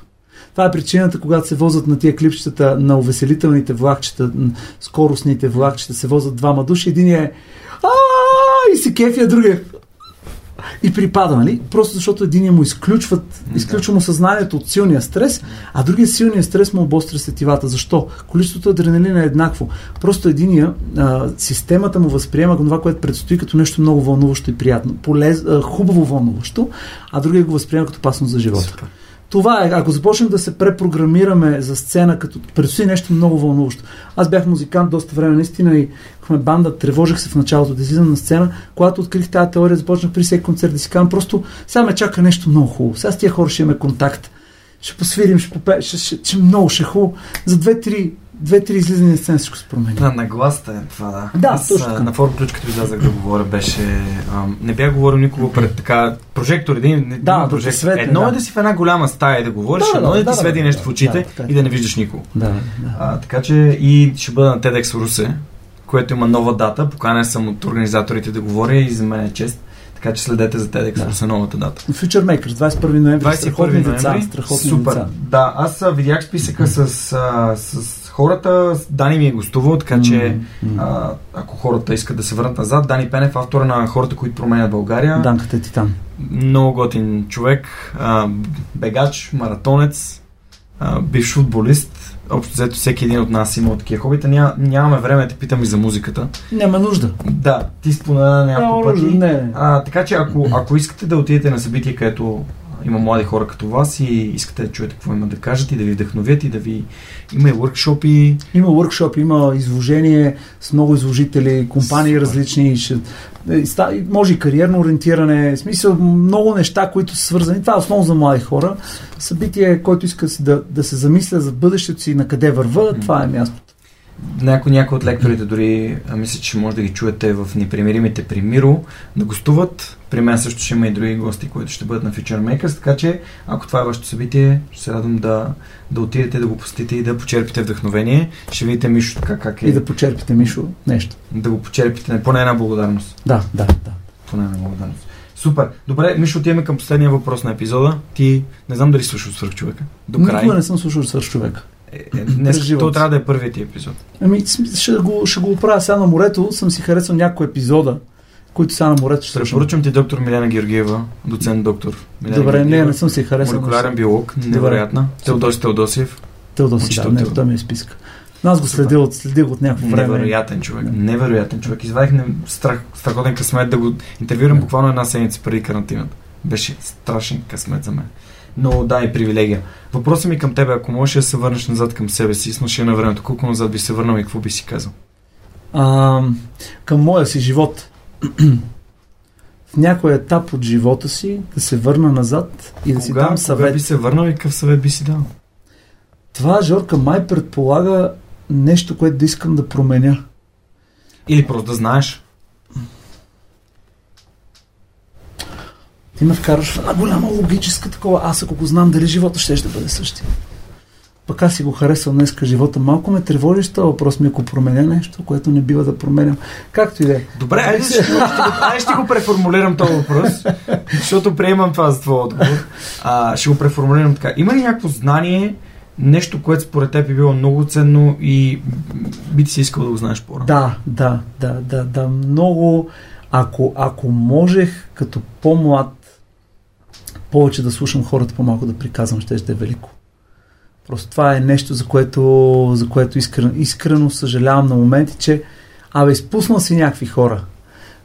Това е причината, когато се возят на тия клипчетата на увеселителните влакчета, скоростните влакчета, се возят двама души, един е и се кефия, другия и припада, нали? Просто защото един му изключват, изключва му съзнанието от силния стрес, а другия силния стрес му обостря сетивата. Защо? Количеството адреналин е еднакво. Просто единия а, системата му възприема това, което предстои като нещо много вълнуващо и приятно, полез, а, хубаво вълнуващо, а другия го възприема като опасност за живота. Това е, ако започнем да се препрограмираме за сцена, като предстои нещо много вълнуващо. Аз бях музикант доста време, наистина, и имахме банда, тревожих се в началото да излизам на сцена. Когато открих тази теория, започнах при всеки концерт да си казвам, просто сега ме чака нещо много хубаво. Сега с тия хора ще имаме контакт. Ще посвирим, ще попеем, ще, ще, ще много ще хубаво. За две-три две-три излизания на сцена всичко се промени. Да, нагласта е това, да. Да, аз, точно така. На форум ключ, като излязах да говоря, беше... Ам, не бях говорил никога пред така... Прожектор, един, да, да прожектор. Светне, едно да. Е да си в една голяма стая и да говориш, да, едно да, е да, да ти да, свети да, нещо да, в очите да, и да не виждаш никого. Да, да. А, така че и ще бъда на TEDx Русе, което има нова дата. Поканен съм от организаторите да говоря и за мен е чест. Така че следете за TEDx да. Русе новата дата. Future Makers, двадесет и първи ноември, страхотни деца. Супер, деца. Да. Аз видях списъка с, с хората, Дани ми е гостувал, така че mm-hmm. а, ако хората искат да се върнат назад, Дани Пенев, автора на хората, които променят България. Данката е титан. Много готин човек, а, бегач, маратонец, а, бивш футболист. Общо взето всеки един от нас има от такива хобита. Ня, нямаме време, те питам и за музиката. Няма нужда. Да, ти спомена няколко пъти. Не. А, така че ако, ако искате да отидете на събитие, където има млади хора като вас и искате да чуете какво има да кажат и да ви вдъхновят и да ви... Има и workshop-и. Има workshop, има изложение с много изложители, компании Супер. различни. Ще... Може и кариерно ориентиране. В смисъл, много неща, които са свързани. Това е основно за млади хора. Събитие, който иска да, да се замисля за бъдещето си, на къде върва, м-м. това е мястото. Някои няко от лекторите дори, мисля, че може да ги чуете в непримиримите при Миро, да гостуват. При мен също ще има и други гости, които ще бъдат на Future Makers, така че ако това е вашето събитие, ще се радвам да, да отидете, да го посетите и да почерпите вдъхновение. Ще видите Мишо така как е. И да почерпите Мишо нещо. Да го почерпите, поне една благодарност. Да, да, да. Поне една благодарност. Супер. Добре, Мишо, отиваме към последния въпрос на епизода. Ти не знам дали слушаш Свръхчовека. До край. Никога не съм слушал Свръхчовека. Днес то трябва да е първият епизод. Ами, ще го, ще го оправя. Сега на морето съм си харесал някои епизода, които сега на морето ще слушам. Препоръчвам ти доктор Милена Георгиева, доцент доктор Милена Добре, Георгиева, не, не съм си харесал. Молекулярен биолог, невероятна. Теодоси Теодосиев. Теодосиев, да, не, той ми е списка. Но аз го следил от, следил от някакво време. Невероятен човек, не. невероятен човек. Извадих не, страх, страхотен късмет да го интервюрам не. буквално една седмица преди карантината. Беше страшен късмет за мен. Но да, е привилегия. Въпросът ми към тебе, ако можеш да се върнеш назад към себе си, с машина на времето, колко назад би се върнал и какво би си казал? А, към моя си живот. В някой етап от живота си да се върна назад и кога, да си дам съвет. Кога би се върнал и какъв съвет би си дал? Това, Жорка, май предполага нещо, което да искам да променя. Или просто да знаеш. Ти ме вкарваш в една голяма логическа такова. Аз ако го знам, дали живота ще ще бъде същия. Пък аз си го харесвам днеска живота. Малко ме тревожиш това въпрос ми, ако променя нещо, което не бива да променям. Както и да е. Добре, айде ще, ще, ще, ще го преформулирам този въпрос, защото приемам това за твой отговор. А, ще го преформулирам така. Има ли някакво знание, нещо, което според теб е било много ценно и би ти си искал да го знаеш по-рано? Да, да, да, да, да. Много. Ако, ако можех като по-млад повече да слушам хората, по-малко да приказвам, ще ще е велико. Просто това е нещо, за което, за което искрено, искрено съжалявам на моменти, че абе, изпуснал си някакви хора,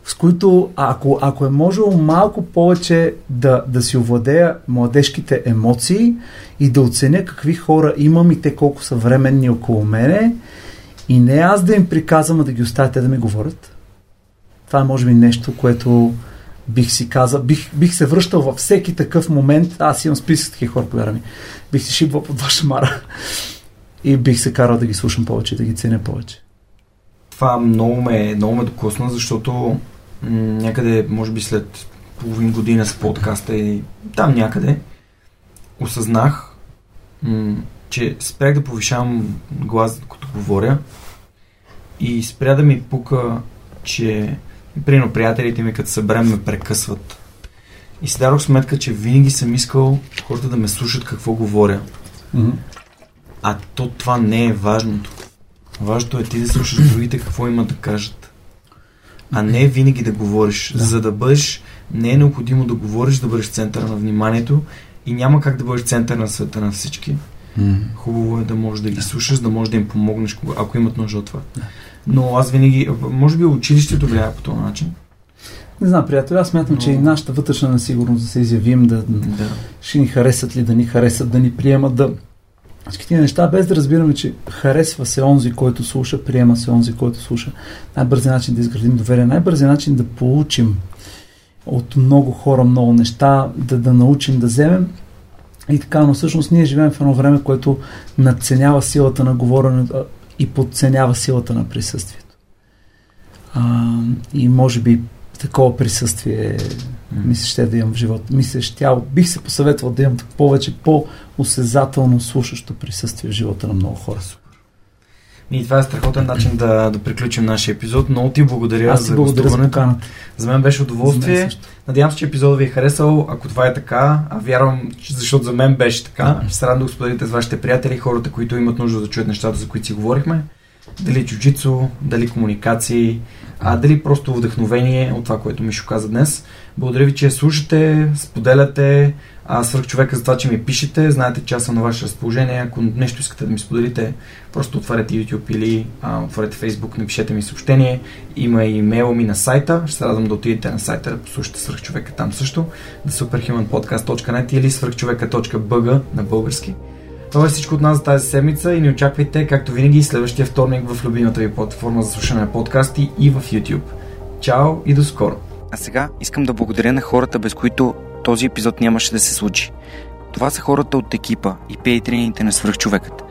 с които, ако, ако е можело малко повече да, да си овладея младежките емоции и да оценя какви хора имам и те колко са временни около мене и не аз да им приказвам, а да ги оставя те да ми говорят. Това е може би нещо, което бих си казал, бих, бих се връщал във всеки такъв момент. Аз имам списък такива хора, повярвам ми. Бих си шибвал под ваша мара и бих се карал да ги слушам повече, да ги ценя повече. това много ме, много ме докосна, защото м- някъде, може би след половин година с подкаста и там някъде, осъзнах, м- че спрях да повишавам глас, докато говоря, и спря да ми пука, че прино приятелите ми, като съберем, ме прекъсват. И си дадох сметка, че винаги съм искал хората да ме слушат какво говоря. Mm-hmm. А то това не е важното. Важното е ти да слушаш другите какво има да кажат. А не винаги да говориш. Да. За да бъдеш, не е необходимо да говориш, да бъдеш център на вниманието, и няма как да бъдеш център на света на всички. Mm-hmm. Хубаво е да можеш да ги слушаш, да можеш да им помогнеш, ако имат нужда от това. Но аз винаги, може би училището влияе по този начин. Не знам, приятели, аз смятам, но... че и нашата вътрешна несигурност да се изявим, да, да ще ни харесат ли, да ни харесат, да ни приемат, да... Всички тия неща, без да разбираме, че харесва се онзи, който слуша, приема се онзи, който слуша. Най-бързи начин да изградим доверие, най-бързи начин да получим от много хора много неща, да, да научим, да вземем. И така, но всъщност ние живеем в едно време, което надценява силата на говоренето и подценява силата на присъствието. А, и може би такова присъствие мисля, ще да имам в живота. Мисля, ще, бих се посъветвал да имам повече по-осезателно слушащо присъствие в живота на много хора. И това е страхотен начин да, да приключим нашия епизод. Много ти благодаря. Аз ти за гостуването. За мен беше удоволствие. Мен Надявам се, че епизодът ви е харесал. Ако това е така, а вярвам, защото за мен беше така, ще се радвам да го споделите с вашите приятели, хората, които имат нужда да чуят нещата, за които си говорихме. Дали джуджицу, дали комуникации, а дали просто вдъхновение от това, което Мишо каза днес. Благодаря ви, че слушате, споделяте. Аз свърх човека за това, че ми пишете. Знаете, че аз съм на ваше разположение. Ако нещо искате да ми споделите, просто отварете YouTube или а, отворете Facebook, напишете ми съобщение. Има и имейла ми на сайта. Ще се радвам да отидете на сайта, да послушате свърх човека там също. Да superhumanpodcast точка net или свърхчовека точка би джи на български. Това е всичко от нас за тази седмица и ни очаквайте, както винаги, следващия вторник в любимата ви платформа за слушане на подкасти и в YouTube. Чао и до скоро! А сега искам да благодаря на хората, без които този епизод нямаше да се случи. Това са хората от екипа и пейтрините на Свръхчовекът.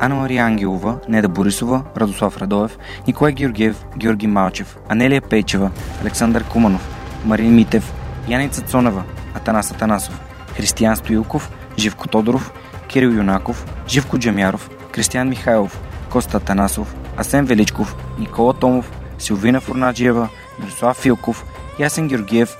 Анна Мария Ангелова, Неда Борисова, Радослав Радоев, Николай Георгиев, Георги Малчев, Анелия Пейчева, Александър Куманов, Марин Митев, Яница Цонева, Атанас Атанасов, Християн Стоилков, Живко Тодоров, Кирил Юнаков, Живко Джамяров, Кристиян Михайлов, Коста Атанасов, Асен Величков, Никола Томов, Силвина Фурнаджиева, Мирослав Филков, Ясен Георгиев,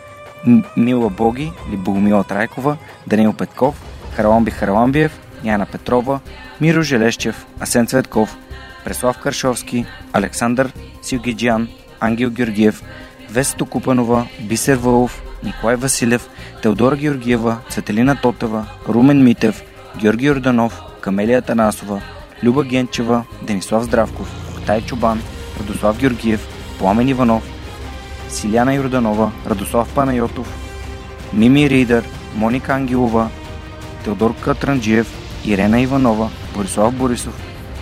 Мила Боги, Богомила Трайкова, Данил Петков, Хараламби Хараламбиев, Яна Петрова, Миро Желещев, Асен Цветков, Преслав Кършовски, Александър Силгиджиан, Ангел Георгиев, Весто Купанова, Бисер Вълов, Николай Василев, Теодора Георгиева, Цветелина Тотева, Румен Митев, Георги Йорданов, Камелия Танасова, Люба Генчева, Денислав Здравков, Октай Чубан, Радослав Георгиев, Пламен Иванов, Силяна Йорданова, Радослав Панайотов, Мими Ридър, Моника Ангелова, Теодор Катранджиев, Ирена Иванова, Борислав Борисов,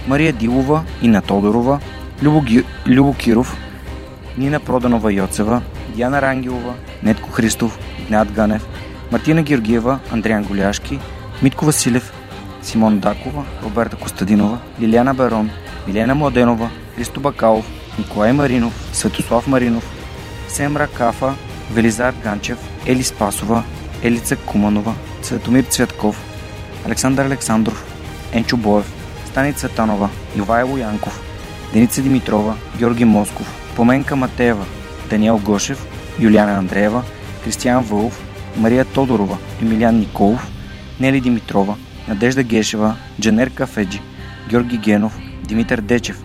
Мария Дилова, Ина Тодорова, Любо, Ги... Любо Киров, Нина Проданова Йоцева, Диана Рангелова, Нетко Христов, Игнат Ганев, Мартина Георгиева, Андриан Голяшки, Митко Василев, Симон Дакова, Роберта Костадинова, Лиляна Берон, Милена Младенова, Христо Бакалов, Николай Маринов, Светослав Маринов, Семра Кафа, Велизар Ганчев, Ели Спасова, Елица Куманова, Светомир Цветков, Александър Александров, Енчо Боев, Стани Цветанова, Ивайло Янков, Деница Димитрова, Георги Москов, Поменка Матеева, Даниел Гошев, Юлиана Андреева, Кристиян Вълов, Мария Тодорова, Емилиан Николов, Нели Димитрова, Надежда Гешева, Джанер Кафеджи, Георги Генов, Димитър Дечев,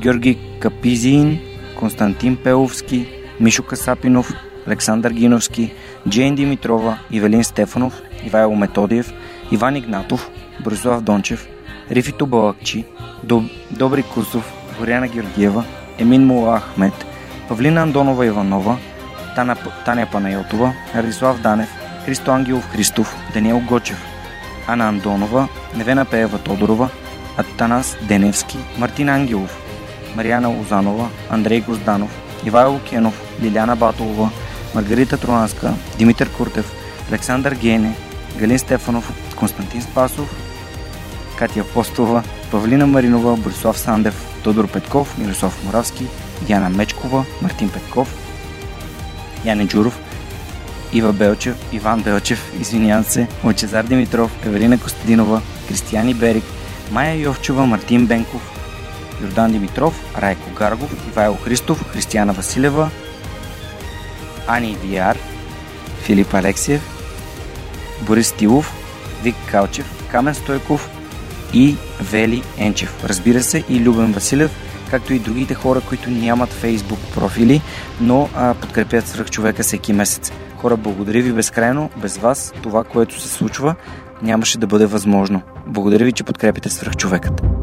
Георги Капизиин, Константин Пеловски, Мишо Касапинов, Александър Гиновски, Джейн Димитрова, Ивелин Стефанов, Ивайло Методиев, Иван Игнатов, Борислав Дончев, Рифито Балакчи, Доб... Добри Курсов, Боряна Георгиева, Емин Мула Ахмет, Павлина Андонова Иванова, Тана... Таня Панайотова, Радислав Данев, Христо Ангелов Христов, Даниел Гочев, Ана Андонова, Невена Пеева Тодорова, Атанас Деневски, Мартин Ангелов, Марияна Лозанова, Андрей Гозданов, Ивайло Кенов, Лиляна Батолова, Маргарита Троянска, Димитър Куртев, Александър Гене, Галин Стефанов, Константин Спасов, Катя Постова, Павлина Маринова, Борислав Сандев, Тодор Петков, Мирослав Моравски, Диана Мечкова, Мартин Петков, Яне Джуров, Ива Белчев, Иван Белчев, извинявам се, Лъчезар Димитров, Евелина Костадинова, Кристияни Берик, Майя Йовчева, Мартин Бенков, Йордан Димитров, Райко Гаргов, Ивайло Христов, Християна Василева, Ани Виар, Филип Алексиев, Борис Стилов, Вик Калчев, Камен Стойков и Вели Енчев. Разбира се, и Любен Василев, както и другите хора, които нямат Фейсбук профили, но а, подкрепят Свръхчовека всеки месец. Хора, благодаря ви безкрайно. Без вас това, което се случва, нямаше да бъде възможно. Благодаря ви, че подкрепите Свръхчовекът.